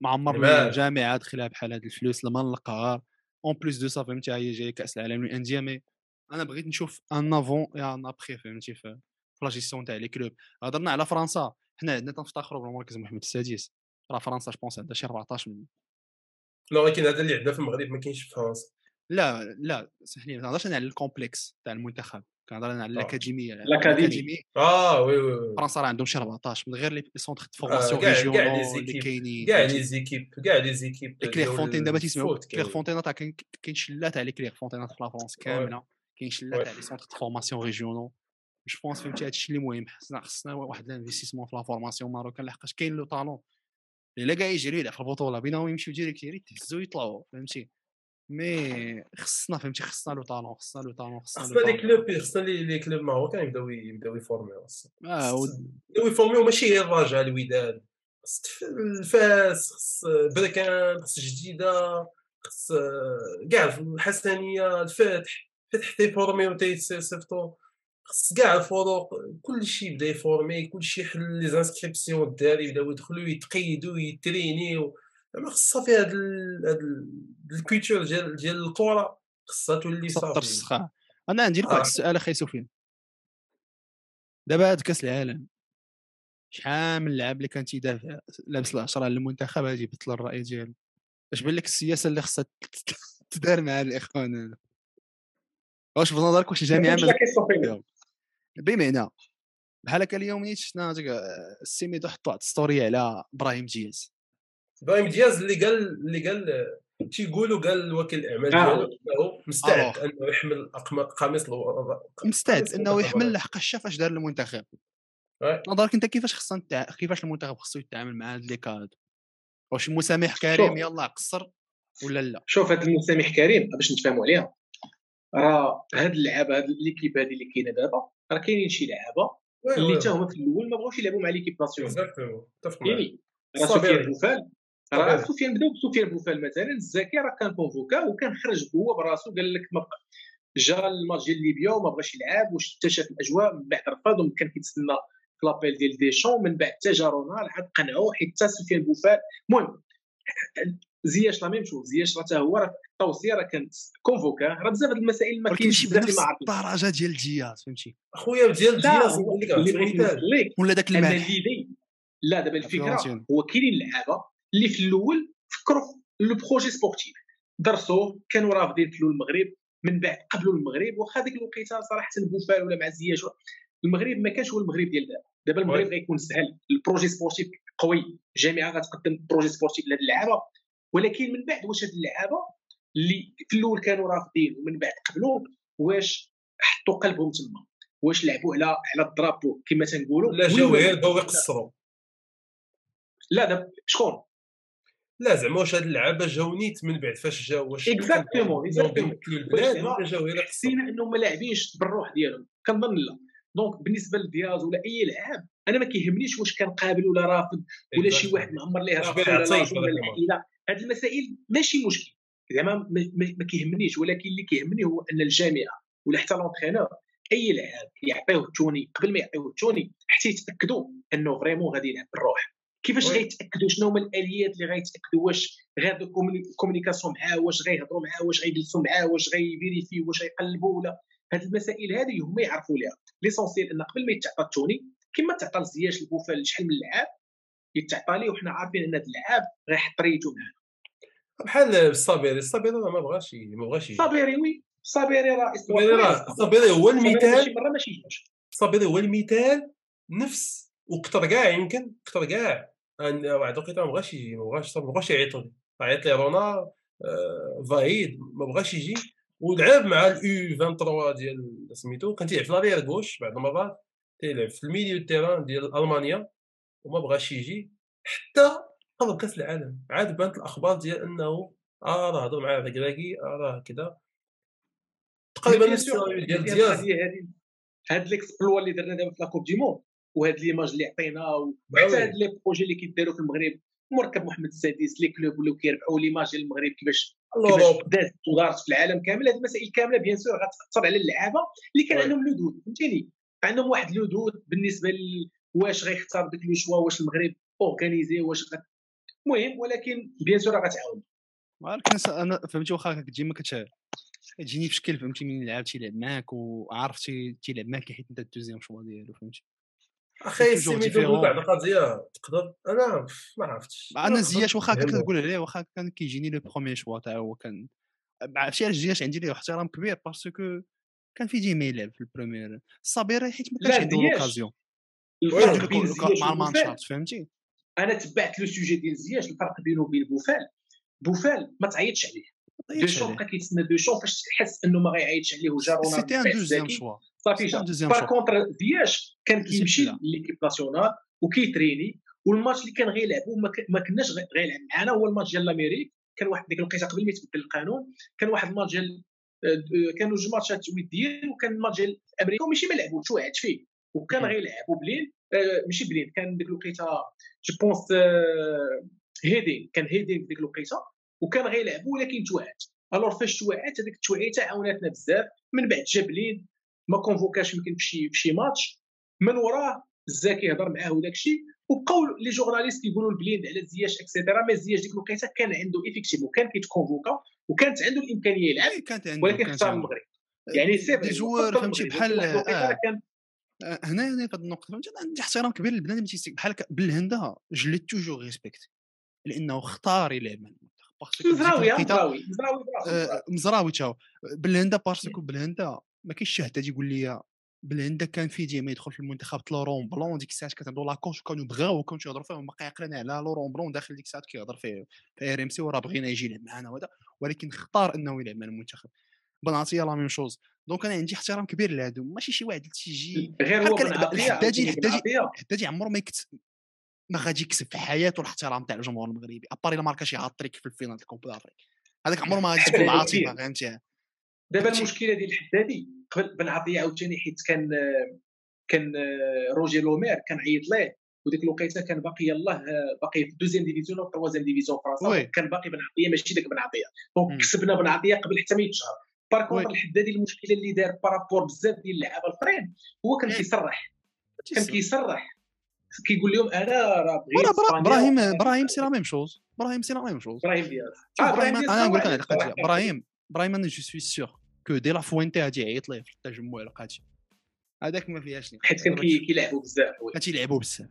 ما عمر لي جامعه دخلها بحال هاد الفلوس لما نلقاها اون بليس دو سا، فهمتي. هي جايه كاس العالم للانديه، مي انا بغيت نشوف ان افون يا ان ابخي، فهمتي، في لا جيستيون تاع لي كلوب. هضرنا على فرنسا، حنا عندنا تنفتخروا بالمركز محمد السادس، راه فرنسا جوبونس عندها شي أربعطاش من لا، ولكن هذا اللي عندنا في المغرب ما كاينش في فرنسا. لا لا سمحني، ما نهضرش انا على الكومبلكس تاع المنتخب، كنهضر انا على الاكاديميه. الاكاديميه اه وي وي فرنسا راه عندهم شي أربعطاش من غير لي سونتر دو فورماسيون ريجيونال اللي كاينين، كاع لي زيكيب كاع لي زيكيب كليرفونتين. دابا تسمعوا كليرفونتين تاع كاين شله تاع لي كليرفونتين في فرنسا كامله، كاين شله تاع لي سونتر دو فورماسيون ريجيونال. جو بونس فهمتي هادشي اللي مهم، خصنا خصنا واحد الانفستيسمون في لا فورماسيون ماروكان، لحقاش كاين لو طالون اللي كاع يجري يلعب في البطوله بينهم يمشيو ديريكتيري تهزو يطلعوا، فهمتي. مي خصنا فهمتي خصنا لو طالون خصنا لو طالون خصنا لي كلوب خصنا لي كلوب ماروكان يبداو يبداو يفورميو اه يبداو يفورميو، ماشي غير الرجاء الوداد، خص الفاس، خص بركان، خص جديده، خص كاع الحسنيه، الفتح فتح تيفورميو تيصيفطو، خص كاع الفرق كلشي يبدا يفورمي، كلشي حل لي زانسكريبسيون الدراري يبداو يدخلوا يتقيدوا يترينيو. زعما خصها في هاد هاد الكولتور ديال ديال الكره خصها تولي صافي. انا عندي لك واحد السؤال اخي سفيان، دابا هاد كاس العالم شحال من اللاعب اللي كان تيدافع لابس العشرة للمنتخب هادي بطل الراي ديالو؟ اش بان لك السياسه اللي خصها تدار مع الاخوان هذا؟ واش في نظرك واش الجامعه بمعنى بحال هكا اليوم نيت شفنا السي ميدو حط واحد ستوري على ابراهيم دياز، ابراهيم دياز اللي قال اللي قال تيقولوا قال وكيل الاعمال ديالو انه مستعد انه يحمل قميص مستعد انه يحمل، لحقاش شاف اش دار المنتخب. نظرك انت كيفاش خصنا كيفاش المنتخب خصو يتعامل مع هاد لي كاد؟ واش المسامح كريم يلاه قصر ولا لا؟ شوف هاد المسامح كريم باش نتفاهموا عليها، راه هاد اللعابه هاد ليكيب هادي اللي كاينه دابا راه كاينين شي لعابه اللي حتى هما في الاول ما بغاوش يلعبوا مع ليكيب ناسيونال، يعني راه سفيان بوفال راه سفيان بداو بسفيان بوفال مثلا، الزكي راه كان كونفوكا وكان خرج هو براسو قال لك ما جا الماتش ديال ليبيا وما بغاش يلعب، وشتا شاف الاجواء من بعد رفض وكان كيتسنى كلابيل ديال ديشون، من بعد حتى جا رونالد عاد قنعو حيت حتى سفيان بوفال. المهم زياش لا ميم شوز، زياش راه تا هو راه التوصيه راه كانت كونفوكا، راه بزاف د المسائل ما كاينش بزاف ما عرفتش الدرجه ديال دياز، فهمتي اخويا ديال دياز اللي بغيت نخليك ولا داك المعنى. لا دابا الفكره هو كاينين اللعابه اللي في الاول فكروا في لو بروجي سبورتيف درسوه، كانوا رافضين في المغرب من بعد قبلوا المغرب، واخا ديك الوقيته صراحه بوفال ولا مع زياش المغرب ما كانش هو المغرب ديال دابا. دابا المغرب غيكون سهل، البروجي سبورتيف قوي، الجامعه غتقدم بروجي سبورتيف لهاد اللعابه، ولكن من بعد واش هاد اللعابه اللي في الاول كانوا رافضين ومن بعد قبلوا واش حطوا قلبهم تما، واش لعبوا على على الدرابو كما تنقولوا، لا جاو غير بغاو يقصروا. لا دابا شكون لا زعما واش هاد اللعابه جاو نيت من بعد فاش جاو واش اكزاكتومون اكزاكتومون البلاد جاو غير حسينا انهم ما لاعبينش بالروح ديالهم، كنظن لا. دونك بالنسبه لدياز ولا اي لاعب انا ما كيهمنيش واش كان قابل ولا رافض ولا شي واحد معمر ليه راه ولا هاد المسائل ماشي مشكل زعما ما كيهمنيش، ولكن اللي كيهمني هو ان الجامعه ولا حتى لونترينور اي لاعب يعطيوه التوني قبل ما يعطيوه التوني حتى يتاكدوا انه فريمون غادي يلعب بالروح. كيفاش غيتاكدوا؟ شنو هما الاليات اللي غيتاكدوا؟ واش غير كومونيكاسيون معاه؟ واش غيهضروا معاه؟ واش غيجلسوا معاه؟ واش غيفيريفي؟ واش غيقلبوا؟ ولا هاد المسائل هذه هما يعرفوا ليها. ليسونسيال ان قبل ما يتعطى التوني كما تعطى لزياش البوفال شحال من لعاب يتعطى ليه، وحنا عارفين ان هاد اللعاب غيحط ريتو معانا بحال الصابيري. الصابيري راه ما بغاش ما بغاش الصابيري وي الصابيري راه الصابيري هو المثال، شي مره ما شيجوش الصابيري هو المثال نفس وكثر كاع يمكن كثر كاع واحد الوقيته ما بغاش يجي، ما بغاش ما بغاش يعيط لي عيط لي رونا فايد ما بغاش يجي، ولعب مع الاو ثلاثة وعشرين ديال سميتو كان تيلعب في لاريير كوش بعض المرات تيلعب في الميليو تيران ديال المانيا وما بغاش يجي حتى قبل كاس العالم. عاد بانت الاخبار ديال انه اه راه هضر مع الركراكي اه راه كذا تقريبا السيناريو ديال دياز. هذه هاد ليكسبلوا اللي درنا دابا في لاكوب ديمون وهاد ليماج اللي عطينا وحتى هاد لي بروجي اللي كيداروا في المغرب مركب محمد السادس لي كلوب ولاو كيربحوا ليماج المغرب كيفاش كيفاش بدات ودارت في العالم كامل. هذه المسائل كامله بيان سور غتاثر على اللعابه اللي كان عندهم لودود، فهمتيني، عندهم واحد لودود بالنسبه ل واش غيختار داك لو شوا، واش المغرب اورغانيزي، واش المهم، ولكن بيان سور غتعاون. ولكن انا فهمتي واخا كتجي ما كتشاهد كتجيني بشكل فهمتي من لعاب تيلعب معاك وعرفتي تيلعب معاك حيت انت الدوزيام شوا ديالو، فهمتي اخي سيميدو بعد القضيه تقدر. انا ما عرفتش انا زياش واخا كتقول عليه واخا كان كيجيني لو بروميير شوا تاع هو كان عرفتي علاش زياش عندي ليه احترام كبير باسكو كان في ديما يلعب في البروميير الصبيره حيت ما كانش عنده لوكازيون مع المانشات، فهمتي. انا تبعت لو سوجي ديال زياش، الفرق بينه وبين بوفال، بوفال ما تعيطش عليه دو شون، بقى كيتسنى دو شون فاش تحس انه ما غيعيطش عليه وجارونا سيتي ان دوزيام شوا صافي جا. باغ كونطر زياش كان كيمشي ليكيب ناسيونال وكيتريني، والماتش اللي كان غيلعبو ما كناش غيلعب معانا هو الماتش ديال لاميريك. كان واحد ديك الوقيته قبل ما يتبدل القانون كان واحد الماتش ديال كانوا جوج ماتشات وديين، وكان الماتش ديال امريكا وماشي ما لعبوش وعد فيه وكان غيلعبوا بلين آه ماشي بلين كان ديك الوقيته جو بونس آه هيدين كان هيدين ديك الوقيته وكان غيلعبوا ولكن توعد. الور فاش توعد هذيك التوعيته عاوناتنا بزاف. من بعد جا بلين ما كونفوكاش يمكن فشي فشي ماتش، من وراه الزاكي هضر معاه وداك الشيء وبقاو لي جورناليست كيقولوا البلين على زياش اكسيتيرا. مي زياش ديك الوقيته كان عنده ايفيكتيف وكان كيتكونفوكا وكانت عنده الامكانيه يلعب ولكن اختار المغرب. يعني سي دي جوار فهمتي بحال هنا هنا في هذه النقطه فهمتي عندي احترام كبير للبنان اللي تيسيك بحال بالهنده جلي توجور ريسبكت لانه اختار يلعب مع المنتخب باسكو مزراوي مزراوي مزراوي مزراوي تاهو بالهنده باسكو بالهنده ما كاينش شي حد تيقول لي بالهنده كان في ديما يدخل في المنتخب لورون بلون ديك الساعات كانت عنده لاكونش كانوا بغاو وكانوا تيهضروا فيه وما كيقرانا على لورون بلون داخل ديك الساعات كيهضر فيه في ار ام سي وراه بغينا يجي يلعب معنا وهذا، ولكن اختار انه يلعب مع المنتخب. بنعطيه لا ميم شوز. دونك انا عندي احترام كبير لهادو، ماشي شي واحد تيجي غير هو الحداجي الحداجي الحداجي عمره ما يكت ما غادي يكسب في حياته الاحترام تاع الجمهور المغربي ابار الا ماركا شي هاتريك في الفينال ديال الكوب دافريك، هذاك عمره ما غادي تكون عاطفه، فهمتي. دابا المشكله ديال الحدادي قبل بن عطيه عاوتاني حيت كان كان روجي لومير كان عيط ليه وديك الوقيته كان باقي يلاه باقي في دوزيام ديفيزيون او تروازيام ديفيزيون فرنسا، كان باقي بن عطيه ماشي داك بن عطيه، دونك كسبنا بن عطيه قبل حتى ما يتشهر. بار كونطر الحدادي المشكله اللي دار بارابور بزاف ديال اللعابه الاخرين هو كان كيصرح كان كيصرح كيقول لهم انا راه بغيت ابراهيم ابراهيم سي لا ميم شوز ابراهيم سي لا ميم شوز ابراهيم ديال ابراهيم انا نقول لك على القضيه ابراهيم ابراهيم انا جو سوي سيغ كو دي لا فوينتي غادي يعيط ليه في التجمع القادم، هذاك ما فيهاش حيت كان كيلعبوا بزاف كتيلعبوا بزاف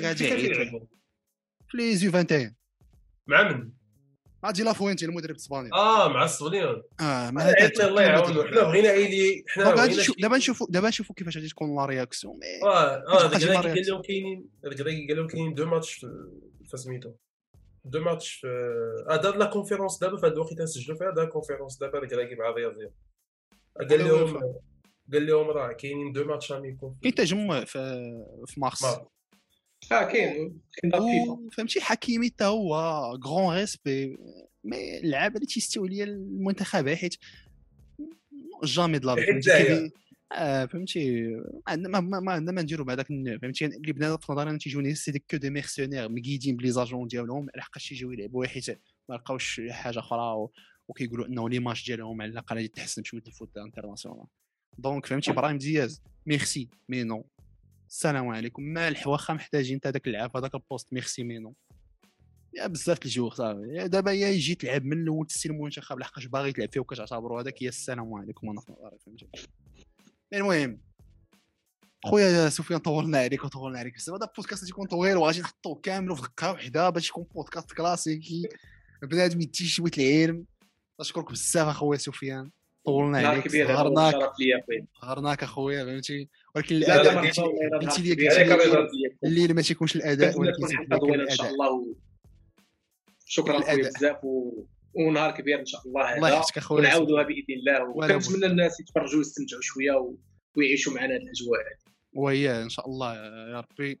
غادي يعيط في لي زو واحد وعشرين مع من غادي لا فوينتي المدرب الاسباني اه مع السوليون اه ما هذاك الله يعاونو. حنا بغينا عيلي حنا دابا نشوفوا دابا نشوفوا كيفاش غادي تكون لا رياكسيون. اه اه قال لهم كاينين قال لهم كاينين دو ماتش فسميتو دو ماتش اه دار لا كونفيرونس دابا في هاد الوقيته سجلوا فيها دار كونفيرونس دابا ركراكي مع رياضيا قال لهم قال لهم راه كاينين دو ماتش اميكو كاين تجمع في في مارس اه كاين فهمتي. حكيمي حتى هو غران ريسبي مي اللعابه اللي تيستيو ليا المنتخب حيت جامي د لا فهمتي اه فهمتي ما ما عندنا ما نديرو بهذاك النوع، فهمتي. اللي بنادم في نظري انا تيجوني سي ديك كو دي ميرسيونير مقيدين بلي زاجون ديالهم لحقاش تيجيو يلعبوا حيت ما لقاوش حاجه اخرى وكيقولوا انه لي ماتش ديالهم على الاقل غادي تحسن شويه الفوت انترناسيونال. دونك فهمتي ابراهيم دياز ميرسي مي نو السلام عليكم مالح واخا محتاجين انت هذاك اللعاب هذاك البوست ميرسي مينو يا بزاف الجو صافي دابا يا يجي تلعب من الاول تسلم المنتخب لحقاش باغي تلعب فيه وكتعتبروا هذاك يا السلام عليكم انا في نظري، فهمتي. المهم خويا سفيان طولنا عليك وطولنا عليك بزاف، هذا البودكاست تيكون طويل وغادي نحطوه كامل في دقه وحده باش يكون بودكاست كلاسيكي بنادم يدي شويه العلم. نشكرك بزاف اخويا سفيان طولنا عليك ظهرناك ظهرناك اخويا فهمتي، ولكن الاداء قلت لي الليل ما تيكونش الاداء ولكن ان شاء الله. شكرا اخويا بزاف ونهار كبير ان شاء الله هذا ونعاودوها باذن الله، وكنتمنى الناس يتفرجوا ويستمتعوا شويه ويعيشوا معنا هذه الاجواء هذه وهي ان شاء الله يا ربي.